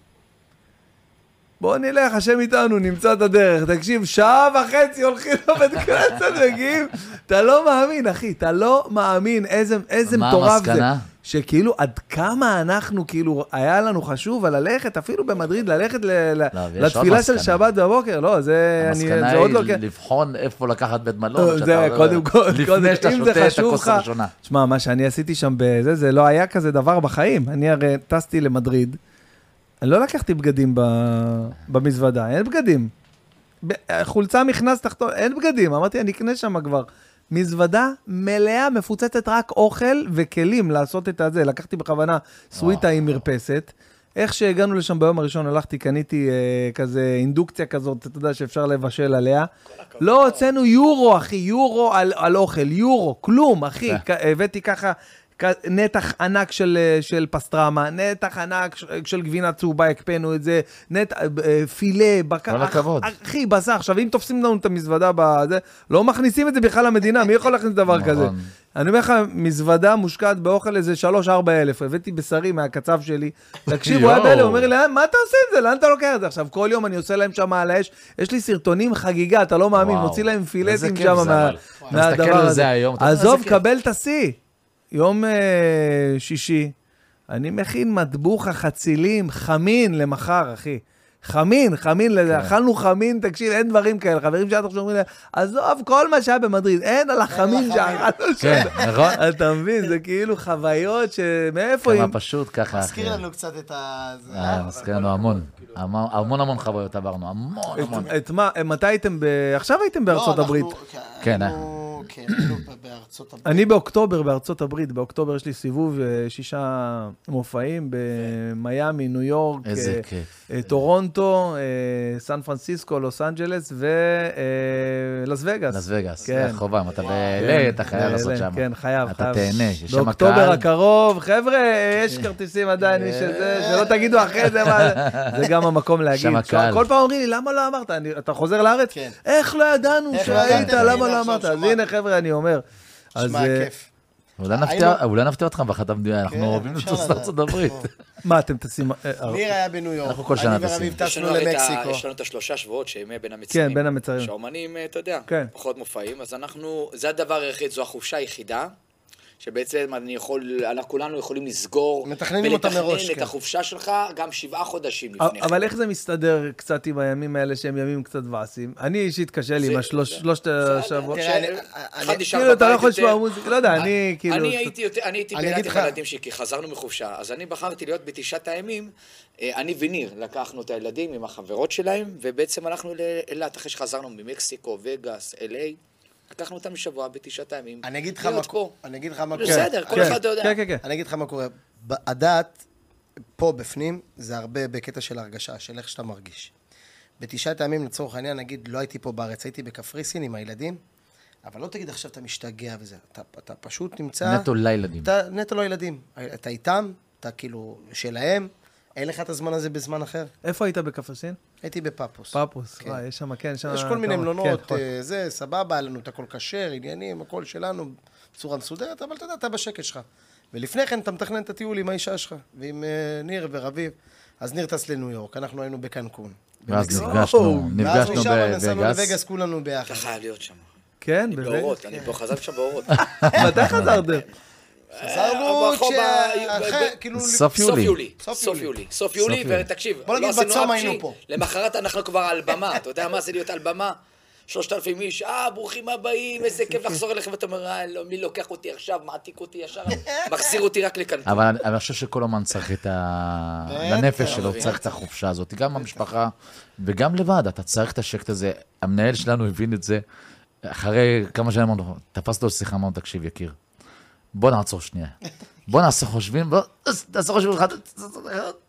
בואו נלך, השם איתנו, נמצא את הדרך, תקשיב, שעה וחצי הולכים לבית כנסת, מגיעים, אתה לא מאמין, אחי, אתה לא מאמין, איזה, איזה מטורף זה. שכאילו עד כמה אנחנו, כאילו, היה לנו חשוב על ללכת, אפילו במדריד, ללכת לתפילה של שבת בבוקר, לא, זה... המסקנה היא לבחון איפה לקחת בית מלון, זה קודם כל, לפני שאתה שותה את הכוס הראשונה. תשמע, מה שאני עשיתי שם בזה, זה לא היה כזה דבר בחיים, אני הרי טסתי למדריד, אני לא לקחתי בגדים במזוודה, אין בגדים. חולצה מכנס תחתון, אין בגדים, אמרתי, אני אקנה שם כבר. מזוודה מלאה, מפוצצת רק אוכל וכלים לעשות את זה. לקחתי בכוונה סוויטה עם מרפסת. איך שהגענו לשם ביום הראשון, הלכתי, קניתי כזה אינדוקציה כזאת, אתה יודע שאפשר לבשל עליה. לא, הוצאנו יורו, אחי, יורו על אוכל, יורו, כלום, אחי. הבאתי ככה... נתח ענק של, של פסטרמה, נתח ענק של גבינה צהובה, הקפנו את זה, נתח, פילה, בקר, אח, אחי, בשר. עכשיו, אם תופסים לנו את המזוודה בזה, לא מכניסים את זה בכלל למדינה, מי יכול להכניס דבר כזה? אני אומר לך, מזוודה מושקעת באוכל איזה שלוש ארבע אלף, הבאתי בשרי מהקצב שלי, תקשיב, הוא היה באלה, הוא אומר לי, מה אתה עושה עם זה? לאן אתה לוקח את זה? עכשיו, כל יום אני עושה להם שם על האש, יש לי סרטונים חגיגה, אתה לא מאמין, מוציא להם פילטים שם מהדבר הזה. עזוב, קבל תסי. יום שישי, אני מכין מטבוח החצילים, חמין למחר, אחי. חמין, חמין, אכלנו חמין, תקשיב, אין דברים כאלה, חברים שאתה חושבים לי, עזוב, כל מה שהיה במדריד, אין על החמין שאכלנו שם. אתה מבין, זה כאילו חוויות שמאיפה... כמה פשוט ככה. מזכיר לנו קצת את ה... מזכיר לנו המון, המון המון חוויות עברנו, המון המון. את מה, מתי הייתם, עכשיו הייתם בארצות הברית? כן, כן, בארצות הברית. אני באוקטובר בארצות הברית, באוקטובר יש לי סיבוב שישה מופעים במייאמי, ניו יורק, טורונטו, סן פרנסיסקו, לוס אנג'לס ולאס וגאס. לאס וגאס, חובה, אתה בלי, אתה חייב לעשות שם. כן, חייב, חייב. אתה תהנה, יש שם קהל. באוקטובר הקרוב, חבר'ה, יש כרטיסים עדיין, שלא תגידו אחרי זה, זה גם המקום להגיד. כל פעם אומרים לי, למה לא אמרת? אתה חוזר לארץ? איך לא ידענו שהיית, למה לא אמרת? אז הנה חבר'ה, אני אומר. שמע, כיף. אולי נפתיע אותך בחת המדינה, אנחנו אוהבים לתוסת ארצות הברית. מה, אתם תשים... ניר היה בניו יורק. אנחנו כל שנה תשים. יש לנו את השלושה שבועות שהם בין המצרים. כן, בין המצרים. שהאומנים, אתה יודע, פחות מופעים. אז אנחנו, זה הדבר היחיד, זו החופשה היחידה, שבעצם אני יכול, כולנו יכולים לסגור ולתכנן את החופשה שלך גם שבעה חודשים לפני. אבל איך זה מסתדר קצת עם הימים האלה שהם ימים קצת ועשים? אני אישית קשה לי עם השלושת השבועות. כאילו אתה לא יכול לשמוע מוזיקה, לא יודע, אני כאילו... אני הייתי בילת עם הילדים שלי, חזרנו מחופשה, אז אני בחרתי להיות בתשעת הימים, אני וניר לקחנו את הילדים עם החברות שלהם, ובעצם הלכנו לאילת, אחרי שחזרנו ממקסיקו, וגאס, אל איי, לקחנו אותם שבוע בתשעת הימים. אני אגיד לך מה קורה. אני אגיד לך מה קורה. בסדר, כל אחד יודע. אני אגיד לך מה קורה. הדת, פה בפנים, זה הרבה בקטע של הרגשה, של איך שאתה מרגיש. בתשעת הימים, לצורך העניין, נגיד, לא הייתי פה בארץ, הייתי בקפריסין עם הילדים, אבל לא תגיד עכשיו אתה משתגע וזה. אתה פשוט נמצא... נטו לילדים. נטו לא ילדים. אתה איתם, אתה כאילו שלהם, אין לך את הזמן הזה בזמן אחר. איפה היית בקפריסין? הייתי בפאפוס. פאפוס, כן. וואי, יש שם, כן, שם... יש כל מיני מלונות, כן, אה, זה, סבבה, היה לנו את הכל כשר, עניינים, הכל שלנו, בצורה מסודרת, אבל אתה יודע, אתה בשקט שלך. ולפני כן אתה מתכנן את הטיול עם האישה שלך, ועם אה, ניר ורביב. אז ניר טס לניו יורק, אנחנו היינו בקנקון. ואז נפגשנו, נפגשנו בווגאס. ואז משם נסענו בווגאס, כולנו ביחד. אתה חייב להיות שם. כן, בווגאס. באורות, אני פה חזר שם באורות. מתי חזרתם? חזרנו סוף יולי, סוף יולי, סוף יולי, ותקשיב, לא עשינו אפשי, למחרת אנחנו כבר על במה, אתה יודע מה זה להיות על במה? שלושת אלפים איש, אה, ברוכים הבאים, איזה כיף לחזור אליך, ואתה אומר, מי לוקח אותי עכשיו, מעתיק אותי ישר, מחזיר אותי רק לקנטון. אבל אני חושב שכל אומן צריך את הנפש שלו, צריך את החופשה הזאת, גם המשפחה וגם לבד, אתה צריך את השקט הזה, המנהל שלנו הבין את זה, אחרי כמה שנים, תפס לו שיחה, אמרנו, תקשיב יקיר. בוא נעצור שנייה, בוא נעשה חושבים, בוא נעשה חושבים אחד,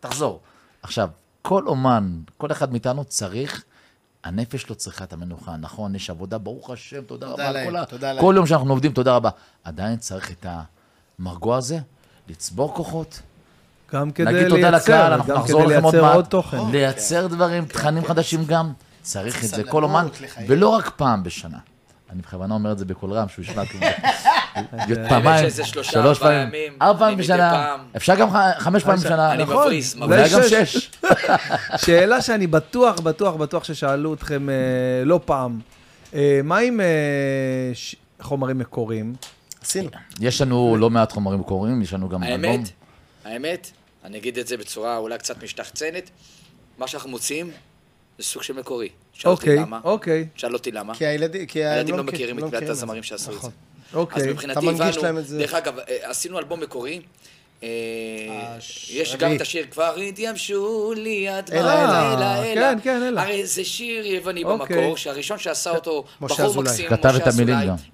תחזור. עכשיו, כל אומן, כל אחד מאיתנו צריך, הנפש לא צריכה את המנוחה, נכון, יש עבודה, ברוך השם, תודה רבה, כל יום שאנחנו עובדים, תודה רבה. עדיין צריך את המרגוע הזה, לצבור כוחות, נגיד תודה לקהל, אנחנו נחזור לכם עוד מעט, לייצר דברים, תכנים חדשים גם, צריך את זה, כל אומן, ולא רק פעם בשנה. אני בכוונה אומר את זה בכל רם, שהוא ישמע כבר. פעמיים, שלוש פעמים, ארבע פעמים בשנה, אפשר גם חמש פעמים בשנה, אני מבריז, אולי גם שש. שאלה שאני בטוח, בטוח, בטוח ששאלו אתכם לא פעם, מה עם חומרים מקוריים? עשינו. יש לנו לא מעט חומרים מקוריים, יש לנו גם אלבום. האמת, אני אגיד את זה בצורה אולי קצת משתחצנת, מה שאנחנו מוצאים, זה סוג של מקורי. שאל אותי למה. שאל אותי למה. כי הילדים לא מכירים את קביעת הזמרים שעשו את זה. אז מבחינתי הבנו, דרך אגב, עשינו אלבום מקורי, יש גם את השיר כבר, ימשו לי אדמה, אלה, אלה, אלה, הרי זה שיר יווני במקור, שהראשון שעשה אותו בחור מקסים,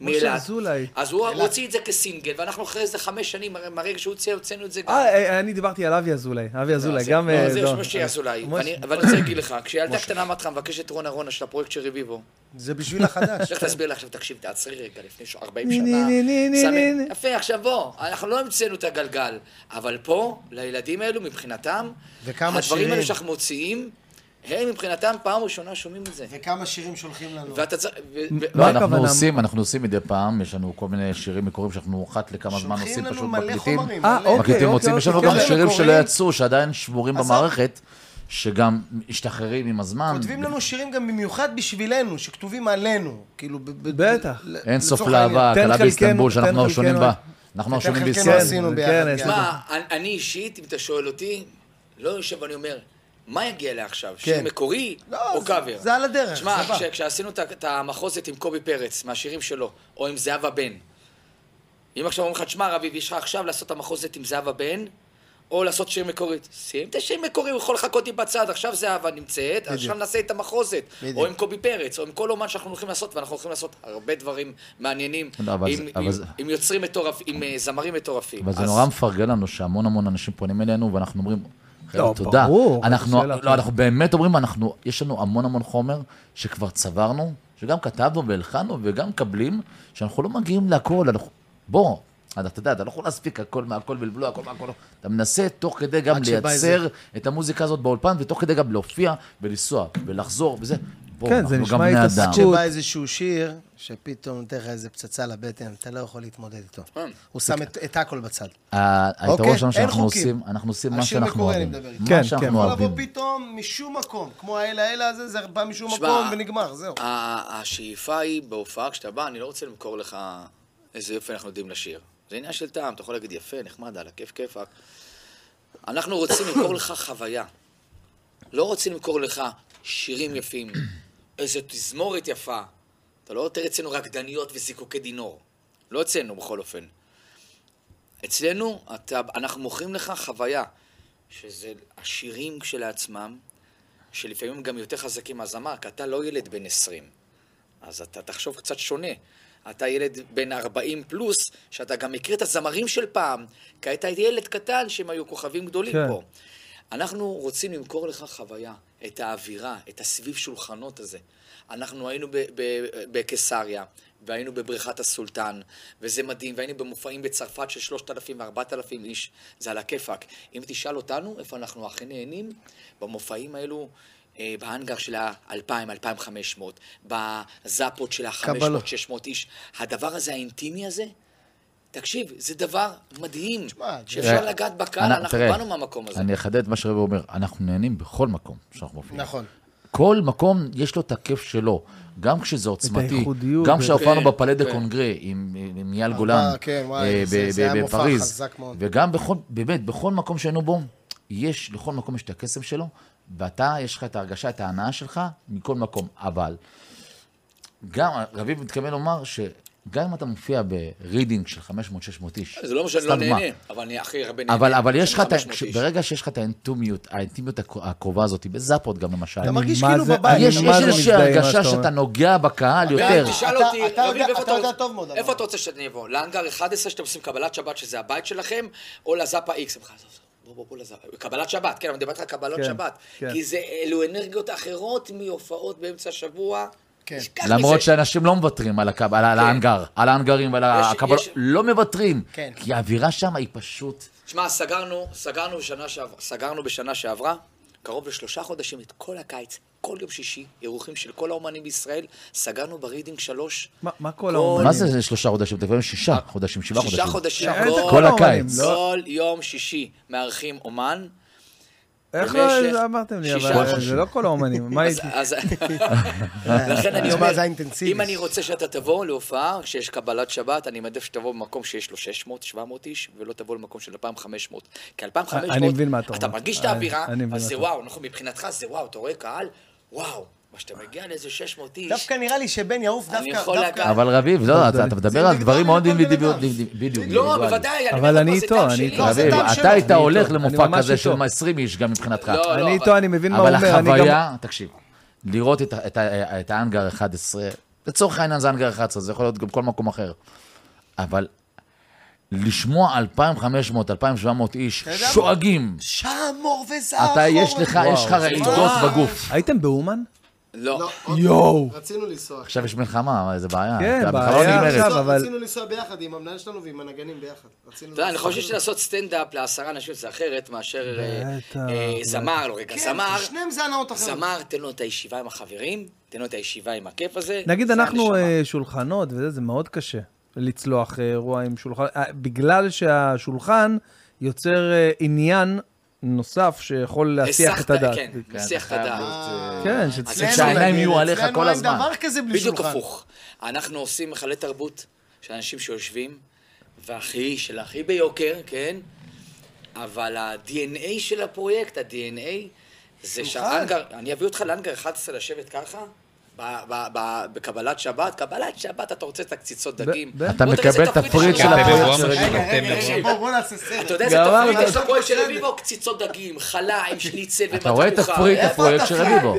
משה אזולאי, אז הוא הוציא את זה כסינגל, ואנחנו אחרי זה חמש שנים, מרגע שהוא הוציא, הוצאנו את זה גם. אני דיברתי על אבי אזולאי, אבי אזולאי, גם... זה יש משה אזולאי, אבל אני רוצה להגיד לך, כשילדה קטנה מתחם, מבקשת רונה רונה של הפרויקט של רביבו, זה בשביל החדש. לך תסביר לך, עכשיו תקשיב, תעצרי רגע, לפני ארבעים שנה. יפה, עכשיו בוא, אנחנו לא המצאנו את הגלגל, אבל פה, לילדים האלו, מבחינתם, הדברים האלה שאנחנו מוציאים, הם מבחינתם פעם ראשונה שומעים את זה. וכמה שירים שולחים לנו. לא, אנחנו עושים מדי פעם, יש לנו כל מיני שירים מקוריים שאנחנו אחת לכמה זמן עושים פשוט מקליטים. מקליטים מוצאים, יש לנו גם שירים שלא יצאו, שעדיין שמורים במערכת. שגם משתחררים עם הזמן. כותבים לנו שירים גם במיוחד בשבילנו, שכתובים עלינו, כאילו... בטח. אין סוף לאהבה, קלה באיסטנבול, שאנחנו הראשונים בה. אנחנו הראשונים בישראל. מה, אני אישית, אם אתה שואל אותי, לא יושב, אני אומר, מה יגיע לה עכשיו? שיר מקורי או קאבר? זה על הדרך. שמע, כשעשינו את המחוזת עם קובי פרץ, מהשירים שלו, או עם זהבה בן. אם עכשיו אומרים לך, שמע רביב, יש לך עכשיו לעשות את המחוזת עם זהבה בן, או לעשות שיר מקורית. סיים את השיר מקורי, הוא יכול לחכות לי בצד, עכשיו זהבה נמצאת, עכשיו נעשה את המחוזת, או עם קובי פרץ, או עם כל אומן שאנחנו הולכים לעשות, ואנחנו הולכים לעשות הרבה דברים מעניינים, עם יוצרים מטורפים, עם זמרים מטורפים. אבל זה נורא מפרגן לנו שהמון המון אנשים פונים אלינו, ואנחנו אומרים, לא, תודה. ברור, אנחנו, לא, אנחנו באמת אומרים, אנחנו, יש לנו המון המון חומר שכבר צברנו, שגם כתבנו והלחנו, וגם קבלים, שאנחנו לא מגיעים להכל, אנחנו, בוא, אתה יודע, אתה לא יכול להספיק הכל מהכל ולבלו, הכל מהכל, אתה מנסה תוך כדי גם לייצר את המוזיקה הזאת באולפן, ותוך כדי גם להופיע ולנסוע ולחזור וזה. בוא, כן, זה נשמע התעסקות. כשבא איזשהו שיר, שפתאום נותן לך איזה פצצה לבטן, אתה לא יכול להתמודד איתו. הוא שם את הכל בצד. היתרון שלנו שאנחנו עושים, אנחנו עושים מה שאנחנו אוהבים. מה שאנחנו אוהבים. אבל בוא פתאום משום מקום, כמו האלה האלה הזה, זה בא משום מקום ונגמר, זהו. השאיפה היא בהופעה, כשאתה בא, אני לא רוצה למכור לך איזה יופי אנחנו יודעים לשיר. זה עניין של טעם, אתה יכול להגיד יפה, נחמד, על הכיף כיפק. אנחנו רוצים למכור לך חוויה. לא רוצים למכור לך שירים יפים. איזו תזמורת יפה. אתה לא יותר אצלנו רקדניות וזיקוקי דינור. לא אצלנו בכל אופן. אצלנו, אתה, אנחנו מוכרים לך חוויה, שזה השירים שלעצמם, שלפעמים גם יותר חזקים מהזמר, כי אתה לא ילד בן עשרים. אז אתה תחשוב קצת שונה. אתה ילד בן ארבעים פלוס, שאתה גם מכיר את הזמרים של פעם, כי אתה ילד קטן שהם היו כוכבים גדולים כן. פה. אנחנו רוצים למכור לך חוויה, את האווירה, את הסביב שולחנות הזה. אנחנו היינו בקיסריה, והיינו בבריכת הסולטן, וזה מדהים, והיינו במופעים בצרפת של שלושת אלפים ו-ארבעת אלפים איש, זה על הכיפק. אם תשאל אותנו איפה אנחנו הכי נהנים, במופעים האלו, בהנגר של ה-אלפיים עד אלפיים וחמש מאות, בזאפות של ה-חמש מאות עד שש מאות איש. הדבר הזה, האינטימי הזה, תקשיב, זה דבר מדהים, שאפשר לגעת בקהל, אנחנו באנו מהמקום הזה. אני אחדד את מה שרבי אומר, אנחנו נהנים בכל מקום שאנחנו מופיעים. נכון. כל מקום יש לו את הכיף שלו, גם כשזה עוצמתי, גם כשהופענו בפלא דה קונגרה עם יאל גולן בפריז, וגם באמת, בכל מקום שהיינו בו, יש, לכל מקום יש את הקסם שלו, ואתה, יש לך את ההרגשה, את ההנאה שלך, מכל מקום. אבל, גם, רביב מתכוון לומר, שגם אם אתה מופיע ברידינג של חמש מאות עד שש מאות איש, זה לא משהו, אני לא נהנה, אבל אני הכי הרבה נהנה. אבל יש לך, ברגע שיש לך את האינטימיות, האינטימיות הקרובה הזאת, בזאפות גם למשל. אתה מרגיש כאילו בבית. יש איזושהי הרגשה שאתה נוגע בקהל יותר. תשאל אותי, רביב, איפה אתה רוצה שאני אבוא? להנגר אחת עשרה שאתם עושים קבלת שבת, שזה הבית שלכם, או לזאפה X. קבלת שבת, כן, אני מדבר לך קבלות שבת, כי זה אלו אנרגיות אחרות מהופעות באמצע השבוע. למרות שאנשים לא מבטרים על ההנגר, על ההנגרים, לא מבטרים, כי האווירה שם היא פשוט... תשמע, סגרנו בשנה שעברה, קרוב לשלושה חודשים, את כל הקיץ, כל יום שישי, אירוחים של כל האומנים בישראל, סגרנו ברידינג שלוש. מה כל האומנים? מה זה שלושה חודשים? תקווים שישה חודשים, שבעה חודשים. שישה חודשים. כל הקיץ. כל יום שישי מארחים אומן. איך לא אמרתם לי? אבל זה לא כל האומנים. לכן אני אומר, אם אני רוצה שאתה תבוא להופעה, כשיש קבלת שבת, אני מעדיף שתבוא במקום שיש לו שש מאות שבע מאות איש, ולא תבוא למקום של אלפיים וחמש מאות. כי אלפיים וחמש מאות, אתה מרגיש את האווירה, אז זה וואו, מבחינתך זה וואו, אתה רואה קהל, וואו, מה שאתה מגיע לאיזה שש מאות איש. דווקא נראה לי שבן יעוף דווקא. אבל רביב, לא, אתה מדבר על דברים מאוד אינדיבידואליים. לא, בוודאי. אבל אני איתו, אני איתו. רביב, אתה היית הולך למופע כזה של עשרים איש גם מבחינתך. אני איתו, אני מבין מה הוא אומר. אבל החוויה, תקשיב, לראות את האנגר אחת עשרה, לצורך העניין זה האנגר אחת עשרה, זה יכול להיות גם כל מקום אחר. אבל לשמוע אלפיים וחמש מאות, אלפיים ושבע מאות איש שואגים. שמור וזהב. אתה, יש לך, יש לך רעידות בגוף. הייתם באומן? לא. יואו. רצינו לנסוע. עכשיו יש מלחמה, איזה בעיה. כן, בעיה עכשיו, אבל... רצינו לנסוע ביחד עם המנהל שלנו ועם הנגנים ביחד. תראה, אני חושב שלעשות סטנדאפ לעשרה אנשים זה אחרת מאשר זמר, לא רגע, זמר. כן, שניהם זה הנאות אחרת. זמר, תן לו את הישיבה עם החברים, תן לו את הישיבה עם הכיף הזה. נגיד, אנחנו שולחנות, וזה, זה מאוד קשה. לצלוח אירוע עם שולחן, בגלל שהשולחן יוצר עניין נוסף שיכול להסיח את הדעת. כן, להסיח את הדעת. כן, שצריך שהעיניים יהיו עליך כל הזמן. אין דבר כזה בלי שולחן. בדיוק הפוך. אנחנו עושים מחלי תרבות של אנשים שיושבים, והכי, של הכי ביוקר, כן? אבל ה-די אן איי של הפרויקט, ה-די אן איי זה שהאנגר, אני אביא אותך לאנגר אחת עשרה לשבת ככה, בקבלת שבת, קבלת שבת אתה רוצה את הקציצות דגים. אתה מקבל את הפריט של הפרויקט של רביבו. בואו נעשה סדר. אתה יודע, זה תפריט של הפרויקט של רביבו, קציצות דגים, חלה עם שניצל ומתנוחה. אתה רואה את הפריט של רביבו.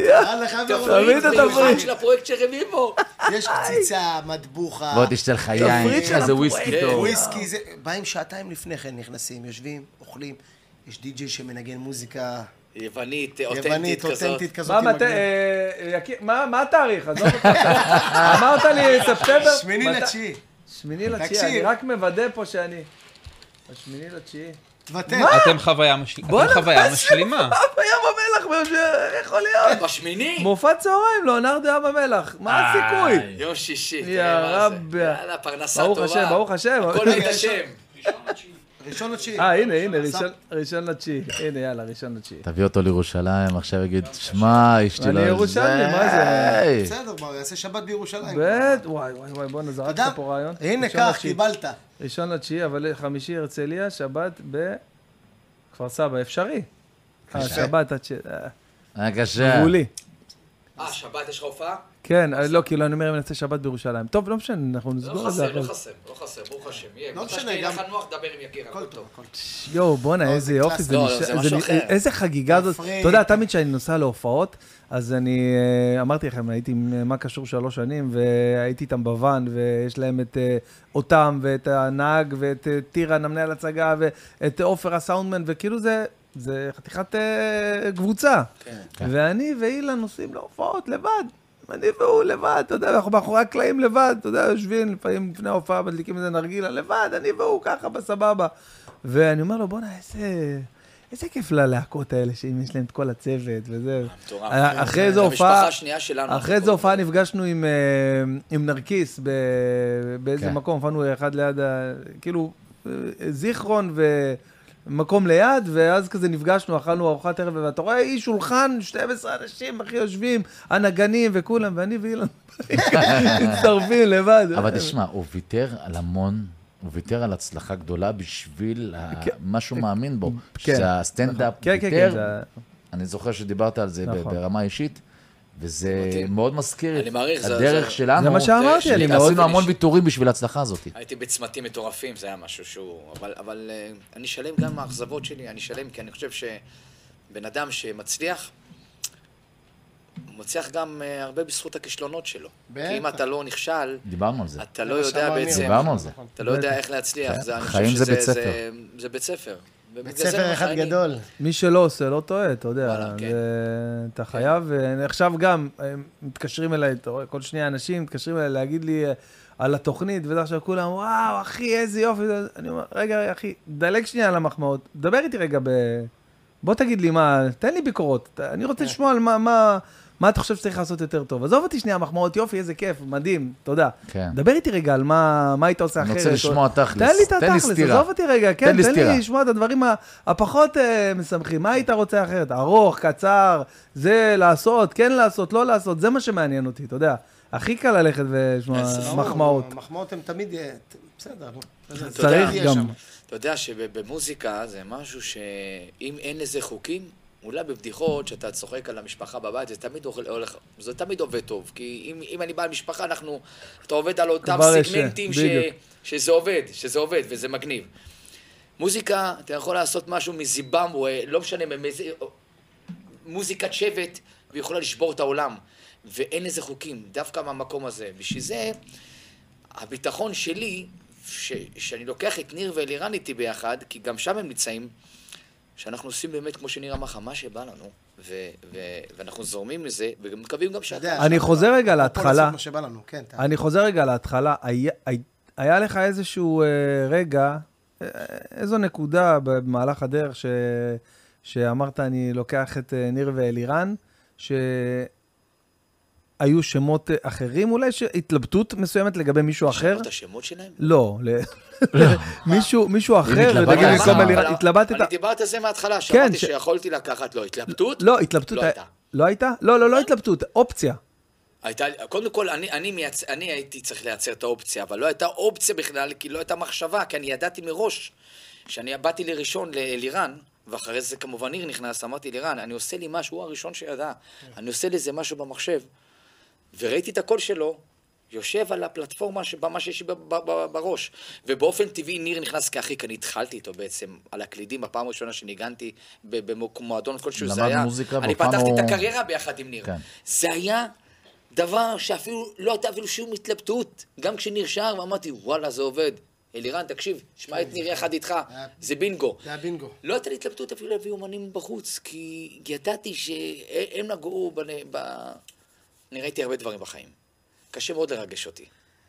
תפריט מיוחד של הפרויקט של רביבו. יש קציצה, מטבוחה. בוא תשתה לך יין, איזה וויסקי טוב. וויסקי, באים שעתיים לפני כן, נכנסים, יושבים, אוכלים. יש די-ג'יי שמנגן מוזיקה. יוונית, אותנטית כזאת. מה התאריך? אמרת לי ספטמבר? שמיני לתשיעי. שמיני לתשיעי, אני רק מוודא פה שאני... השמיני לתשיעי. אתם חוויה משלימה. ים המלח, יכול להיות. בשמיני? מופע צהריים, לאונרדו ים המלח. מה הסיכוי? יום שישי. יא רבה. יאללה, פרנסה טובה. ברוך השם, ברוך השם. הכל היית השם. ראשון לתשיעי. ראשון לתשיעי. אה, הנה, הנה, ראשון לתשיעי. הנה, יאללה, ראשון לתשיעי. תביא אותו לירושלים, עכשיו יגיד, שמע, אשתי לא... אני ירושלים, מה זה? בסדר, בואו, יעשה שבת בירושלים. באת, וואי, וואי, וואי, בואו נזרקת פה רעיון. הנה, כך, קיבלת. ראשון לתשיעי, אבל חמישי הרצליה, שבת בכפר סבא, אפשרי. השבת התשיעי. היה קשה. גבולי. אה, שבת יש חופה? כן, לא, כאילו אני אומר אם נעשה שבת בירושלים. טוב, לא משנה, אנחנו נסגור את זה. לא חסר, לא חסר, לא חסר, ברוך השם. לא משנה, גם... לך נוח, דבר עם יקיר, הכל טוב. יואו, בונה, איזה יופי, איזה חגיגה זאת. אתה יודע, תמיד שאני נוסע להופעות, אז אני אמרתי לכם, הייתי עם מה קשור שלוש שנים, והייתי איתם בוואן, ויש להם את אותם, ואת הנהג, ואת טירן, המנהל הצגה, ואת עופר הסאונדמן, וכאילו זה... זה חתיכת קבוצה. ואני ואילה נוסעים להופעות לבד. אני והוא לבד, אתה יודע, אנחנו מאחורי הקלעים לבד, אתה יודע, יושבים לפעמים לפני ההופעה, מדליקים איזה נרגילה לבד, אני והוא ככה בסבבה. ואני אומר לו, בוא'נה, איזה כיף ללהקות האלה, שאם יש להם את כל הצוות וזה. אחרי איזו הופעה, אחרי איזו הופעה נפגשנו עם נרקיס באיזה מקום, הופענו אחד ליד, כאילו, זיכרון ו... מקום ליד, ואז כזה נפגשנו, אכלנו ארוחת ערב, ואתה רואה אי שולחן, שתים עשרה אנשים, אחי יושבים, הנגנים וכולם, ואני ואילן מצטרפים לבד. אבל תשמע, הוא ויתר על המון, הוא ויתר על הצלחה גדולה בשביל מה שהוא מאמין בו, שזה הסטנדאפ ויתר. אני זוכר שדיברת על זה ברמה אישית, וזה מאוד מזכיר את הדרך שלנו. זה מה שאמרתי, אני מאוד... עשינו המון ויתורים בשביל ההצלחה הזאת. הייתי בצמתים מטורפים, זה היה משהו שהוא... אבל אני שלם גם מהאכזבות שלי, אני שלם כי אני חושב שבן אדם שמצליח, הוא מצליח גם הרבה בזכות הכישלונות שלו. כי אם אתה לא נכשל, אתה לא יודע בעצם... אתה לא יודע איך להצליח. חיים זה בית ספר. זה בית ספר. בית ספר אחד גדול. מי שלא עושה, לא טועה, אתה יודע. אתה חייב, עכשיו גם, מתקשרים אליי, כל שני האנשים מתקשרים אליי להגיד לי על התוכנית, וזה עכשיו כולם, וואו, אחי, איזה יופי. אני אומר, רגע, אחי, דלג שנייה על המחמאות, דבר איתי רגע, בוא תגיד לי מה, תן לי ביקורות, אני רוצה לשמוע על מה... מה אתה חושב שצריך לעשות יותר טוב? עזוב אותי שנייה, מחמאות, יופי, איזה כיף, מדהים, תודה. דבר איתי רגע על מה היית עושה אחרת. אני רוצה לשמוע תכלס. תן לי את התכלס, עזוב אותי רגע, תן לי לשמוע את הדברים הפחות משמחים. מה היית רוצה אחרת? ארוך, קצר, זה לעשות, כן לעשות, לא לעשות, זה מה שמעניין אותי, אתה יודע. הכי קל ללכת ולשמוע מחמאות. מחמאות הן תמיד, בסדר. צריך גם. אתה יודע שבמוזיקה זה משהו שאם אין לזה חוקים, אולי בבדיחות שאתה צוחק על המשפחה בבית, זה תמיד הולך, זה תמיד עובד טוב, כי אם, אם אני בא על משפחה, אנחנו, אתה עובד על אותם סגמנטים ש, שזה עובד, שזה עובד וזה מגניב. מוזיקה, אתה יכול לעשות משהו מזימבבואה, לא משנה, מוזיקת שבט, ויכולה לשבור את העולם, ואין איזה חוקים, דווקא מהמקום הזה. בשביל זה, הביטחון שלי, ש, שאני לוקח את ניר ואלירן איתי ביחד, כי גם שם הם נמצאים, שאנחנו עושים באמת, כמו שנראה לך, מה שבא לנו, ואנחנו זורמים לזה, ומקווים גם שאתה... אני חוזר רגע להתחלה, אני חוזר רגע להתחלה, היה לך איזשהו רגע, איזו נקודה במהלך הדרך, שאמרת, אני לוקח את ניר ואלירן, שהיו שמות אחרים אולי, התלבטות מסוימת לגבי מישהו אחר? שמות השמות שלהם? לא, לא. מישהו אחר, התלבטת... אני דיברת על זה מההתחלה, שמעתי שיכולתי לקחת, לא, התלבטות? לא, התלבטות, לא הייתה? לא, לא, לא התלבטות, אופציה. קודם כל, אני הייתי צריך לייצר את האופציה, אבל לא הייתה אופציה בכלל, כי לא הייתה מחשבה, כי אני ידעתי מראש, שאני באתי לראשון לאלירן, ואחרי זה כמובן ניר נכנס, אמרתי לירן, אני עושה לי משהו, הוא הראשון שידע, אני עושה לזה משהו במחשב, וראיתי את הקול שלו, יושב על הפלטפורמה שבמה שיש לי בראש, ובאופן טבעי ניר נכנס כאחי, כי אני התחלתי איתו בעצם על הקלידים, הפעם הראשונה שניגנתי במועדון כלשהו, זה היה, אני פתחתי את הקריירה ביחד עם ניר, זה היה דבר שאפילו, לא הייתה אפילו שום התלבטות, גם כשניר שר, ואמרתי, וואלה, זה עובד. אלירן, תקשיב, שמע את ניר יחד איתך, זה בינגו. זה הבינגו. לא הייתה להתלבטות אפילו להביא אומנים בחוץ, כי ידעתי שהם נגעו ב... אני ראיתי הרבה דברים בחיים. קשה מאוד לרגש אותי.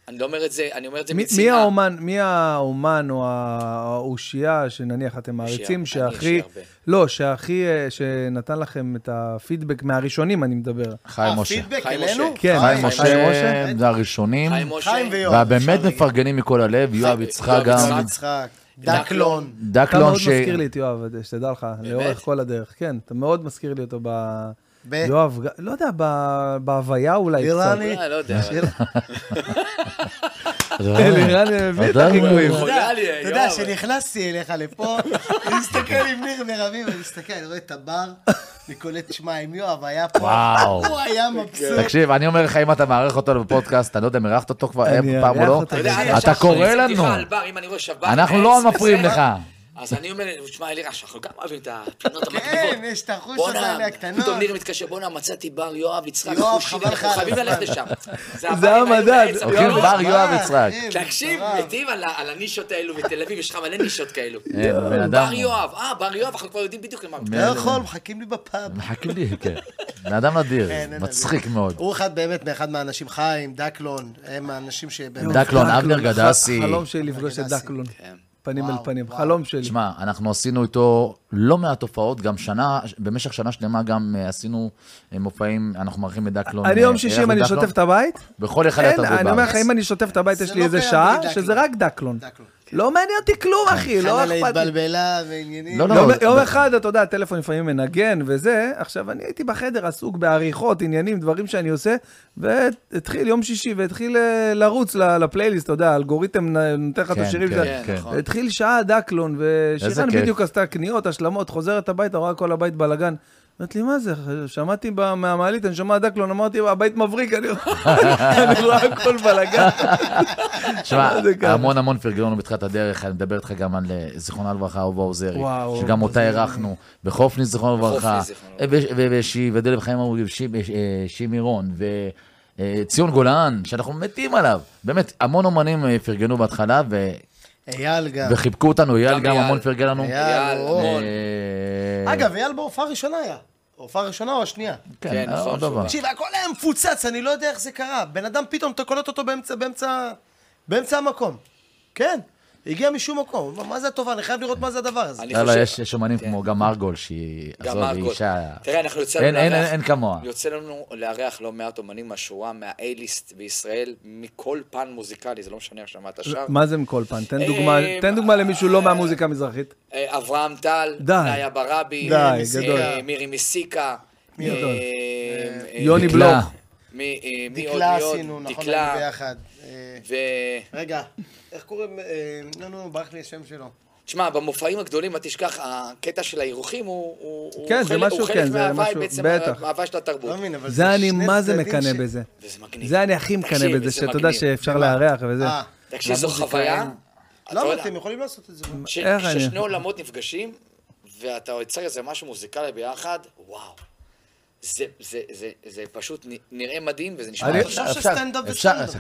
אני לא אומר את זה, אני אומר את זה מצנעה. מי האומן או האושייה, שנניח אתם מעריצים, שהכי... לא, שהכי, שנתן לכם את הפידבק מהראשונים, אני מדבר. חיים משה. הפידבק אלינו? כן, חיים משה, זה הראשונים. חיים ויום. והבאמת מפרגנים מכל הלב, יואב יצחק גם. יואב יצחק. דקלון. דקלון ש... אתה מאוד מזכיר לי את יואב, שתדע לך, לאורך כל הדרך. כן, אתה מאוד מזכיר לי אותו ב... יואב, לא יודע, בהוויה אולי קצת. איראני, לא יודע. איראני מביא את החיקויים. אתה יודע, שנכנסתי אליך לפה, אני מסתכל עם ניר מרבים, אני מסתכל, אני רואה את הבר, אני קולט שמה עם יואב, היה פה, הוא היה מבסוט. תקשיב, אני אומר לך, אם אתה מערך אותו בפודקאסט, אני לא יודע, מערכת אותו כבר פעם או לא, אתה קורא לנו. אנחנו לא מפריעים לך. אז אני אומר, תשמע, אלירן, שאנחנו גם אוהבים את הפינות המקליבות. כן, יש את החוש הזה מהקטנות. פתאום ניר מתקשר, בואו נע, מצאתי בר יואב יצחק. יואב, חבל חלב. חייבים ללכת לשם. זה המדד. הולכים בר יואב יצחק. תקשיב, מתאים על הנישות האלו בתל אביב, יש לך מלא נישות כאלו. בר יואב, אה, בר יואב, אנחנו כבר יודעים בדיוק למה. לא יכול, מחכים לי בפאב. מחכים לי, כן. מאדם נדיר, מצחיק מאוד. הוא אחד באמת מאחד מהאנשים, חיים, דקלון, הם האנשים שבאמת... דקלון, אבנר גדסי. חלום שלי לפגוש את דקלון. פנים וואו, אל פנים, וואו. חלום שלי. תשמע, אנחנו עשינו איתו לא מהתופעות, גם שנה, במשך שנה שלמה גם עשינו מופעים, אנחנו מערכים לדקלון. אני יום שישים, אני שוטף את הבית? בכל אחד התרבות בארץ. אני אומר לך, אם אני שוטף את הבית, יש לי איזה שעה, שזה רק דקלון. לא מעניין אותי כלום, אחי, לא אכפת. חנה להתבלבלה ועניינים. יום אחד, אתה יודע, הטלפון לפעמים מנגן וזה, עכשיו אני הייתי בחדר עסוק בעריכות, עניינים, דברים שאני עושה, והתחיל יום שישי, והתחיל לרוץ לפלייליסט, אתה יודע, האלגוריתם נותן לך את השירים, התחיל שעה דקלון, ושירן בדיוק עשתה קניות, השלמות, חוזרת הבית, רואה כל הבית בלגן, אמרתי לי, מה זה? שמעתי מהמעלית, אני שומע דקלון, אמרתי, הבית מבריק, אני רואה הכל בלגן. שמע, המון המון פרגלנו בתחילת הדרך, אני מדבר איתך גם על זיכרונה לברכה, אהובה עוזרי, שגם אותה ערכנו, בחופני זיכרונה לברכה, ודלב חיים אמרו, שימירון, וציון גולן, שאנחנו מתים עליו. באמת, המון אומנים פרגנו בהתחלה, ו... אייל גם. וחיבקו אותנו, אייל גם, המון פרגל לנו. אייל, אורון. אגב, אייל בהופעה ראשונה היה. הופעה ראשונה או השנייה? כן, נכון. תקשיב, הכל היה מפוצץ, אני לא יודע איך זה קרה. בן אדם פתאום, אתה קולט אותו באמצע המקום. כן, הגיע משום מקום. מה זה הטובה? אני חייב לראות מה זה הדבר הזה. יש אומנים כמו גם ארגול, שהיא אישה... תראה, אנחנו יוצא לנו לארח לא מעט אומנים מהשורה, מהאייליסט בישראל, מכל פן מוזיקלי, זה לא משנה עכשיו מה אתה שר. מה זה מכל פן? תן דוגמה למישהו לא מהמוזיקה המזרחית. אברהם טל, נאיה ברבי, מירי מסיקה, יוני בלוך. דקלה עשינו, נכון, ביחד. רגע, איך קוראים? נו, נו, ברח לי השם שלו. תשמע, במופעים הגדולים, את תשכח, הקטע של האירוחים הוא חלק מההווי בעצם, מההווי של התרבות. זה אני, מה זה מקנה בזה? זה אני הכי מקנה בזה, שאתה יודע שאפשר להארח וזה. תקשיב, זו חוויה. למה אתם יכולים לעשות את זה? כששני עולמות נפגשים, ואתה יוצר איזה משהו מוזיקלי ביחד, וואו. זה, זה, זה, זה פשוט נראה מדהים, וזה נשמע... אני חושב שסטנדאפ וסטנדאפ.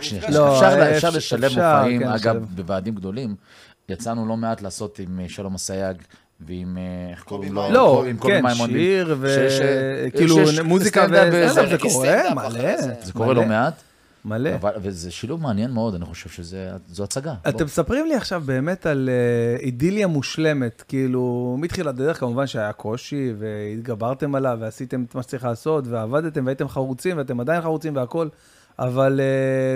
אפשר לשלם מופעים, אגב, בוועדים גדולים. יצאנו לא מעט לעשות עם שלום אסייג, ועם... איך קוראים לו? לא, כן, שיר ו... כאילו, מוזיקה וסטנדאפ, זה קורה, מלא. זה קורה לא מעט. מלא. וזה שילוב מעניין מאוד, אני חושב שזו הצגה. אתם מספרים לי עכשיו באמת על אידיליה מושלמת, כאילו, מתחילת הדרך כמובן שהיה קושי, והתגברתם עליו, ועשיתם את מה שצריך לעשות, ועבדתם, והייתם חרוצים, ואתם עדיין חרוצים והכל, אבל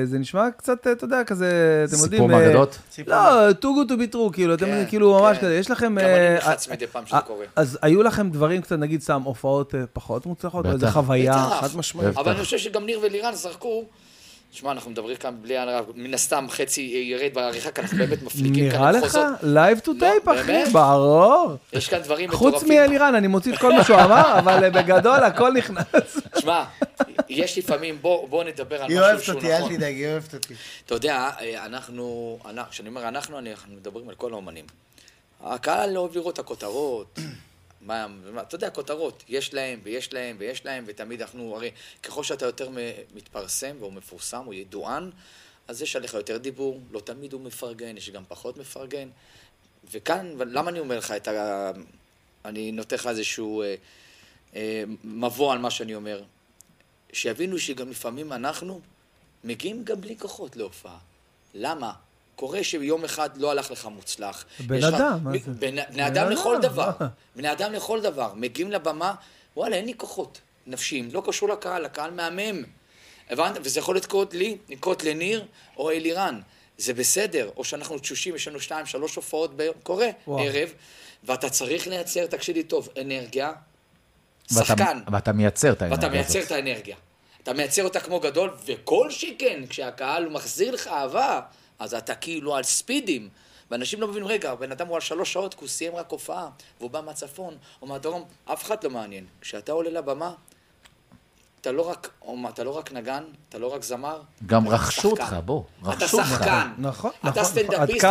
זה נשמע קצת, אתה יודע, כזה, אתם יודעים... סיפור מאגדות? לא, טוגו טו ביטרו, כאילו, אתם כאילו ממש כזה, יש לכם... גם אני מחץ מדי פעם שזה קורה. אז היו לכם דברים קצת, נגיד, שם הופעות פחות מוצלחות, או איזו חוויה, חד משמעית. אבל אני חושב שגם ניר ולירן זרקו תשמע, אנחנו מדברים כאן בלי הרב, מן הסתם חצי ירד בעריכה, כי אנחנו באמת מפליקים כאן במחוזות. נראה לך? לייב טו טייפ, אחי, ברור. יש כאן דברים מטורפים. חוץ מאלירן, אני מוציא את כל מה שהוא אמר, אבל בגדול, הכל נכנס. תשמע, יש לפעמים, בואו נדבר על משהו שהוא נכון. היא אוהבת אותי, אל תדאג, היא אוהבת אותי. אתה יודע, אנחנו, כשאני אומר אנחנו, אנחנו מדברים על כל האומנים. הקהל לא אוהב לראות הכותרות. מה, אתה יודע, כותרות, יש להם ויש להם ויש להם, ותמיד אנחנו, הרי ככל שאתה יותר מתפרסם והוא מפורסם, הוא ידוען, אז יש עליך יותר דיבור, לא תמיד הוא מפרגן, יש גם פחות מפרגן, וכאן, למה אני אומר לך את ה... אני נותן לך איזשהו אה, אה, מבוא על מה שאני אומר, שיבינו שגם לפעמים אנחנו מגיעים גם בלי כוחות להופעה, למה? קורה שיום אחד לא הלך לך מוצלח. בן אדם. בני אדם לכל דבר. בני אדם לכל דבר. מגיעים לבמה, וואלה, אין לי כוחות נפשיים. לא קשור לקהל, הקהל מהמם. וזה יכול לתקות לי, לתקות לניר או אלירן. זה בסדר. או שאנחנו תשושים, יש לנו שתיים, שלוש הופעות קורה ערב, ואתה צריך לייצר, תקשיב לי טוב, אנרגיה, שחקן. ואתה מייצר את האנרגיה. ואתה מייצר את האנרגיה. אתה מייצר אותה כמו גדול, וכל שכן, כשהקהל מחזיר לך אהבה, אז אתה כאילו על ספידים, ואנשים לא מבינים, רגע, בן אדם הוא על שלוש שעות, כי הוא סיים רק הופעה, והוא בא מהצפון, או מהדרום, אף אחד לא מעניין. כשאתה עולה לבמה, אתה לא רק, אתה לא רק נגן, אתה לא רק זמר, גם רכשו אותך, בוא, רכשו אותך. אתה שחקן, נכון, אתה סטנדאפיסט,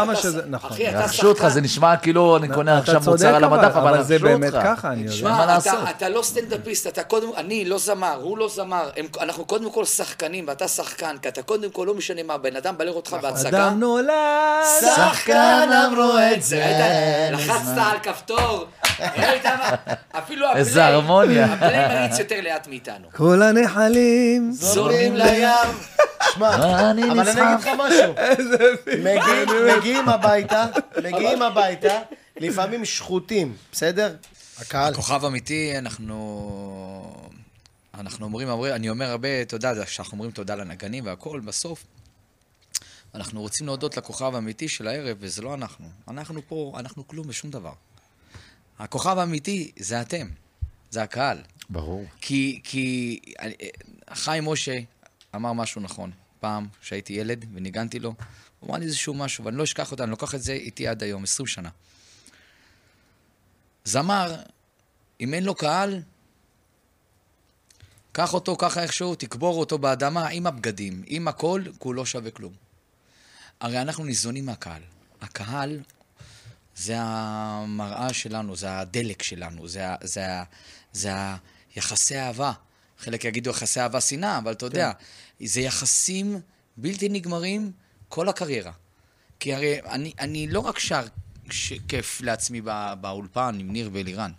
אחי, אתה רכשו אותך, זה נשמע כאילו, אני קונה עכשיו מוצר על המדף, אבל זה באמת ככה, אני יודע. אתה לא סטנדאפיסט, אתה קודם, אני לא זמר, הוא לא זמר, אנחנו קודם כל שחקנים, ואתה שחקן, כי אתה קודם כל לא משנה מה, בן אדם בלר אותך בהצגה. אדם נולד, שחקן אמרו את זה, לחצת על כפתור, אפילו הפלאי, הפלאי מריץ יותר לאט מאיתנו. הנחלים זורמים לים. שמע, אבל אני אגיד לך משהו, מגיעים הביתה, מגיעים הביתה, לפעמים שחוטים, בסדר? הקהל. כוכב אמיתי, אנחנו אנחנו אומרים, אני אומר הרבה תודה, שאנחנו אומרים תודה לנגנים והכל, בסוף אנחנו רוצים להודות לכוכב האמיתי של הערב, וזה לא אנחנו. אנחנו פה, אנחנו כלום בשום דבר. הכוכב האמיתי זה אתם, זה הקהל. ברור. כי, כי חיים משה אמר משהו נכון. פעם שהייתי ילד וניגנתי לו, הוא אמר לי איזשהו משהו, ואני לא אשכח אותה, אני לוקח את זה איתי עד היום, עשרים שנה. זמר, אם אין לו קהל, קח אותו ככה איכשהו, תקבור אותו באדמה עם הבגדים, עם הכל, כולו לא שווה כלום. הרי אנחנו ניזונים מהקהל. הקהל זה המראה שלנו, זה הדלק שלנו, זה, זה, זה יחסי אהבה. חלק יגידו יחסי אהבה שנאה, אבל אתה יודע, זה יחסים בלתי נגמרים כל הקריירה. כי הרי אני, אני לא רק שר כיף לעצמי בא, באולפן עם ניר ואלירן.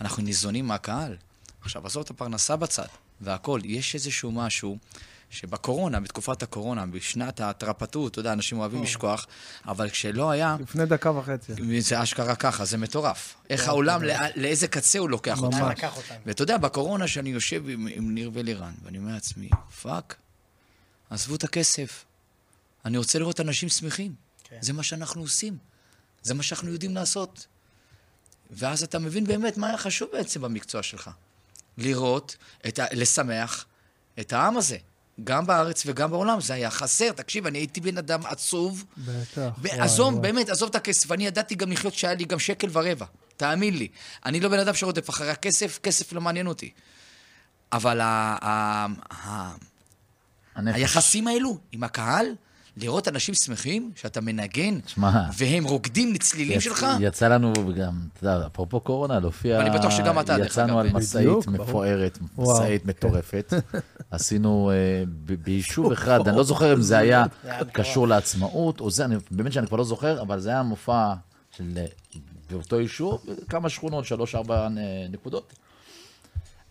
אנחנו ניזונים מהקהל. עכשיו, עזוב את הפרנסה בצד, והכל. יש איזשהו משהו שבקורונה, בתקופת הקורונה, בשנת ההתרפתות, אתה יודע, אנשים אוהבים לשכוח, אבל כשלא היה... לפני דקה וחצי. זה אשכרה ככה, זה מטורף. איך העולם, לאיזה קצה הוא לוקח אותם. ואתה יודע, בקורונה שאני יושב עם ניר ולירן, ואני אומר לעצמי, פאק, עזבו את הכסף. אני רוצה לראות אנשים שמחים. זה מה שאנחנו עושים. זה מה שאנחנו יודעים לעשות. ואז אתה מבין באמת מה היה חשוב בעצם במקצוע שלך. לראות, לשמח את העם הזה. גם בארץ וגם בעולם, זה היה חסר. תקשיב, אני הייתי בן אדם עצוב. בטח. ועזוב, באמת, עזוב את הכסף. אני ידעתי גם לחיות שהיה לי גם שקל ורבע. תאמין לי. אני לא בן אדם שרודף אחרי הכסף, כסף לא מעניין אותי. אבל היחסים האלו עם הקהל, לראות אנשים שמחים, שאתה מנגן, והם רוקדים לצלילים שלך. יצא לנו גם, אתה יודע, אפרופו קורונה, להופיע... ואני בטוח שגם אתה... יצאנו על מסעית מפוארת, מסעית מטורפת. עשינו ביישוב אחד, אני לא זוכר אם זה היה קשור לעצמאות, או זה, באמת שאני כבר לא זוכר, אבל זה היה מופע של באותו יישוב, כמה שכונות, שלוש, ארבע נקודות.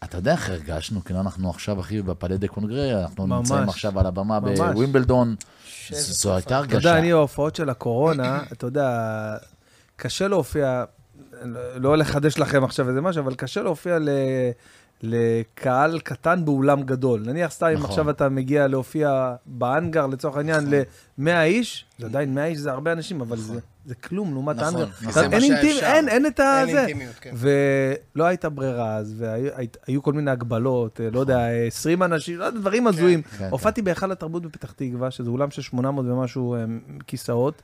אתה יודע איך הרגשנו, כי אנחנו עכשיו הכי בפלי דה קונגריה, אנחנו נמצאים עכשיו על הבמה בווימבלדון, זו הייתה הרגשה. אתה יודע, אני ההופעות של הקורונה, אתה יודע, קשה להופיע, לא לחדש לכם עכשיו איזה משהו, אבל קשה להופיע לקהל קטן באולם גדול. נניח סתם, נכון. עכשיו אתה מגיע להופיע באנגר, לצורך העניין, נכון. ל-מאה איש, זה עדיין מאה איש, זה הרבה אנשים, אבל נכון. זה, זה כלום, לעומת נכון. האנגר. נכון. אין, אינטימ... אין, אין את ה... אין אינטימיות, כן. ולא הייתה ברירה אז, והיו כל מיני הגבלות, נכון. לא יודע, עשרים אנשים, לא יודע, דברים הזויים. כן, כן, הופעתי כן. בהיכל התרבות בפתח תקווה, שזה אולם של שמונה מאות ומשהו כיסאות,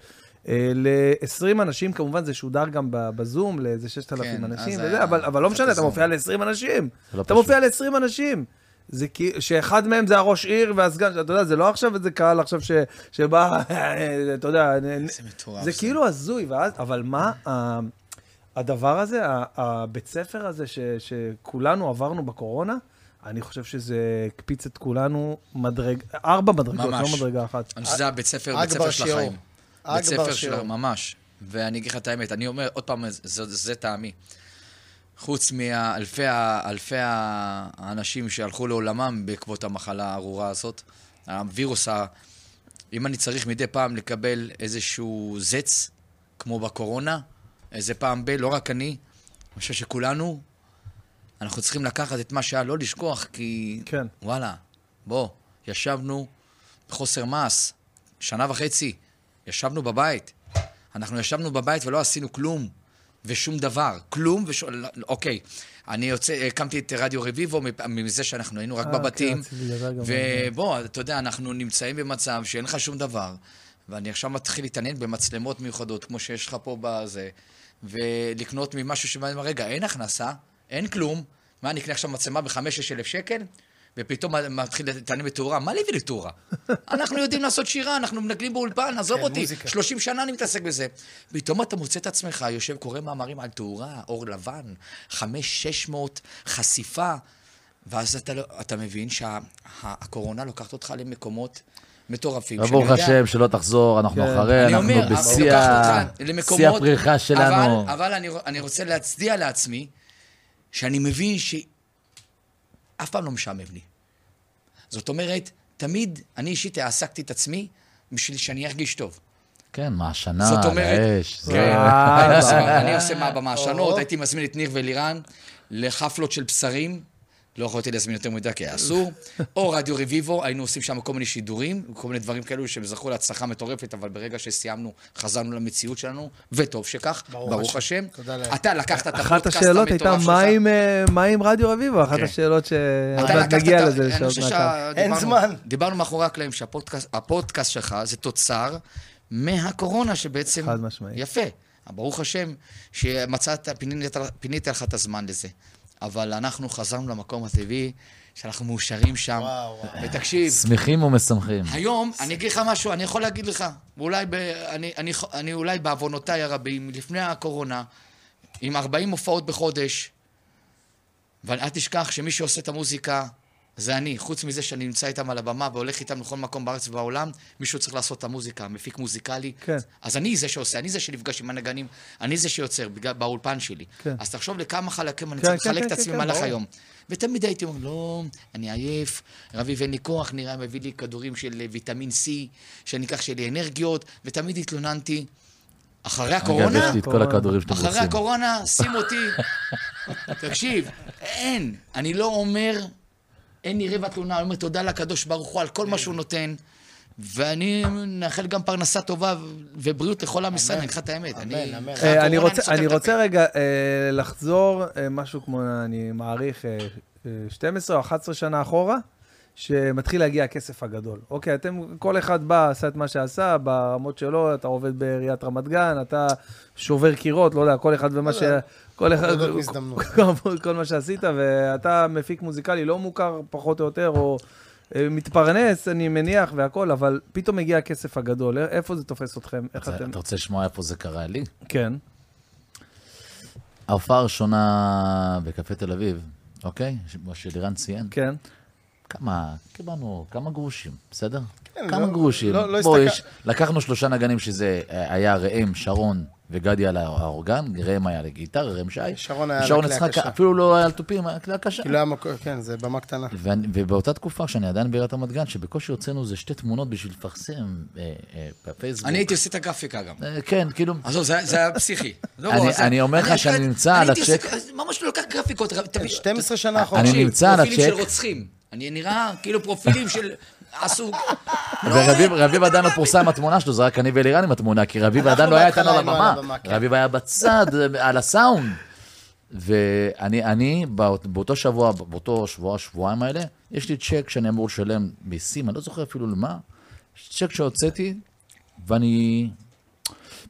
ל-עשרים אנשים, כמובן זה שודר גם בזום, לאיזה שישת אלפים אנשים, אבל לא משנה, אתה מופיע ל-עשרים אנשים, אתה מופיע ל-עשרים אנשים, שאחד מהם זה הראש עיר והסגן, אתה יודע, זה לא עכשיו איזה קהל עכשיו שבא, אתה יודע, זה כאילו הזוי, אבל מה הדבר הזה, הבית ספר הזה שכולנו עברנו בקורונה, אני חושב שזה קפיץ את כולנו מדרג, ארבע מדרגות, לא מדרגה אחת. אני חושב שזה הבית ספר, בית ספר של החיים. בית ספר שלו, ממש. ואני אגיד לך את האמת, אני אומר, עוד פעם, זה טעמי. חוץ מאלפי האנשים שהלכו לעולמם בעקבות המחלה הארורה הזאת, הווירוס, אם אני צריך מדי פעם לקבל איזשהו זץ, כמו בקורונה, איזה פעם ב, לא רק אני, אני חושב שכולנו, אנחנו צריכים לקחת את מה שהיה, לא לשכוח, כי וואלה, בוא, ישבנו בחוסר מס, שנה וחצי, ישבנו בבית, אנחנו ישבנו בבית ולא עשינו כלום ושום דבר, כלום ושום, אוקיי, אני יוצא, הקמתי את רדיו רביבו מזה שאנחנו היינו רק בבתים, ובוא, אתה יודע, אנחנו נמצאים במצב שאין לך שום דבר, ואני עכשיו מתחיל להתעניין במצלמות מיוחדות, כמו שיש לך פה בזה, ולקנות ממשהו שבא, רגע, אין הכנסה, אין כלום, מה, נקנה עכשיו מצלמה בחמש-שש אלף שקל? ופתאום מתחיל להתעניין בתאורה, מה להביא לתאורה? אנחנו יודעים לעשות שירה, אנחנו מנגלים באולפן, עזוב אותי, שלושים שנה אני מתעסק בזה. פתאום אתה מוצא את עצמך, יושב, קורא מאמרים על תאורה, אור לבן, חמש, שש מאות, חשיפה, ואז אתה מבין שהקורונה לוקחת אותך למקומות מטורפים. ברוך השם, שלא תחזור, אנחנו אחרי, אנחנו בשיא הפריחה שלנו. אבל אני רוצה להצדיע לעצמי, שאני מבין ש... אף פעם לא משעמם לי. זאת אומרת, תמיד אני אישית העסקתי את עצמי בשביל שאני ארגיש טוב. כן, מהשנה, זאת אומרת, לאש. כן, אני עושה מה במהשנות, הייתי מזמין את ניר ולירן לחפלות של בשרים, לא יכולתי להזמין יותר מדי כי היה אסור, או רדיו רביבו, היינו עושים שם כל מיני שידורים, כל מיני דברים כאלו שזכו להצלחה מטורפת, אבל ברגע שסיימנו, חזרנו למציאות שלנו, וטוב שכך, ברוך השם. אתה לקחת את הפודקאסט המטורף שלך. אחת השאלות הייתה, מה עם רדיו רביבו? אחת השאלות שנגיע לזה. אין זמן. דיברנו מאחורי הקלעים שהפודקאסט שלך זה תוצר מהקורונה שבעצם... חד משמעית. יפה. ברוך השם שמצאת, פינית לך את הזמן לזה. אבל אנחנו חזרנו למקום הטבעי, שאנחנו מאושרים שם, ותקשיב. שמחים ומשמחים. היום, אני אגיד לך משהו, אני יכול להגיד לך, ואולי, אני, אני, אני אולי בעוונותיי הרבים, לפני הקורונה, עם ארבעים הופעות בחודש, ואל תשכח שמי שעושה את המוזיקה, זה אני, חוץ מזה שאני נמצא איתם על הבמה, והולך איתם לכל מקום בארץ ובעולם, מישהו צריך לעשות את המוזיקה, מפיק מוזיקלי. כן. אז אני זה שעושה, אני זה שנפגש עם הנגנים, אני זה שיוצר באולפן שלי. כן. אז תחשוב לכמה חלקים אני כן, צריך כן, לחלק כן, את עצמי כן, מהלך כן. היום. ותמיד הייתי אומר, לא, אני עייף, רביב אין לי כוח, נראה, מביא לי כדורים של ויטמין C, שאני אקח שלי אנרגיות, ותמיד התלוננתי, אחרי הקורונה, אחרי הקורונה, שים אותי, תקשיב, אין, אני לא אומר, אין לי רבע תלונה, אני אומר תודה לקדוש ברוך הוא על כל מה שהוא נותן, ואני נאחל גם פרנסה טובה ובריאות לכל עם ישראל, אני אגיד לך את האמת. אני רוצה רגע לחזור משהו כמו, אני מעריך, שתים עשרה או אחת עשרה שנה אחורה, שמתחיל להגיע הכסף הגדול. אוקיי, אתם, כל אחד בא, עשה את מה שעשה, ברמות שלו, אתה עובד בעיריית רמת גן, אתה שובר קירות, לא יודע, כל אחד ומה ש... כל אחד, כל מה שעשית, ואתה מפיק מוזיקלי לא מוכר פחות או יותר, או מתפרנס, אני מניח, והכל, אבל פתאום הגיע הכסף הגדול. איפה זה תופס אתכם? אתה רוצה לשמוע איפה זה קרה לי? כן. ההופעה הראשונה בקפה תל אביב, אוקיי? מה שלירן ציין. כן. כמה, קיבלנו, כמה גרושים, בסדר? כמה גרושים. בואו, לקחנו שלושה נגנים שזה היה ראם, שרון וגדי על האורגן, רם היה לגיטר, רם שי. שרון היה שרון נצחק, אפילו לא היה לטופים, כלי הקשה. כאילו היה מקום, כן, זה במה קטנה. ובאותה תקופה, כשאני עדיין בעירת המתגן, גן, שבקושי הוצאנו זה שתי תמונות בשביל לפרסם בפייסבוק. אני הייתי עושה את הגרפיקה גם. כן, כאילו... עזוב, זה היה פסיכי. אני אומר לך שאני נמצא על הצ'ק... ממש לא לוקח גרפיקות. שתים עשרה שנה אחורה. אני נמצא על הצ'ק. פרופילים של רוצחים. אני נראה כאילו פרופילים של... עסוק. ורביב עדן לא פורסם עם התמונה שלו, זה רק אני ואלירן עם התמונה, כי רביב עדן לא היה איתנו על הבמה. רביב היה בצד, על הסאונד. ואני, באותו שבוע, באותו שבוע, שבועיים האלה, יש לי צ'ק שאני אמור לשלם מיסים, אני לא זוכר אפילו למה. צ'ק שהוצאתי, ואני...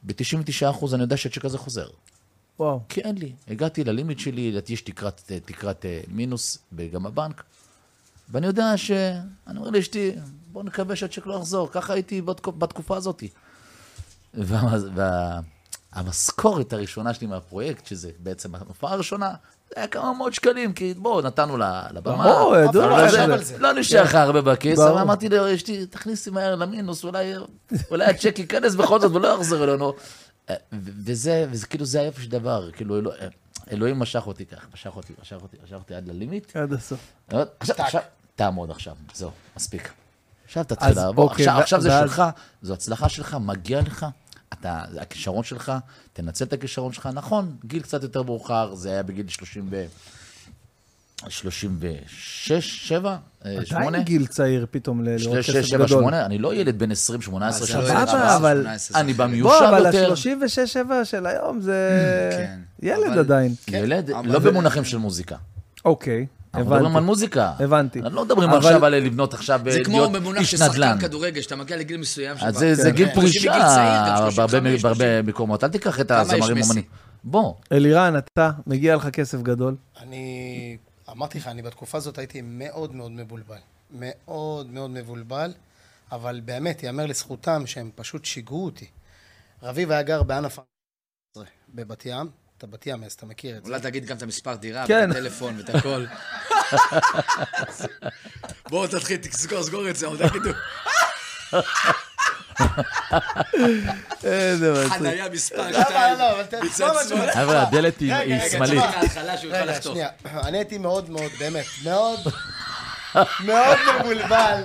ב-תשעים ותשעה אחוז אני יודע שהצ'ק הזה חוזר. וואו. כי אין לי. הגעתי ללימיט שלי, יש תקרת מינוס גם הבנק. ואני יודע ש... אני אומר לאשתי, בוא נקווה שהצ'ק לא יחזור, ככה הייתי בתקופה הזאת. והמשכורת הראשונה שלי מהפרויקט, שזה בעצם המופעה הראשונה, זה היה כמה מאות שקלים, כי בואו, נתנו לבמה. לא נשאר הרבה בכיס, אבל אמרתי לאשתי, תכניסי מהר למינוס, אולי הצ'ק ייכנס בכל זאת ולא יחזור אלינו. וזה, כאילו זה היפה של דבר, כאילו... אלוהים משך אותי כך, משך אותי, משך אותי, משך אותי עד ללימיט. עד הסוף. עכשיו, תעמוד עכשיו, זהו, מספיק. עכשיו תתחיל לעבור, עכשיו זה שלך, זו הצלחה שלך, מגיע לך, זה הכישרון שלך, תנצל את הכישרון שלך, נכון, גיל קצת יותר מאוחר, זה היה בגיל שלושים ושש, שבע, שמונה. עדיין גיל צעיר פתאום ללא כסף גדול. אני לא ילד בן עשרים, שמונה עשרה שנה. אני במיושב יותר. בוא, אבל ה-שלושים ושש, שבע של היום זה ילד עדיין. ילד, לא במונחים של מוזיקה. אוקיי. אנחנו מדברים על מוזיקה. הבנתי. אנחנו לא מדברים עכשיו על לבנות עכשיו להיות איש נדל"ן. זה כמו במונח ששחקן כדורגל, שאתה מגיע לגיל מסוים. זה גיל פרישה, בהרבה מקומות. אל תיקח את הזמרים אומנים. בוא. אלירן, אתה מגיע לך כסף גדול. אני... אמרתי לך, אני בתקופה הזאת הייתי מאוד מאוד מבולבל. מאוד מאוד מבולבל, אבל באמת, יאמר לזכותם שהם פשוט שיגעו אותי. רביב היה גר בענף בבת ים, אתה בת ים, אז אתה מכיר את זה. אולי תגיד גם את המספר דירה, ואת הטלפון ואת הכל. בואו תתחיל, תסגור, סגור את זה, עוד תגידו. חניה מספר שתיים מצד שמאל. אבל הדלת היא שמאלית. אני הייתי מאוד מאוד באמת מאוד מאוד מבולבל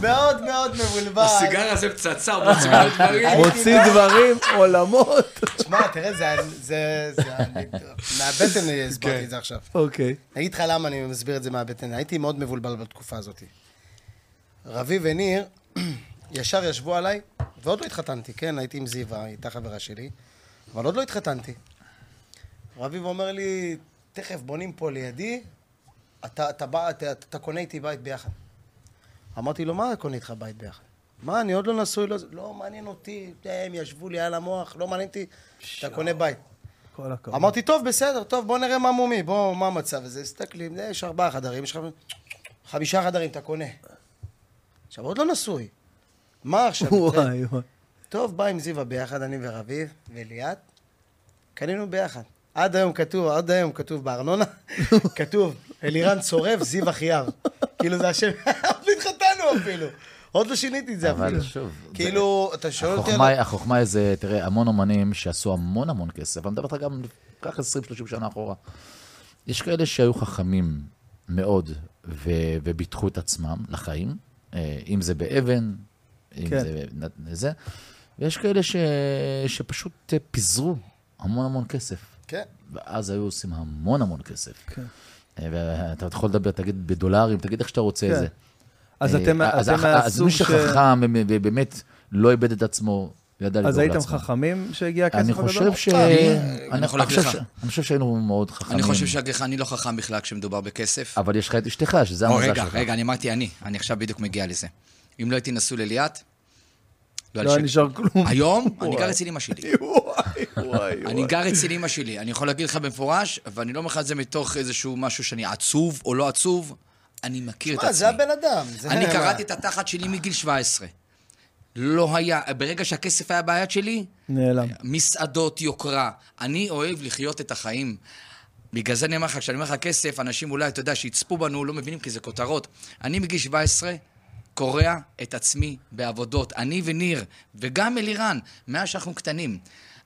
מאוד מאוד מבולבל. הסיגר הזה פצצה, מוציא דברים, עולמות. תשמע, תראה, זה... מהבטן אני הסברתי את זה עכשיו. אוקיי. נגיד לך למה אני מסביר את זה מהבטן. הייתי מאוד מבולבל בתקופה הזאת. רביב וניר ישר ישבו עליי, ועוד לא התחתנתי, כן, הייתי עם זיווה, הייתה חברה שלי, אבל עוד לא התחתנתי. רביב אומר לי, תכף בונים פה לידי, אתה, אתה, בא, אתה, אתה קונה איתי בית ביחד. אמרתי לו, מה קונה איתך בית ביחד? מה, אני עוד לא נשוי, לא, לא מעניין אותי, הם ישבו לי על המוח, לא מעניין אותי, ש... אתה קונה בית. כל הכל. אמרתי, טוב, בסדר, טוב, בוא נראה מה מומי, בוא, מה המצב הזה, תסתכלים, יש ארבעה חדרים, יש חמישה, חמישה חדרים, אתה קונה. עכשיו, עוד לא נשוי. מה עכשיו? וואי, וואי. טוב, בא עם זיווה ביחד, אני ורביב, וליאת. קנינו ביחד. עד היום כתוב, עד היום כתוב בארנונה, כתוב, אלירן צורף, זיווה חייב. כאילו זה השם, עוד לא התחתנו אפילו. עוד לא שיניתי את זה אפילו. אבל שוב. כאילו, אתה שואל אותי... החוכמה איזה, תראה, המון אומנים שעשו המון המון כסף. אני מדבר לך גם, כך עשרים שלושים שנה אחורה. יש כאלה שהיו חכמים מאוד, וביטחו את עצמם לחיים. אם זה באבן, אם זה... ויש כאלה שפשוט פיזרו המון המון כסף. כן. ואז היו עושים המון המון כסף. כן. ואתה יכול לדבר, תגיד בדולרים, תגיד איך שאתה רוצה את זה. אז אתם מהסוג ש... אז מי שחכם באמת לא איבד את עצמו, ידע לדבר לעצמו. אז הייתם חכמים שהגיע הכסף הגדול? אני חושב ש... אני חושב שהיינו מאוד חכמים. אני חושב שהגריך, אני לא חכם בכלל כשמדובר בכסף. אבל יש לך את אשתך, שזה המזל שלך. רגע, רגע, אני אמרתי אני. אני עכשיו בדיוק מגיע לזה. אם לא הייתי נשוי לליאת, לא היה נשאר כלום. היום אני גר אצל אמא שלי. אני גר אצל אמא שלי. אני יכול להגיד לך במפורש, ואני לא מחד זה מתוך איזשהו משהו שאני עצוב או לא עצוב. אני מכיר את עצמי. זה הבן אדם. אני קראתי את התחת שלי מגיל שבע עשרה. לא היה, ברגע שהכסף היה בעיית שלי, נעלם. מסעדות יוקרה. אני אוהב לחיות את החיים. בגלל זה אני אומר לך, כשאני אומר לך כסף, אנשים אולי, אתה יודע, שיצפו בנו, לא מבינים כי זה כותרות. אני מגיל שבע עשרה, קורע את עצמי בעבודות. אני וניר, וגם אלירן, מאה שאנחנו קטנים.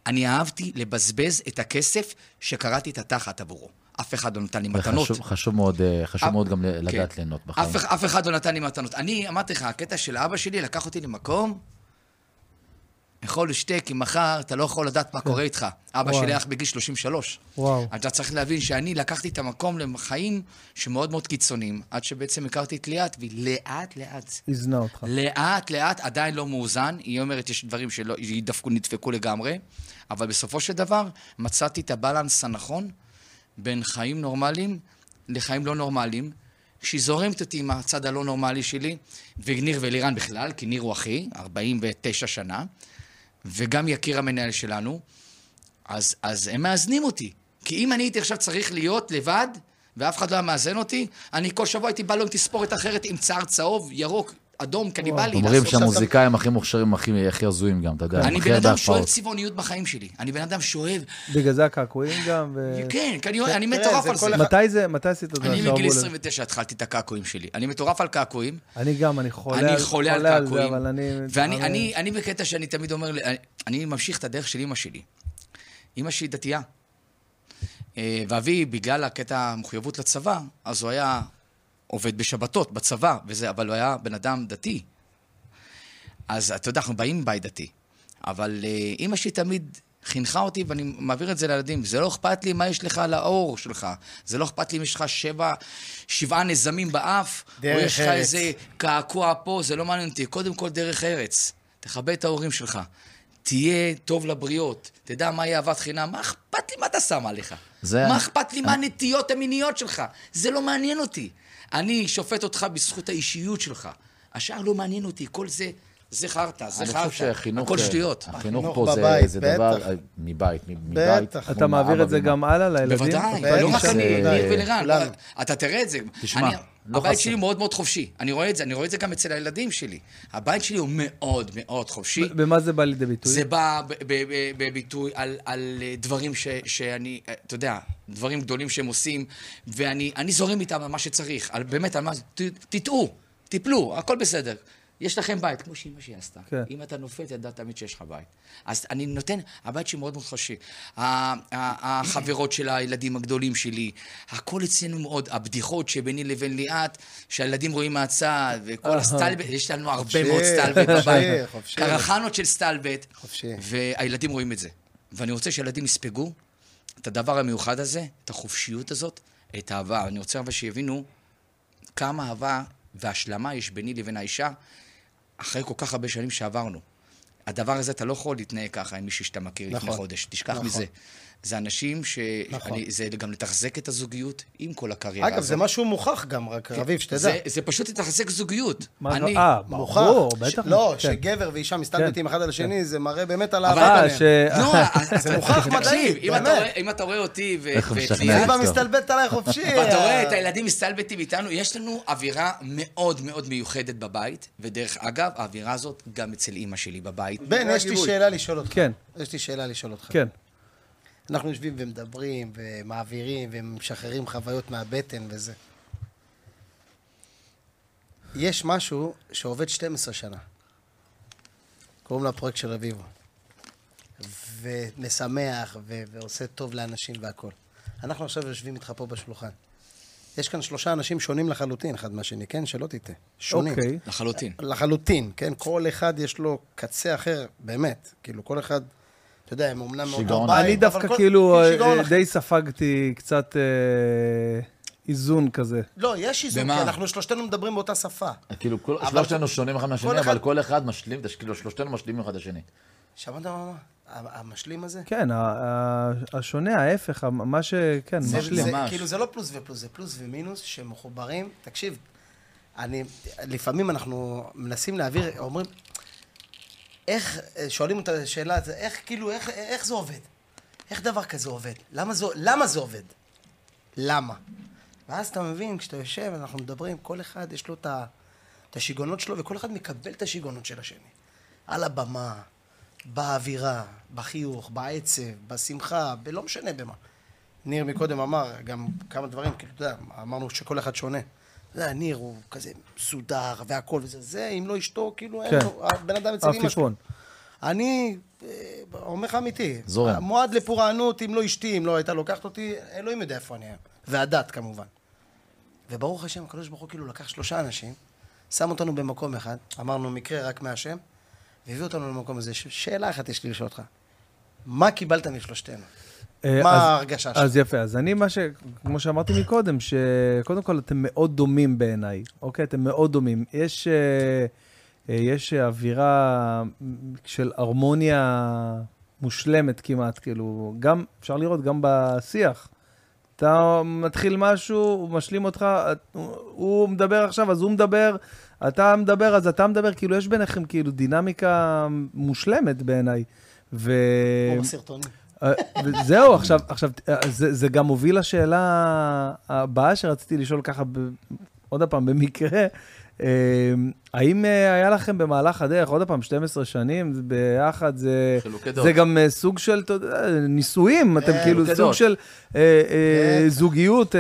אני אהבתי לבזבז את הכסף שקראתי את התחת עבורו. אף אחד לא נתן לי מתנות. חשוב, חשוב מאוד, חשוב מאוד גם לדעת ליהנות בחיים. אף, אף אחד לא נתן לי מתנות. אני, אמרתי לך, הקטע של אבא שלי לקח אותי למקום, יכול לשתק, אם מחר אתה לא יכול לדעת מה קורה איתך. אבא שלי הלך בגיל שלושים ושלוש. אתה צריך להבין שאני לקחתי את המקום לחיים שמאוד מאוד קיצוניים, עד שבעצם הכרתי את ליאת, ולאט לאט. הזנה אותך. לאט לאט, עדיין לא מאוזן. היא אומרת, יש דברים שנדפקו לגמרי, אבל בסופו של דבר, מצאתי את הבלנס הנכון, בין חיים נורמליים לחיים לא נורמליים, כשהיא זורמת אותי מהצד הלא נורמלי שלי, וניר ואלירן בכלל, כי ניר הוא אחי, ארבעים ותשע שנה, וגם יקיר המנהל שלנו, אז, אז הם מאזנים אותי. כי אם אני הייתי עכשיו צריך להיות לבד, ואף אחד לא היה מאזן אותי, אני כל שבוע הייתי בא לו עם תספורת אחרת, עם צער צהוב, ירוק, אדום, קניבלי. אומרים שהמוזיקאים הכי מוכשרים, הכי עזויים גם, אתה יודע. אני בן אדם שואב צבעוניות בחיים שלי. אני בן אדם שואב. בגלל זה הקעקועים גם. כן, אני מטורף על זה. מתי זה? מתי עשית את זה? אני מגיל עשרים ותשע התחלתי את הקעקועים שלי. אני מטורף על קעקועים. אני גם, אני חולה על קעקועים. ואני בקטע שאני תמיד אומר, אני ממשיך את הדרך של אמא שלי. אמא שלי דתייה. ואבי, בגלל הקטע המחויבות לצבא, אז הוא היה עובד בשבתות, בצבא, וזה, אבל הוא היה בן אדם דתי. אז אתה יודע, אנחנו באים בית דתי. אבל אמא שלי תמיד חינכה אותי, ואני מעביר את זה לילדים, זה לא אכפת לי מה יש לך על האור שלך, זה לא אכפת לי אם יש לך שבע, שבעה נזמים באף, או יש לך איזה קעקוע פה, זה לא מעניין אותי. קודם כל דרך ארץ, תכבד את ההורים שלך, תהיה טוב לבריאות, תדע מה יהיה אהבת חינם, מה אכפת לי מה אתה שם עליך? מה אכפת לי מה הנטיות המיניות שלך? זה לא מעניין אותי. אני שופט אותך בזכות האישיות שלך. השאר לא מעניין אותי, כל זה, זה חרטה, זה חרטה, הכל שטויות. החינוך פה זה דבר מבית, מבית. אתה מעביר את זה גם הלאה לילדים? בוודאי, לא רק אני, ניר ולרן. אתה תראה את זה. תשמע. הבית שלי מאוד מאוד חופשי. אני רואה את זה, אני רואה את זה גם אצל הילדים שלי. הבית שלי הוא מאוד מאוד חופשי. במה זה בא לידי ביטוי? זה בא בביטוי על דברים שאני, אתה יודע, דברים גדולים שהם עושים, ואני זורם איתם על מה שצריך. באמת, על מה, תטעו, תיפלו, הכל בסדר. יש לכם בית, כמו שאמא שהיא עשתה. אם אתה נופל, אתה יודע תמיד שיש לך בית. אז אני נותן, הבית שלי מאוד מאוד חופשי. החברות של הילדים הגדולים שלי, הכל אצלנו מאוד, הבדיחות שביני לבין ליאת, שהילדים רואים מהצד, וכל הסטלבט, יש לנו הרבה מאוד סטלבט בבית. קרחנות של סטלבט. והילדים רואים את זה. ואני רוצה שהילדים יספגו את הדבר המיוחד הזה, את החופשיות הזאת, את האהבה. אני רוצה אבל שיבינו כמה אהבה והשלמה יש ביני לבין האישה, אחרי כל כך הרבה שנים שעברנו. הדבר הזה, אתה לא יכול להתנהג ככה עם מישהו שאתה מכיר נכון, לפני חודש. תשכח נכון. מזה. זה אנשים ש... נכון. אני, זה גם לתחזק את הזוגיות עם כל הקריירה. אגב, הזאת. זה משהו מוכח גם, רק רביב, שתדע. זה, זה פשוט לתחזק זוגיות. מה אני... אה, מוכח. מוכח. ש... בטח. לא, כן. שגבר ואישה מסתלבטים כן. אחד על השני, כן. זה מראה באמת על העברה ש... לא, זה מוכח מדעי, באמת. אם אתה רואה אותי ו... ריבה מסתלבט עליי חופשי. אתה רואה את הילדים מסתלבטים איתנו, יש לנו אווירה מאוד מאוד מיוחדת בבית, ודרך אגב, האווירה הזאת גם אצל אמא שלי בבית. בן, יש לי שאלה לשאול אותך. כן. יש לי שאלה לשאול אותך. כן. אנחנו יושבים ומדברים ומעבירים ומשחררים חוויות מהבטן וזה. יש משהו שעובד שתים עשרה שנה. קוראים לפרויקט של רביבו. ומשמח ו- ועושה טוב לאנשים והכל. אנחנו עכשיו יושבים איתך פה בשולחן. יש כאן שלושה אנשים שונים לחלוטין, אחד מהשני, כן? שלא תיתה. שונים. אוקיי. לחלוטין. לחלוטין, כן? כל אחד יש לו קצה אחר, באמת. כאילו, כל אחד... אתה יודע, הם אומנם מאוד באים. אני דווקא כאילו די ספגתי קצת איזון כזה. לא, יש איזון, כי אנחנו שלושתנו מדברים באותה שפה. כאילו, שלושתנו שונים אחד מהשני, אבל כל אחד משלים, כאילו, שלושתנו משלימים אחד השני. שמעת מה? המשלים הזה? כן, השונה, ההפך, מה שכן, משלים. כאילו, זה לא פלוס ופלוס, זה פלוס ומינוס שמחוברים. תקשיב, לפעמים אנחנו מנסים להעביר, אומרים... איך, שואלים את השאלה, איך, כאילו, איך, איך זה עובד? איך דבר כזה עובד? למה זה, למה זה עובד? למה? ואז אתה מבין, כשאתה יושב, אנחנו מדברים, כל אחד יש לו את השיגונות שלו, וכל אחד מקבל את השיגונות של השני. על הבמה, באווירה, בחיוך, בעצב, בשמחה, בלא משנה במה. ניר מקודם אמר גם כמה דברים, כאילו, אתה יודע, אמרנו שכל אחד שונה. זה ניר, הוא כזה מסודר והכל וזה, זה, אם לא אשתו, כאילו, אין לו, הבן אדם אצל אמא שלו. אני אומר לך אמיתי, מועד לפורענות, אם לא אשתי, אם לא הייתה לוקחת אותי, אלוהים יודע איפה אני היה, והדת כמובן. וברוך השם, הקדוש ברוך הוא כאילו לקח שלושה אנשים, שם אותנו במקום אחד, אמרנו מקרה רק מהשם, והביא אותנו למקום הזה. שאלה אחת יש לי לשאול אותך, מה קיבלת משלושתנו? מה ההרגשה שלך? אז יפה, אז אני מה ש... כמו שאמרתי מקודם, שקודם כל אתם מאוד דומים בעיניי, אוקיי? אתם מאוד דומים. יש... יש אווירה של הרמוניה מושלמת כמעט, כאילו, גם, אפשר לראות, גם בשיח. אתה מתחיל משהו, הוא משלים אותך, הוא מדבר עכשיו, אז הוא מדבר, אתה מדבר, אז אתה מדבר, כאילו, יש ביניכם, כאילו, דינמיקה מושלמת בעיניי. ו... כמו בסרטונים. זהו, עכשיו, עכשיו, זה, זה גם הוביל לשאלה הבאה שרציתי לשאול ככה, ב... עוד פעם, במקרה, האם היה לכם במהלך הדרך, עוד פעם, שתים עשרה שנים, ביחד זה... זה גם סוג של נישואים, אתם כאילו סוג של זוגיות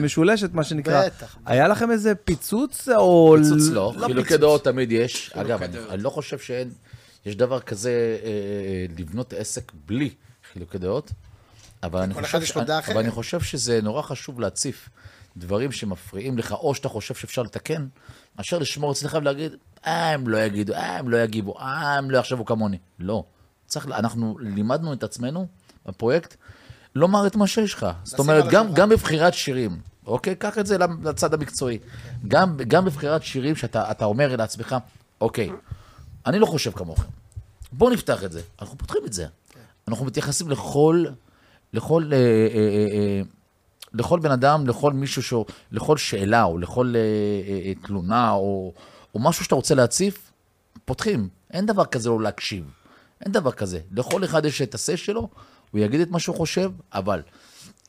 משולשת, מה שנקרא. היה לכם איזה פיצוץ או... פיצוץ לא, חילוקי דעות תמיד יש. אגב, אני לא חושב שאין, יש דבר כזה לבנות עסק בלי חילוקי דעות, אבל אני חושב שזה נורא חשוב להציף דברים שמפריעים לך, או שאתה חושב שאפשר לתקן, אשר לשמור אצלך ולהגיד, אה, הם לא יגידו, אה, הם לא יגיבו, אה, הם לא יחשבו כמוני. לא. צריך, אנחנו לימדנו את עצמנו, בפרויקט, לומר את מה שיש לך. זאת אומרת, גם, גם בבחירת שירים, אוקיי? קח את זה לצד המקצועי. גם, גם בבחירת שירים שאתה, אתה אומר לעצמך, אוקיי, אני לא חושב כמוכם. בוא נפתח את זה. אנחנו פותחים את זה. אנחנו מתייחסים לכל, לכל, אה, אה, אה, לכל בן אדם, לכל מישהו, ש... לכל שאלה או לכל אה, אה, תלונה או... או משהו שאתה רוצה להציף, פותחים. אין דבר כזה לא להקשיב. אין דבר כזה. לכל אחד יש את הסש שלו, הוא יגיד את מה שהוא חושב, אבל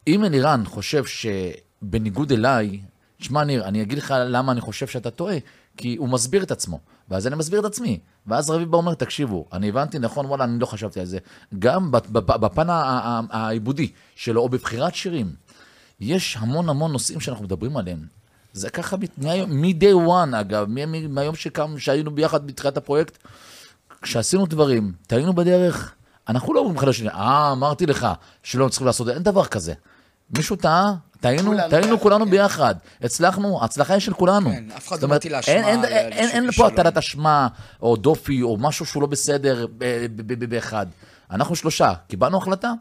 אם אלירן חושב שבניגוד אליי, תשמע ניר, אני אגיד לך למה אני חושב שאתה טועה, כי הוא מסביר את עצמו, ואז אני מסביר את עצמי. ואז רביבה אומר, תקשיבו, אני הבנתי נכון, וואלה, אני לא חשבתי על זה. גם בפן העיבודי שלו, או בבחירת שירים, יש המון המון נושאים שאנחנו מדברים עליהם. זה ככה מ-day one, אגב, מהיום שקם, שהיינו ביחד בתחילת הפרויקט, כשעשינו דברים, טעינו בדרך, אנחנו לא אומרים אחד לשני, אה, אמרתי לך, שלא צריכים לעשות, אין דבר כזה. מישהו טעה, טעינו, טעינו כולנו ביחד. הצלחנו, ההצלחה היא של כולנו. כן, אף אחד לא אמרתי להשמע. אין פה הטלת אשמה, או דופי, או משהו שהוא לא בסדר, באחד. אנחנו שלושה, קיבלנו החלטה,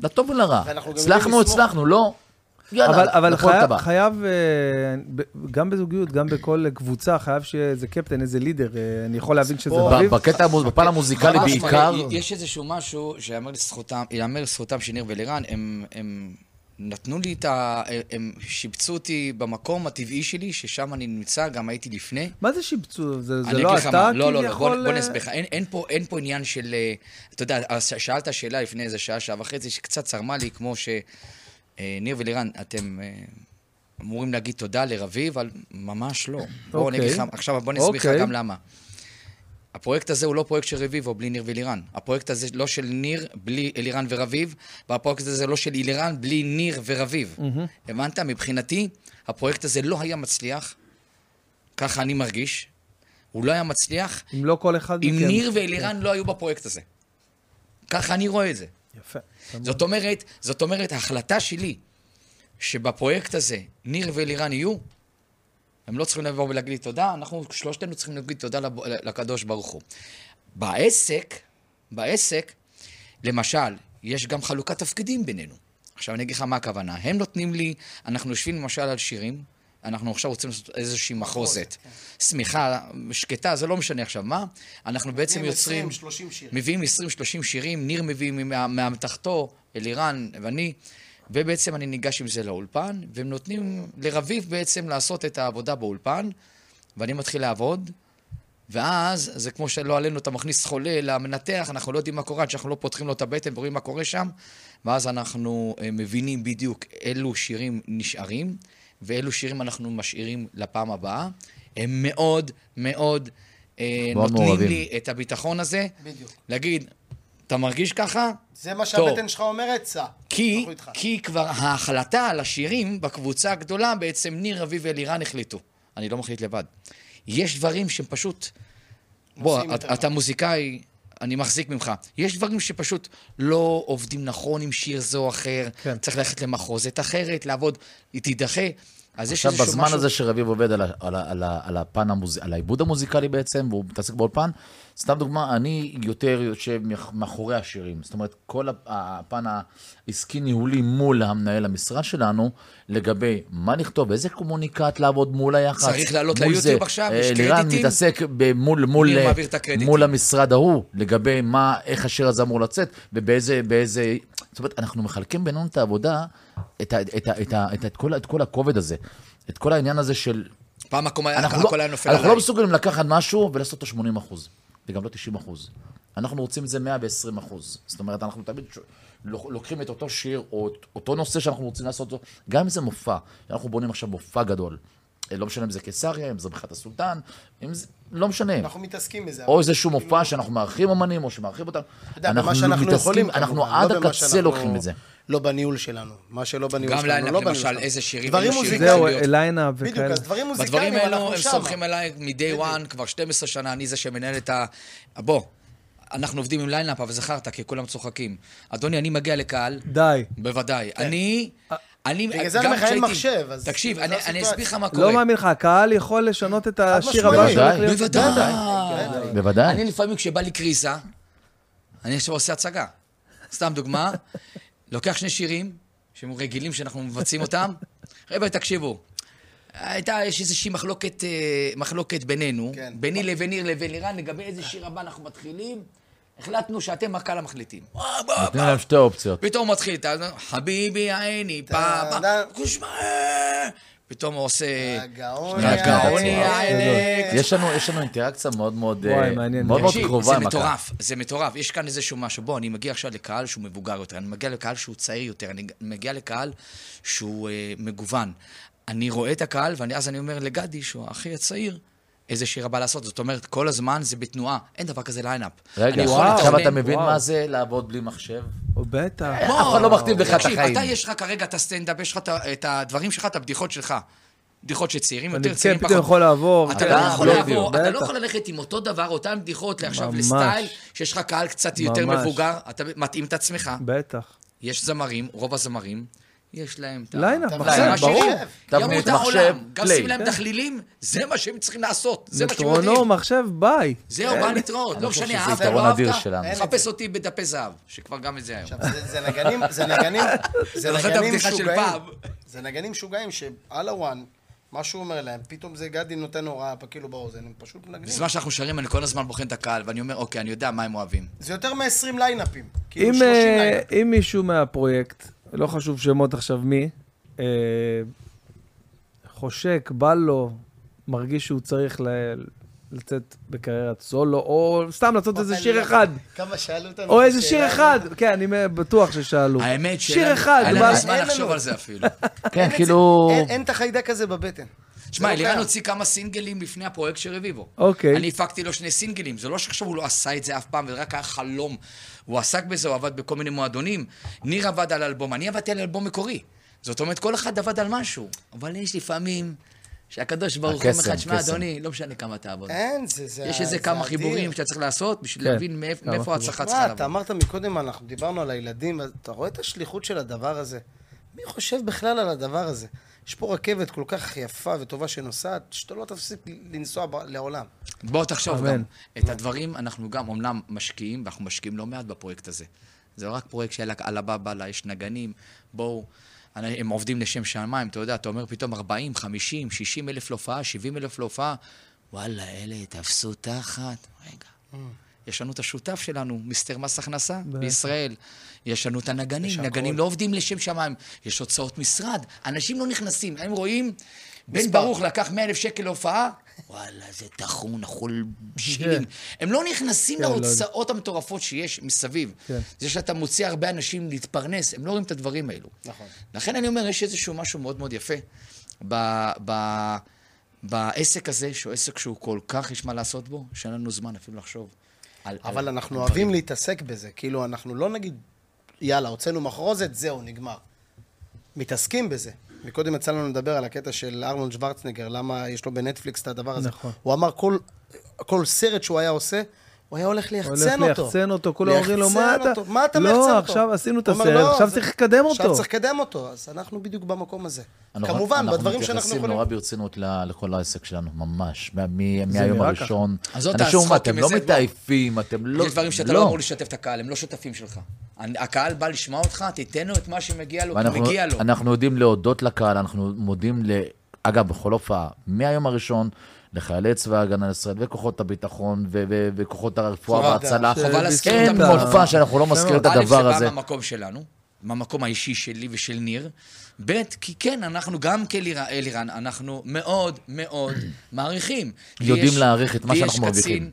לטוב ולרע. הצלחנו, הצלחנו, לא. אבל, אבל חייב, חייב, גם בזוגיות, גם בכל קבוצה, חייב שזה קפטן, איזה לידר, אני יכול להבין שזה בריא. בקטע, בפן המוזיקלי בעיקר. יש איזשהו משהו שיאמר לזכותם, יאמר לזכותם שניר ולירן, הם, הם נתנו לי את ה... הם שיבצו אותי במקום הטבעי שלי, ששם אני נמצא, גם הייתי לפני. מה זה שיבצו? זה, זה לא אתה? לא, לא, לא, בוא נסבך. אין, אין פה, אין פה עניין של... אתה יודע, שאלת שאלה לפני איזה שעה, שעה וחצי, שקצת צרמה לי, כמו ש... ניר ולירן, אתם אמורים להגיד תודה לרביב, אבל ממש לא. בואו נגיד לך, עכשיו בואו נסביך לך גם למה. הפרויקט הזה הוא לא פרויקט של רביב או בלי ניר ולירן. הפרויקט הזה לא של ניר בלי אלירן ורביב, והפרויקט הזה לא של אלירן בלי ניר ורביב. הבנת? מבחינתי, הפרויקט הזה לא היה מצליח, ככה אני מרגיש, הוא לא היה מצליח, אם לא כל אחד מכם. אם ניר ואלירן לא היו בפרויקט הזה. ככה אני רואה את זה. יפה. זאת אומרת, זאת אומרת, ההחלטה שלי שבפרויקט הזה ניר ואלירן יהיו, הם לא צריכים לבוא ולהגיד תודה, אנחנו שלושתנו צריכים להגיד תודה לקדוש ברוך הוא. בעסק, בעסק, למשל, יש גם חלוקת תפקידים בינינו. עכשיו אני אגיד לך מה הכוונה. הם נותנים לי, אנחנו יושבים למשל על שירים, אנחנו עכשיו רוצים לעשות איזושהי מחוזת. סמיכה, שקטה, זה לא משנה עכשיו מה. אנחנו בעצם יוצרים... מביאים עשרים שלושים שירים, ניר מביא מהמתחתו, אלירן ואני, ובעצם אני ניגש עם זה לאולפן, והם נותנים לרביב בעצם לעשות את העבודה באולפן, ואני מתחיל לעבוד, ואז זה כמו שלא עלינו, אתה מכניס חולה למנתח, אנחנו לא יודעים מה קורה, שאנחנו לא פותחים לו את הבטן ורואים מה קורה שם, ואז אנחנו מבינים בדיוק אילו שירים נשארים, ואילו שירים אנחנו משאירים לפעם הבאה, הם מאוד מאוד נותנים לי את הביטחון הזה, להגיד, אתה מרגיש ככה? זה מה שהבטן שלך אומרת, סע. כי כבר ההחלטה על השירים בקבוצה הגדולה, בעצם ניר, רביב ואלירן החליטו. אני לא מחליט לבד. יש דברים שהם פשוט... בוא, אתה מוזיקאי, אני מחזיק ממך. יש דברים שפשוט לא עובדים נכון עם שיר זה או אחר, צריך ללכת למחוזת אחרת, לעבוד, היא תידחה. עכשיו בזמן הזה שרביב עובד על העיבוד המוזיקלי בעצם, והוא מתעסק באולפן, סתם דוגמה, אני יותר יושב מאחורי השירים. זאת אומרת, כל הפן העסקי ניהולי מול המנהל המשרד שלנו, לגבי מה נכתוב, איזה קומוניקט לעבוד מול היחס. צריך לעלות ליוטיוב עכשיו, יש קרדיטים. לירן מתעסק מול המשרד ההוא, לגבי איך השיר הזה אמור לצאת, ובאיזה... זאת אומרת, אנחנו מחלקים בינינו את העבודה, את כל הכובד הזה, את כל העניין הזה של... פעם הכל היה נופל עליי. אנחנו לא מסוגלים לקחת משהו ולעשות אותו שמונים אחוז. וגם לא תשעים אחוז. אנחנו רוצים את זה מאה ועשרים אחוז. זאת אומרת, אנחנו תמיד לוקחים את אותו שיר, או אותו נושא שאנחנו רוצים לעשות אותו, גם אם זה מופע. אנחנו בונים עכשיו מופע גדול. לא משנה אם זה קיסריה, אם זה בחירת הסולטן, אם זה... לא משנה. אנחנו מתעסקים בזה. או איזשהו מופע שאנחנו מארחים אמנים, או שמארחים אותם. אנחנו מתעסקים, אנחנו עד הקצה לוקחים את זה. לא בניהול שלנו. מה שלא בניהול שלנו, לא בניהול שלנו. גם למשל, איזה שירים, דברים מוזיקליים. בדיוק, אז דברים מוזיקליים, אנחנו שם. הם סומכים עליי מ-day one, כבר שתים עשרה שנה, אני זה שמנהל את ה... בוא, אנחנו עובדים עם ליינאפ, אבל זכרת, כי כולם צוחקים. אדוני, אני מגיע לקהל. די. בוודאי. אני... בגלל זה אני מכהן מחשב. תקשיב, אני אסביר לך מה קורה. לא מאמין לך, הקהל יכול לשנות את השיר הבא. בוודאי. בוודאי. אני לפעמים כשבא לי קריזה, אני עכשיו עושה הצגה. סתם דוגמה, לוקח שני שירים, שהם רגילים שאנחנו מבצעים אותם. רבי, תקשיבו, הייתה, יש איזושהי מחלוקת בינינו, ביני לביניר לבין לירן, לגבי איזה שיר הבא אנחנו מתחילים, החלטנו שאתם הקהל המחליטים. אתם להם שתי אופציות. פתאום מתחיל, חביבי העיני, פעם, כושמה, פתאום הוא עושה... הגאוני העיני. יש לנו אינטראקציה מאוד מאוד קרובה. זה מטורף, זה מטורף. יש כאן איזשהו משהו, בוא, אני מגיע עכשיו לקהל שהוא מבוגר יותר, אני מגיע לקהל שהוא צעיר יותר, אני מגיע לקהל שהוא מגוון. אני רואה את הקהל, ואז אני אומר לגדי, שהוא הכי הצעיר, איזה שיר הבא לעשות. זאת אומרת, כל הזמן זה בתנועה. אין דבר כזה ליינאפ. רגע, עכשיו אתה מבין מה זה לעבוד בלי מחשב? בטח. אבל לא מכתיב לך את החיים. תקשיב, אתה יש לך כרגע את הסטנדאפ, יש לך את הדברים שלך, את הבדיחות שלך. בדיחות שצעירים יותר, צעירים פחות. אתה יכול לעבור. אתה לא יכול לעבור. אתה לא יכול ללכת עם אותו דבר, אותן בדיחות, לעכשיו לסטייל, שיש לך קהל קצת יותר מבוגר. אתה מתאים את עצמך. בטח. יש זמרים, רוב הזמרים יש להם את העולם, גם שים להם דחלילים, זה מה שהם צריכים לעשות, זה מה שהם יודעים. נטרונו, מחשב, ביי. זהו, בא נתראות, לא משנה, אהבת, לא אהבת, חפש אותי בדפי זהב, שכבר גם את זה היום. זה נגנים, זה נגנים, זה נגנים שוגעים, זה נגנים שוגעים שעל הוואן, מה שהוא אומר להם, פתאום זה גדי נותן הוראה כאילו באוזן, הם פשוט מנגנים. בזמן שאנחנו שרים, אני כל הזמן בוחן את הקהל, ואני אומר, אוקיי, אני יודע מה הם אוהבים. זה יותר מ-עשרים ליינאפים, כאילו שלושים ליינאפים. אם מישהו מהפרויקט לא חשוב שמות עכשיו מי, אה, חושק, בא לו, מרגיש שהוא צריך ל... לצאת בקריירת סולו, או סתם לצאת איזה שיר אחד. כמה שאלו אותנו. או איזה שיר אחד. כן, אני בטוח ששאלו. האמת ש... שיר אחד. אין לנו זמן לחשוב על זה אפילו. כן, כאילו... אין את החיידק הזה בבטן. שמע, לירן הוציא כמה סינגלים לפני הפרויקט של רביבו. אוקיי. אני הפקתי לו שני סינגלים. זה לא שחשוב, הוא לא עשה את זה אף פעם, ורק היה חלום. הוא עסק בזה, הוא עבד בכל מיני מועדונים. ניר עבד על אלבום. אני עבדתי על אלבום מקורי. זאת אומרת, כל אחד עבד על משהו. אבל יש לפעמים... שהקדוש ברוך הוא אחד, שמע אדוני, לא משנה כמה תעבוד. אין, זה זה... יש איזה כמה חיבורים שאתה צריך לעשות, בשביל להבין מאיפה הצלחה צריכה לבוא. אתה אמרת מקודם, אנחנו דיברנו על הילדים, אתה רואה את השליחות של הדבר הזה? מי חושב בכלל על הדבר הזה? יש פה רכבת כל כך יפה וטובה שנוסעת, שאתה לא תפסיק לנסוע לעולם. בוא תחשוב גם, את הדברים אנחנו גם אומנם משקיעים, ואנחנו משקיעים לא מעט בפרויקט הזה. זה לא רק פרויקט שאלה על הבא, בעלה, יש נגנים, בואו. הם עובדים לשם שמיים, אתה יודע, אתה אומר פתאום ארבעים, חמישים, שישים אלף להופעה, שבעים אלף להופעה, וואלה, אלה, תפסו תחת. רגע, יש לנו את השותף שלנו, מיסטר מס הכנסה בישראל, יש לנו את הנגנים, נגנים לא עובדים לשם שמיים, יש הוצאות משרד, אנשים לא נכנסים, הם רואים, בן ברוך לקח מאה אלף שקל להופעה, וואלה, זה תחון, נחול שילים. הם לא נכנסים להוצאות המטורפות שיש מסביב. זה שאתה מוציא הרבה אנשים להתפרנס, הם לא רואים את הדברים האלו. לכן אני אומר, יש איזשהו משהו מאוד מאוד יפה בעסק הזה, שהוא עסק שהוא כל כך יש מה לעשות בו, שאין לנו זמן אפילו לחשוב. אבל אנחנו אוהבים להתעסק בזה, כאילו אנחנו לא נגיד, יאללה, הוצאנו מחרוזת, זהו, נגמר. מתעסקים בזה. מקודם יצא לנו לדבר על הקטע של ארנולד שוורצנגר, למה יש לו בנטפליקס את הדבר הזה. נכון. הוא אמר, כל, כל סרט שהוא היה עושה, הוא היה הולך ליחצן אותו. הולך ליחצן אותו, כל ההורים לו, מה אתה... מה אתה מייחצן אותו? לא, עכשיו עשינו את הסרט, עכשיו צריך לקדם אותו. עכשיו צריך לקדם אותו, אז אנחנו בדיוק במקום הזה. כמובן, בדברים שאנחנו... אנחנו מתייחסים נורא ברצינות לכל העסק שלנו, ממש, מהיום הראשון. אנשים, אתם לא מתעייפים, אתם לא... יש דברים שאתה לא אמור לשתף את הקהל, הם לא שותפים שלך. הקהל בא לשמוע אותך, תיתנו את מה שמגיע לו, כי מגיע לו. אנחנו יודעים להודות לקהל, אנחנו מודים ל... אגב, בכל הופעה, מהיום הראשון לחיילי צבא ההגנה לישראל, וכוחות הביטחון, וכוחות הרפואה וההצלה. אין מופע שאנחנו לא מזכירים את הדבר הזה. א', שבא במקום שלנו, במקום האישי שלי ושל ניר. ב', כי כן, אנחנו גם כאלירן, אנחנו מאוד מאוד מעריכים. יודעים להעריך את מה שאנחנו מרוויחים. יש קצין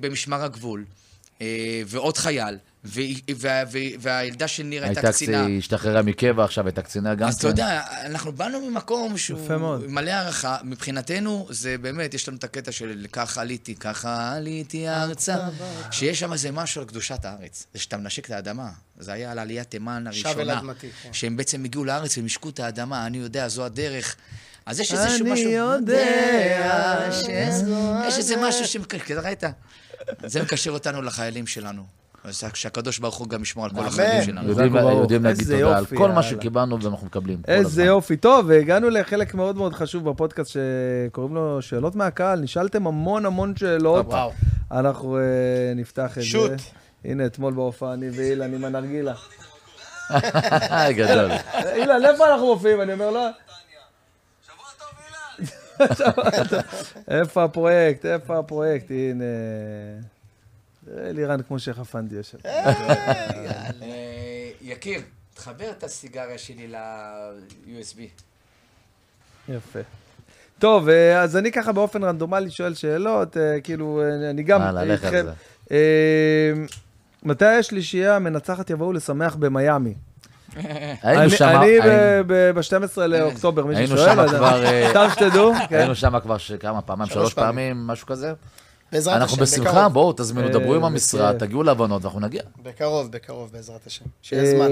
במשמר הגבול, ועוד חייל, והילדה של ניר הייתה קצינה. היא השתחררה מקבע עכשיו, הייתה קצינה גם. אז אתה יודע, אנחנו באנו ממקום שהוא מלא הערכה. מבחינתנו, זה באמת, יש לנו את הקטע של ככה עליתי, ככה עליתי הארצה. שיש שם איזה משהו על קדושת הארץ. זה שאתה מנשק את האדמה. זה היה על עליית תימן הראשונה. שהם בעצם הגיעו לארץ ומשקו את האדמה. אני יודע, זו הדרך. אז יש איזה משהו... אני יודע שזו... יש איזה משהו שמקשר... ראית? זה מקשר אותנו לחיילים שלנו. שהקדוש ברוך הוא גם ישמור על כל החיים שלנו. יודעים להגיד תודה על כל מה שקיבלנו ואנחנו מקבלים. איזה יופי. טוב, הגענו לחלק מאוד מאוד חשוב בפודקאסט שקוראים לו שאלות מהקהל. נשאלתם המון המון שאלות. אנחנו נפתח את זה. הנה, אתמול בהופעה אני ואילן עם הנרגילה. גדול. אילן, איפה אנחנו מופיעים? אני אומר לה... שבוע טוב, אילן! איפה הפרויקט? איפה הפרויקט? הנה... לירן כמו שחפנתי יושב. יקיר, תחבר את הסיגריה שלי ל-יו אס בי. יפה. טוב, אז אני ככה באופן רנדומלי שואל שאלות, כאילו, אני גם... מה, ללך על זה. מתי השלישייה מנצחת יבואו לשמח במיאמי? אני ב-שתים עשרה לאוקטובר, מי ששואל, סתם שתדעו. היינו שם כבר כמה פעמים, שלוש פעמים, משהו כזה. אנחנו בשמחה, בואו, תזמינו, דברו עם המשרד, תגיעו להבנות ואנחנו נגיע. בקרוב, בקרוב, בעזרת השם. שיהיה זמן.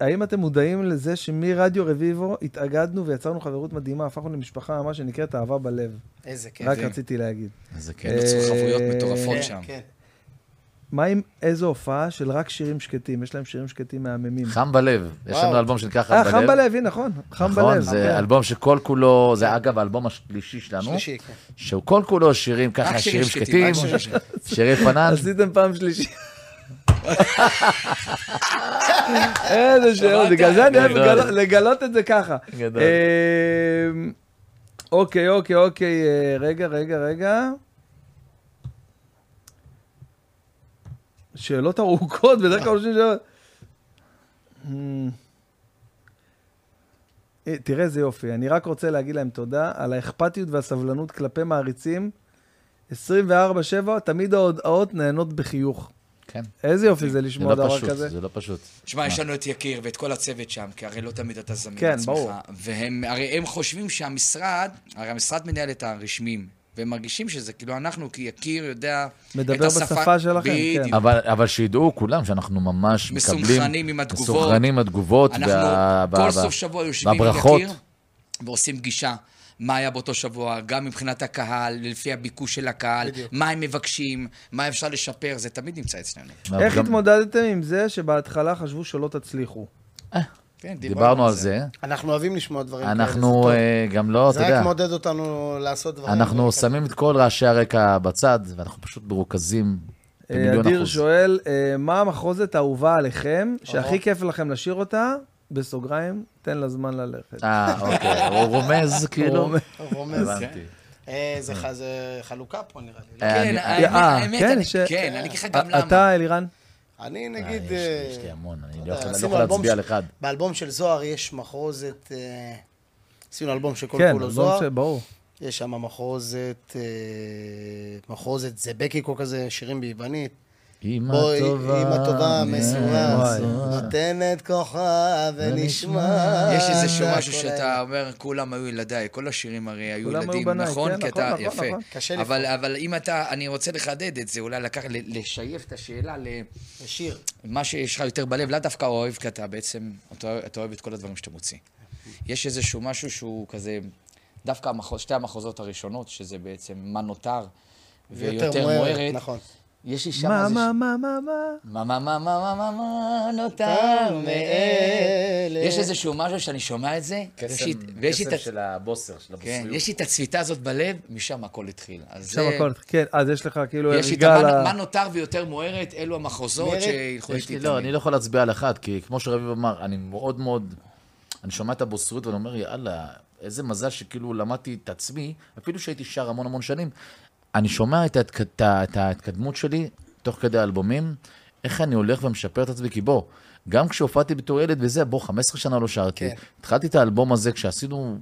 האם אתם מודעים לזה שמרדיו רביבו התאגדנו ויצרנו חברות מדהימה, הפכנו למשפחה ממש שנקראת אהבה בלב? איזה כיף. רק רציתי להגיד. איזה כיף, נוצרו חברויות מטורפות שם. מה עם איזו הופעה של רק שירים שקטים? יש להם שירים שקטים מהממים. חם בלב. יש לנו אלבום שנקרא חם בלב. חם בלב, הנה, נכון. חם בלב. נכון, זה אלבום שכל כולו, זה אגב האלבום השלישי שלנו. שלישי, כן. שהוא כל כולו שירים ככה, שירים שקטים. שירי פנן. עשיתם פעם שלישי. איזה שירות. בגלל זה אני אוהב לגלות את זה ככה. גדול. אוקיי, אוקיי, אוקיי. רגע, רגע, רגע. שאלות ארוכות, בדרך כלל שלושים שאלות. תראה, זה יופי. אני רק רוצה להגיד להם תודה על האכפתיות והסבלנות כלפי מעריצים. עשרים וארבע שבע, תמיד ההודעות נהנות בחיוך. כן. איזה יופי זה לשמוע דבר כזה. זה לא פשוט. תשמע, יש לנו את יקיר ואת כל הצוות שם, כי הרי לא תמיד אתה זמין את עצמך. כן, ברור. והם, הרי הם חושבים שהמשרד, הרי המשרד מנהל את הרשמים. והם מרגישים שזה, כאילו אנחנו, כי יקיר יודע... מדבר בשפה שלכם, כן. אבל שידעו כולם שאנחנו ממש מקבלים... מסונכרנים עם התגובות. מסונכרנים עם התגובות. אנחנו כל סוף שבוע יושבים עם יקיר, ועושים פגישה. מה היה באותו שבוע, גם מבחינת הקהל, לפי הביקוש של הקהל, מה הם מבקשים, מה אפשר לשפר, זה תמיד נמצא אצלנו. איך התמודדתם עם זה שבהתחלה חשבו שלא תצליחו? אה. דיברנו על זה. אנחנו אוהבים לשמוע דברים כאלה. אנחנו גם לא, אתה יודע. זה רק מודד אותנו לעשות דברים. אנחנו שמים את כל רעשי הרקע בצד, ואנחנו פשוט ברוכזים במיליון אחוז. אדיר שואל, מה המחרוזת האהובה עליכם, שהכי כיף לכם לשיר אותה, בסוגריים, תן לה זמן ללכת. אה, אוקיי. הוא רומז, כאילו. הוא רומז, הבנתי. זה חלוקה פה, נראה לי. כן, האמת, כן, אני ככה גם למה. אתה, אלירן? אני נגיד... יש לי המון, אני לא יכול להצביע על אחד. באלבום של זוהר יש מחרוזת... עשינו אלבום שכל כולו זוהר. כן, אלבום שברור. יש שם מחרוזת... מחרוזת זה בקי כל כזה, שירים ביוונית. אמא טובה, אמא טובה, מסורה, נותנת כוחה ונשמע. יש איזה שהוא משהו שאתה אומר, כולם היו ילדיי, כל השירים הרי היו ילדים, נכון? כי אתה יפה. אבל אם אתה, אני רוצה לחדד את זה, אולי לקח, לשייף את השאלה לשיר. מה שיש לך יותר בלב, לא דווקא אוהב, כי אתה בעצם, אתה אוהב את כל הדברים שאתה מוציא. יש איזשהו משהו שהוא כזה, דווקא המחוז, שתי המחוזות הראשונות, שזה בעצם מה נותר ויותר מוארת. נכון. יש לי שם מה, איזה... מה, מה, מה, מה, מה, מה, מה, מה, מה, מה, נותר מאלה. יש איזשהו משהו שאני שומע את זה. קסם של הבוסר, של הבוסריות. כן, יש לי את הצפיתה הזאת בלב, משם הכל התחיל. משם הכל התחיל, כן, אז יש לך כאילו... יש לי את מה נותר ויותר מוארת, אלו המחוזות שהלכו איתי תמיד. לא, אני לא יכול להצביע על אחת, כי כמו שרביב אמר, אני מאוד מאוד... אני שומע את הבוסריות ואני אומר, יאללה, איזה מזל שכאילו למדתי את עצמי, אפילו שהייתי שר המון המון שנים, אני שומע את, ההתק... את ההתקדמות שלי, תוך כדי האלבומים, איך אני הולך ומשפר את עצמי, כי בוא, גם כשהופעתי בתור ילד וזה, בוא, חמש עשרה שנה לא שרתי, כן. התחלתי את האלבום הזה, כשעשינו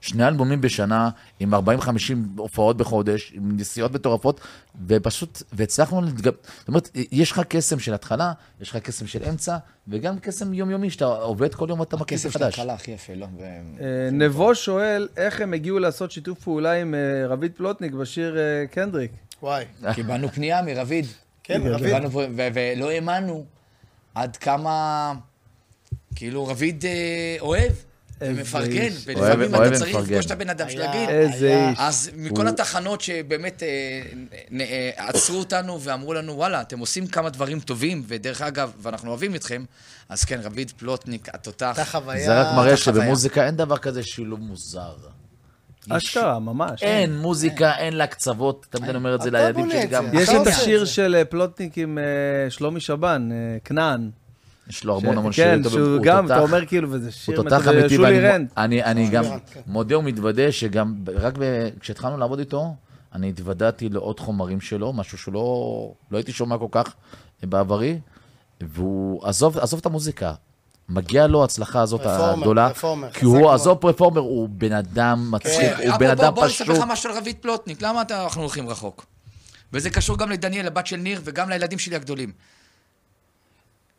שני אלבומים בשנה, עם ארבעים חמישים הופעות בחודש, עם נסיעות מטורפות, ופשוט, והצלחנו להתגבר, זאת אומרת, יש לך קסם של התחלה, יש לך קסם של אמצע, וגם קסם יומיומי, שאתה עובד כל יום, אתה מקסם חדש. הקסם של התחלה הכי יפה, לא? נבו שואל, איך הם הגיעו לעשות שיתוף פעולה עם רביד פלוטניק בשיר קנדריק? וואי. קיבלנו פנייה מרביד. כן, רביד. ולא האמנו עד כמה, כאילו, רביד אוהב. ומפרגן, ולפעמים אתה צריך לפגוש את הבן אדם שלהגיד. אז מכל התחנות שבאמת עצרו אותנו ואמרו לנו, וואלה, אתם עושים כמה דברים טובים, ודרך אגב, ואנחנו אוהבים אתכם, אז כן, רביד פלוטניק, התותח. זה רק מראה שבמוזיקה אין דבר כזה שהוא לא מוזר. אשכרה, ממש. אין מוזיקה, אין לה קצוות, תמיד אני אומר את זה לילדים שגם... יש את השיר של פלוטניק עם שלומי שבן, כנען. יש לו המון המון שירים, הוא תותח, הוא תותח אמיתי, ואני גם מודה ומתוודא שגם רק כשהתחלנו לעבוד איתו, אני התוודעתי לעוד חומרים שלו, משהו שלא הייתי שומע כל כך בעברי, והוא עזוב את המוזיקה, מגיעה לו ההצלחה הזאת הגדולה, כי הוא עזוב פרפורמר, הוא בן אדם מצליח, הוא בן אדם פשוט. בוא נספר לך משהו על רביד פלוטניק, למה אנחנו הולכים רחוק? וזה קשור גם לדניאל, הבת של ניר, וגם לילדים שלי הגדולים.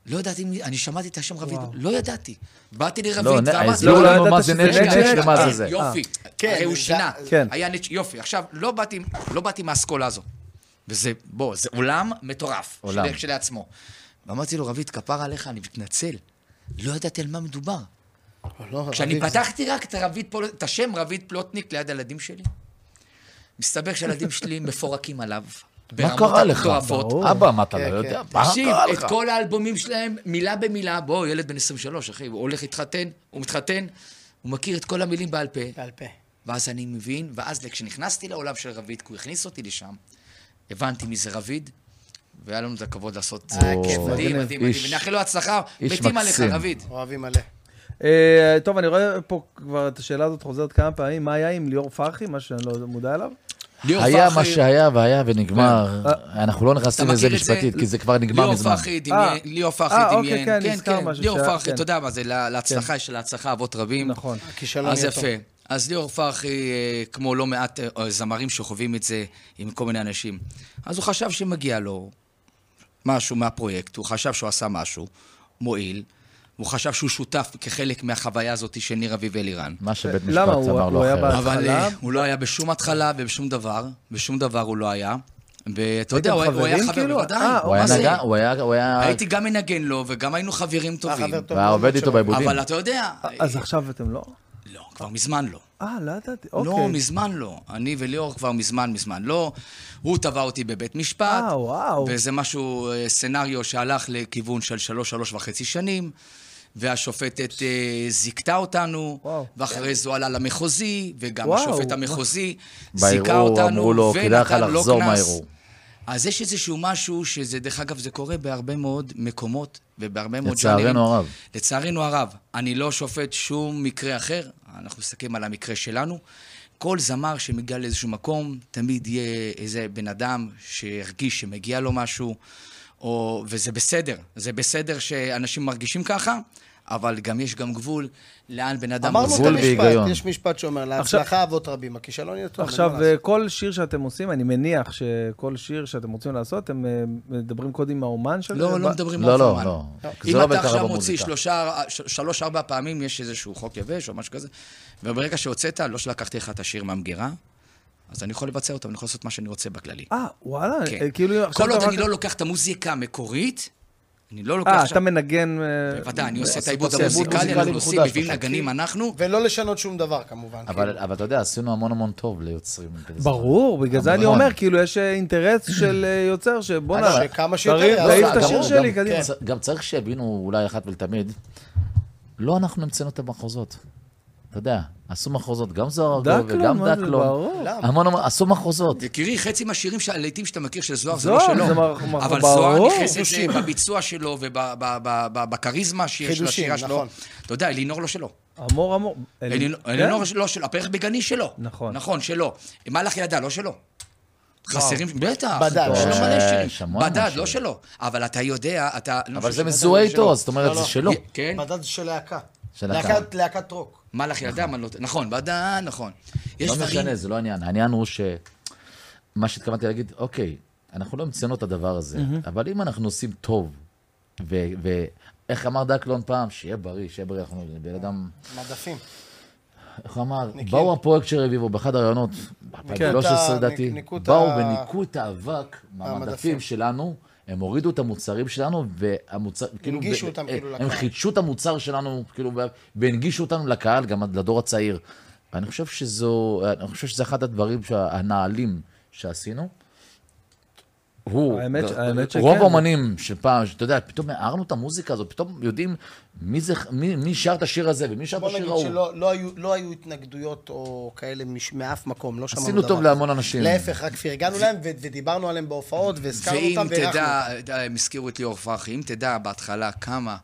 לא ידעתי, אני שמעתי את השם רביד, לא ידעתי. באתי לרביד, ואמרתי... לא, לא ידעתי מה זה נצ' למה זה זה. יופי, הרי הוא שינה. היה נצ' יופי. עכשיו, לא באתי מהאסכולה הזו. וזה, בוא, זה עולם מטורף שלעצמו. ואמרתי לו, רביד, כפר עליך, אני מתנצל. לא ידעתי על מה מדובר. כשאני פתחתי רק את השם רביד פלוטניק ליד הילדים שלי, מסתבר שהילדים שלי מפורקים עליו. מה קרה לך? אבא, מה אתה לא יודע? תשיב, את כל האלבומים שלהם, מילה במילה, בוא, ילד בן עשרים ושלוש, אחי, הוא הולך להתחתן, הוא מתחתן, הוא מכיר את כל המילים בעל פה. בעל פה. ואז אני מבין, ואז כשנכנסתי לעולם של רביד, כי הוא הכניס אותי לשם, הבנתי מי זה רביד, והיה לנו את הכבוד לעשות כיף, מדהים, מדהים, ונאחל לו הצלחה, מתים עליך, רביד. אוהבים מלא. טוב, אני רואה פה כבר את השאלה הזאת חוזרת כמה פעמים, מה היה עם ליאור פרחי, מה שאני לא מודע אליו? היה מה שהיה והיה ונגמר, אנחנו לא נכנסים לזה משפטית, כי זה כבר נגמר מזמן. ליאור פרחי דמיין, כן, כן, ליאור פרחי, אתה יודע מה זה, להצלחה של ההצלחה אבות רבים, אז יפה. אז ליאור פרחי, כמו לא מעט זמרים שחווים את זה עם כל מיני אנשים, אז הוא חשב שמגיע לו משהו מהפרויקט, הוא חשב שהוא עשה משהו, מועיל, הוא חשב שהוא שותף כחלק מהחוויה הזאת של ניר אביב אלירן. מה שבית משפט אמר לו אחר. אבל הוא לא היה בשום התחלה ובשום דבר, בשום דבר הוא לא היה. ואתה יודע, הוא היה חבר בוודאי. הוא היה... הייתי גם מנגן לו וגם היינו חברים טובים. והעובד איתו בעיבודים. אבל אתה יודע... אז עכשיו אתם לא? לא, כבר מזמן לא. אה, לא ידעתי, אוקיי. לא, מזמן לא. אני וליאור כבר מזמן, מזמן לא. הוא טבע אותי בבית משפט. אה, וואו. וזה משהו, סנריו שהלך לכיוון של שלוש, שלוש וחצי שנים. והשופטת זיקתה אותנו, ואחרי זה עלה למחוזי, וגם השופט המחוזי זיקה אותנו, ונתן לו קנס. אז יש איזשהו משהו שזה, דרך אגב, זה קורה בהרבה מאוד מקומות, ובהרבה מאוד ז'אנרים. לצערנו הרב. לצערנו הרב. אני לא שופט שום מקרה אחר, אנחנו מסתכלים על המקרה שלנו. כל זמר שמגיע לאיזשהו מקום, תמיד יהיה איזה בן אדם שהרגיש שמגיע לו משהו, או, וזה בסדר, זה בסדר שאנשים מרגישים ככה, אבל גם יש גם גבול לאן בן אדם... אמרנו את המשפט, יש משפט שאומר, להצלחה אבות רבים, הכישלון יתום. עכשיו, כל שיר שאתם עושים, אני מניח שכל שיר שאתם רוצים לעשות, אתם מדברים קודם עם האומן של זה? לא, לא מדברים עם האומן. לא, לא. אם אתה עכשיו מוציא שלוש, ארבע פעמים, יש איזשהו חוק יבש או משהו כזה, וברגע שהוצאת, לא שלקחתי לך את השיר מהמגירה, אז אני יכול לבצע אותם, אני יכול לעשות מה שאני רוצה בכללי. אה, וואלה. כן. כל עוד אני לא לוקח את המוזיקה המקורית, אני לא לוקח... אה, אתה מנגן... בוודאי, אני עושה את העיבוד המוזיקלי, אנחנו עושים, מביאים נגנים אנחנו. ולא לשנות שום דבר, כמובן. אבל אתה יודע, עשינו המון המון טוב ליוצרים. ברור, בגלל זה אני אומר, כאילו, יש אינטרס של יוצר שבוא נראה... שכמה שיותר... תעיף את השיר שלי, קדימה. גם צריך שהבינו אולי אחת ולתמיד, לא אנחנו המצאנו את המחוזות. אתה יודע, עשו מחוזות, גם זוהר ארגוב וגם דקלון. המון המון, עשו מחוזות. יקירי, חצי מהשירים לעיתים שאתה מכיר של זוהר, זה לא שלו. אבל זוהר נכנס את זה בביצוע שלו ובקריזמה שיש לשירה שלו. אתה יודע, אלינור לא שלו. אמור, אמור. אלינור לא שלו, הפרח בגני שלו. נכון. נכון, שלו. מלאך ידע, לא שלו. חסרים, בטח, בדד, לא שלו. אבל אתה יודע, אתה... אבל זה מזוהה איתו, זאת אומרת, זה שלו. בדד של להקה. להקת רוק. מלאך ידע, נכון, בדד, נכון. לא משנה, זה לא העניין. העניין הוא שמה שהתכוונתי להגיד, אוקיי, אנחנו לא מציינו את הדבר הזה, אבל אם אנחנו עושים טוב, ואיך אמר דקלון פעם, שיהיה בריא, שיהיה בריא, אנחנו בן אדם... מדפים. איך אמר, באו הפרויקט של רביבו באחד הרעיונות, ב-אלפיים ושלוש עשרה דעתי, באו וניקו את האבק מהמדפים שלנו, הם הורידו את המוצרים שלנו, הם חידשו את המוצר שלנו, והנגישו אותנו לקהל, גם לדור הצעיר. ואני חושב שזה אחד הדברים הנעלים שעשינו. רוב האמנים שפעם, אתה יודע, פתאום הערנו את המוזיקה הזאת, פתאום יודעים מי שר את השיר הזה ומי שר את השיר ההוא. לא היו התנגדויות או כאלה מאף מקום, לא שמענו דבר. עשינו טוב להמון אנשים. להפך, רק פרגנו להם ודיברנו עליהם בהופעות והזכרנו אותם ואירחנו. ואם תדע, הם הזכירו את ליאור פרחי, אם תדע בהתחלה כמה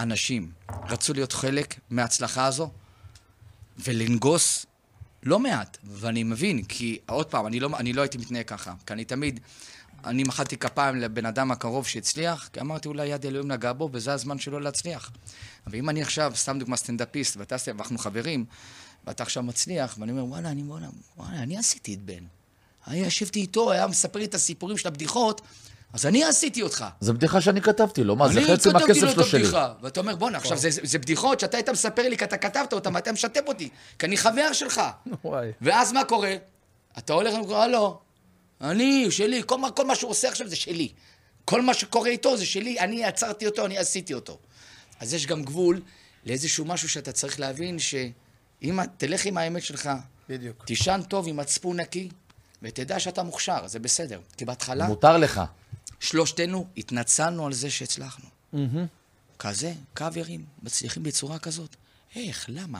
אנשים רצו להיות חלק מההצלחה הזו ולנגוס לא מעט, ואני מבין, כי עוד פעם, אני לא הייתי מתנהג ככה, כי אני תמיד... אני מחלתי כפיים לבן אדם הקרוב שהצליח, כי אמרתי, אולי יד אלוהים נגע בו, וזה הזמן שלו להצליח. אבל אם אני עכשיו, סתם דוגמה סטנדאפיסט, ואנחנו חברים, ואתה עכשיו מצליח, ואני אומר, וואלה, אני, וואלה, וואלה, אני עשיתי את בן. אני ישבתי איתו, היה מספר לי את הסיפורים של הבדיחות, אז אני עשיתי אותך. זו בדיחה שאני כתבתי לו, מה? זה חצי מהכסף שלו שלי. ואתה אומר, בוא נה, עכשיו, זה בדיחות שאתה היית מספר לי, כי אתה כתבת אותם, אתה משתף אותי, כי אני חבר שלך. ואז מה קורה? אתה הולך, לא. אני, שלי, כל מה, כל מה שהוא עושה עכשיו זה שלי. כל מה שקורה איתו זה שלי, אני עצרתי אותו, אני עשיתי אותו. אז יש גם גבול לאיזשהו משהו שאתה צריך להבין, שאם תלך עם האמת שלך, בדיוק. תישן טוב עם מצפון נקי, ותדע שאתה מוכשר, זה בסדר. כי בהתחלה... מותר לך. שלושתנו התנצלנו על זה שהצלחנו. Mm-hmm. כזה, קאברים, מצליחים בצורה כזאת. איך, למה?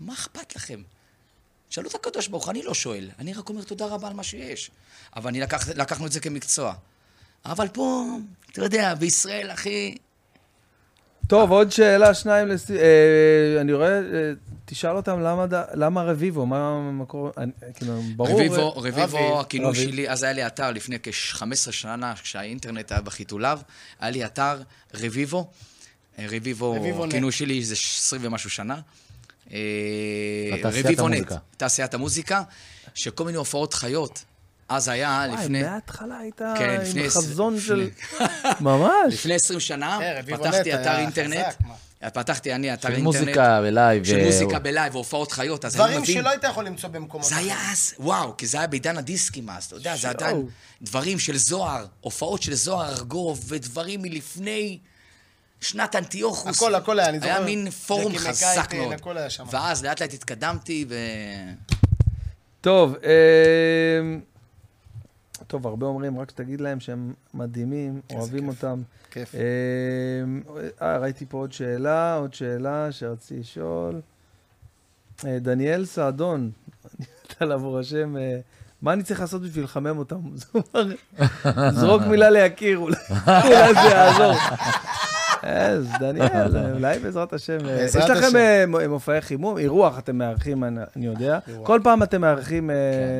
מה אכפת לכם? שאלו את הקדוש ברוך, אני לא שואל, אני רק אומר תודה רבה על מה שיש. אבל אני לקח, לקחנו את זה כמקצוע. אבל פה, אתה יודע, בישראל, אחי... טוב, עוד שאלה, שניים לסי... אה, אני רואה, אה, תשאל אותם למה, למה רביבו, מה המקור... אני, כאילו, ברור... רביבו, רביבו, הכינוי שלי, אז היה לי אתר לפני כ-חמש עשרה שנה, כשהאינטרנט היה בחיתוליו, היה לי אתר רביבו. רביבו, הכינוי שלי זה עשרים ומשהו שנה. רביבונט, תעשיית המוזיקה, שכל מיני הופעות חיות, אז היה לפני... וואי, מההתחלה הייתה עם חזון של... ממש. לפני עשרים שנה, פתחתי אתר אינטרנט, פתחתי אני אתר אינטרנט... של מוזיקה בלייב. של מוזיקה בלייב, והופעות חיות, אז אני מבין... דברים שלא היית יכול למצוא במקומות. זה היה אז, וואו, כי זה היה בעידן הדיסקים אז, אתה יודע, זה עדיין דברים של זוהר, הופעות של זוהר ארגוב, ודברים מלפני... שנת אנטיוכוס, הכל, הכל היה, אני זוכר. היה מין פורום חזק מאוד. ואז לאט לאט התקדמתי ו... טוב, טוב, הרבה אומרים, רק שתגיד להם שהם מדהימים, אוהבים אותם. כיף. ראיתי פה עוד שאלה, עוד שאלה שרציתי לשאול. דניאל סעדון, אני יודעת לעבור השם, מה אני צריך לעשות בשביל לחמם אותם? זרוק מילה להכיר, אולי זה יעזור. אז דניאל, אולי בעזרת השם. יש לכם מופעי חימום, אירוח אתם מארחים, אני יודע. כל פעם אתם מארחים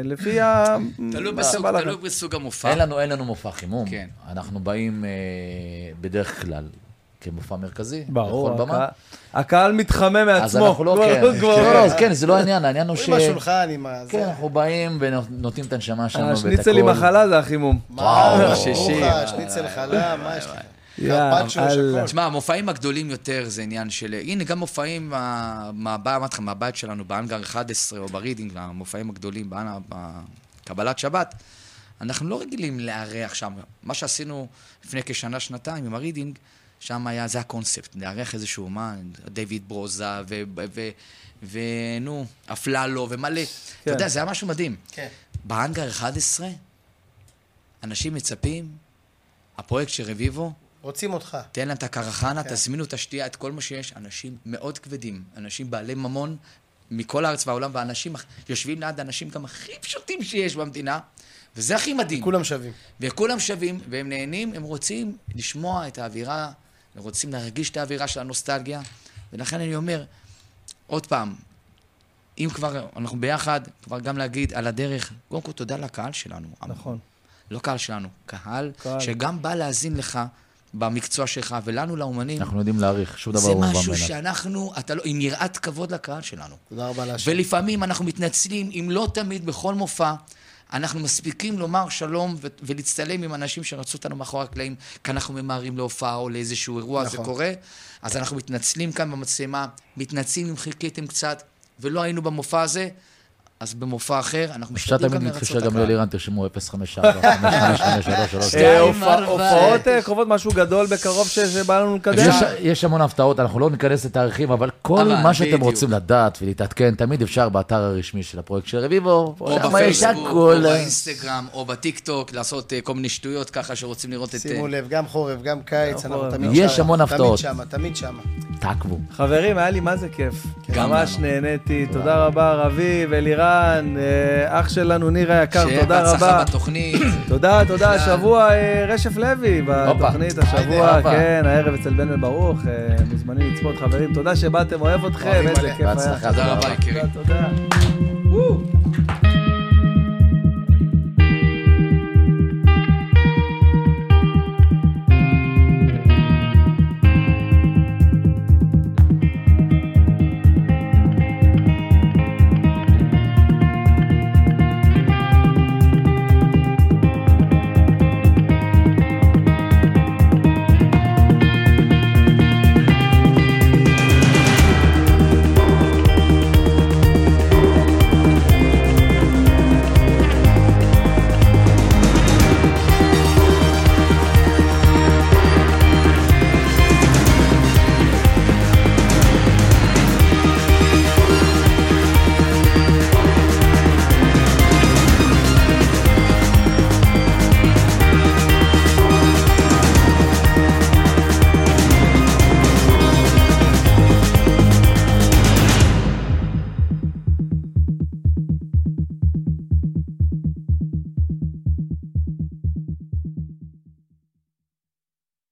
לפי ה... תלוי בסוג המופע. אין לנו מופע חימום. אנחנו באים בדרך כלל כמופע מרכזי. ברור, הקהל מתחמם מעצמו. אז אנחנו לא, כן. כן, זה לא העניין, העניין הוא ש... עם השולחן, עם ה... כן, אנחנו באים ונותנים את הנשמה שלנו ואת הכל. השניצל עם החלה זה החימום. וואו, שישים. השניצל חלה, מה יש לך? תשמע, המופעים הגדולים יותר זה עניין של... הנה, גם מופעים מהבית שלנו, באנגר אחת עשרה או ברידינג, המופעים הגדולים בקבלת שבת, אנחנו לא רגילים לארח שם. מה שעשינו לפני כשנה, שנתיים עם הרידינג, שם היה, זה הקונספט, לארח איזשהו אומן, דיוויד ברוזה, ונו, אפללו, ומלא. אתה יודע, זה היה משהו מדהים. בהנגר אחת עשרה, אנשים מצפים, הפרויקט של רביבו, רוצים אותך. תן להם את הקרחנה, תזמינו את השתייה, את כל מה שיש. אנשים מאוד כבדים, אנשים בעלי ממון, מכל הארץ והעולם, ואנשים יושבים ליד אנשים גם הכי פשוטים שיש במדינה, וזה הכי מדהים. וכולם שווים. וכולם שווים, והם נהנים, הם רוצים לשמוע את האווירה, הם רוצים להרגיש את האווירה של הנוסטלגיה, ולכן אני אומר, עוד פעם, אם כבר אנחנו ביחד, כבר גם להגיד על הדרך, קודם כל תודה לקהל שלנו. נכון. לא קהל שלנו, קהל, קהל. שגם בא להזין לך, במקצוע שלך, ולנו לאומנים... אנחנו יודעים להעריך, שום דבר הוא בא מנה. זה משהו שאנחנו, אתה לא, עם יראת כבוד לקהל שלנו. תודה רבה להשם. ולפעמים אנחנו מתנצלים, אם לא תמיד, בכל מופע, אנחנו מספיקים לומר שלום, ו- ולהצטלם עם אנשים שרצו אותנו מאחורי הקלעים, כי אנחנו ממהרים להופעה, או לאיזשהו אירוע, נכון. זה קורה. אז אנחנו מתנצלים כאן במצלמה, מתנצלים אם חיכיתם קצת, ולא היינו במופע הזה, אז במופע אחר, אנחנו משתדלים גם לרצות את הקהל. גם לאלירן תרשמו אפס חמש ארבע חמש חמש שלוש שלוש. הופעות קרובות משהו גדול בקרוב שבא לנו לקדם. יש המון הפתעות, אנחנו לא ניכנס לתאריכים, אבל כל מה שאתם רוצים לדעת ולהתעדכן, תמיד אפשר באתר הרשמי של הפרויקט של רביבו. או בפייסבוק, או באינסטגרם, או בטיקטוק, לעשות כל מיני שטויות ככה שרוצים לראות את... שימו לב, גם חורף, גם קיץ, אנחנו תמיד שם. יש המון הפתעות. תמיד שם, תמיד שם. תעקבו. חברים, היה לי מה זה כיף. ממש נהניתי. תודה רבה רביב, אלירן. אח שלנו ניר היקר, תודה רבה. שבצחה בתוכנית. תודה, תודה. השבוע רשף לוי בתוכנית השבוע, כן, הערב אצל בן בן ברוך, מוזמנים לצפות חברים. תודה שבאתם, אוהב אתכם, איזה כיף היה. תודה רבה, יקירי. תודה.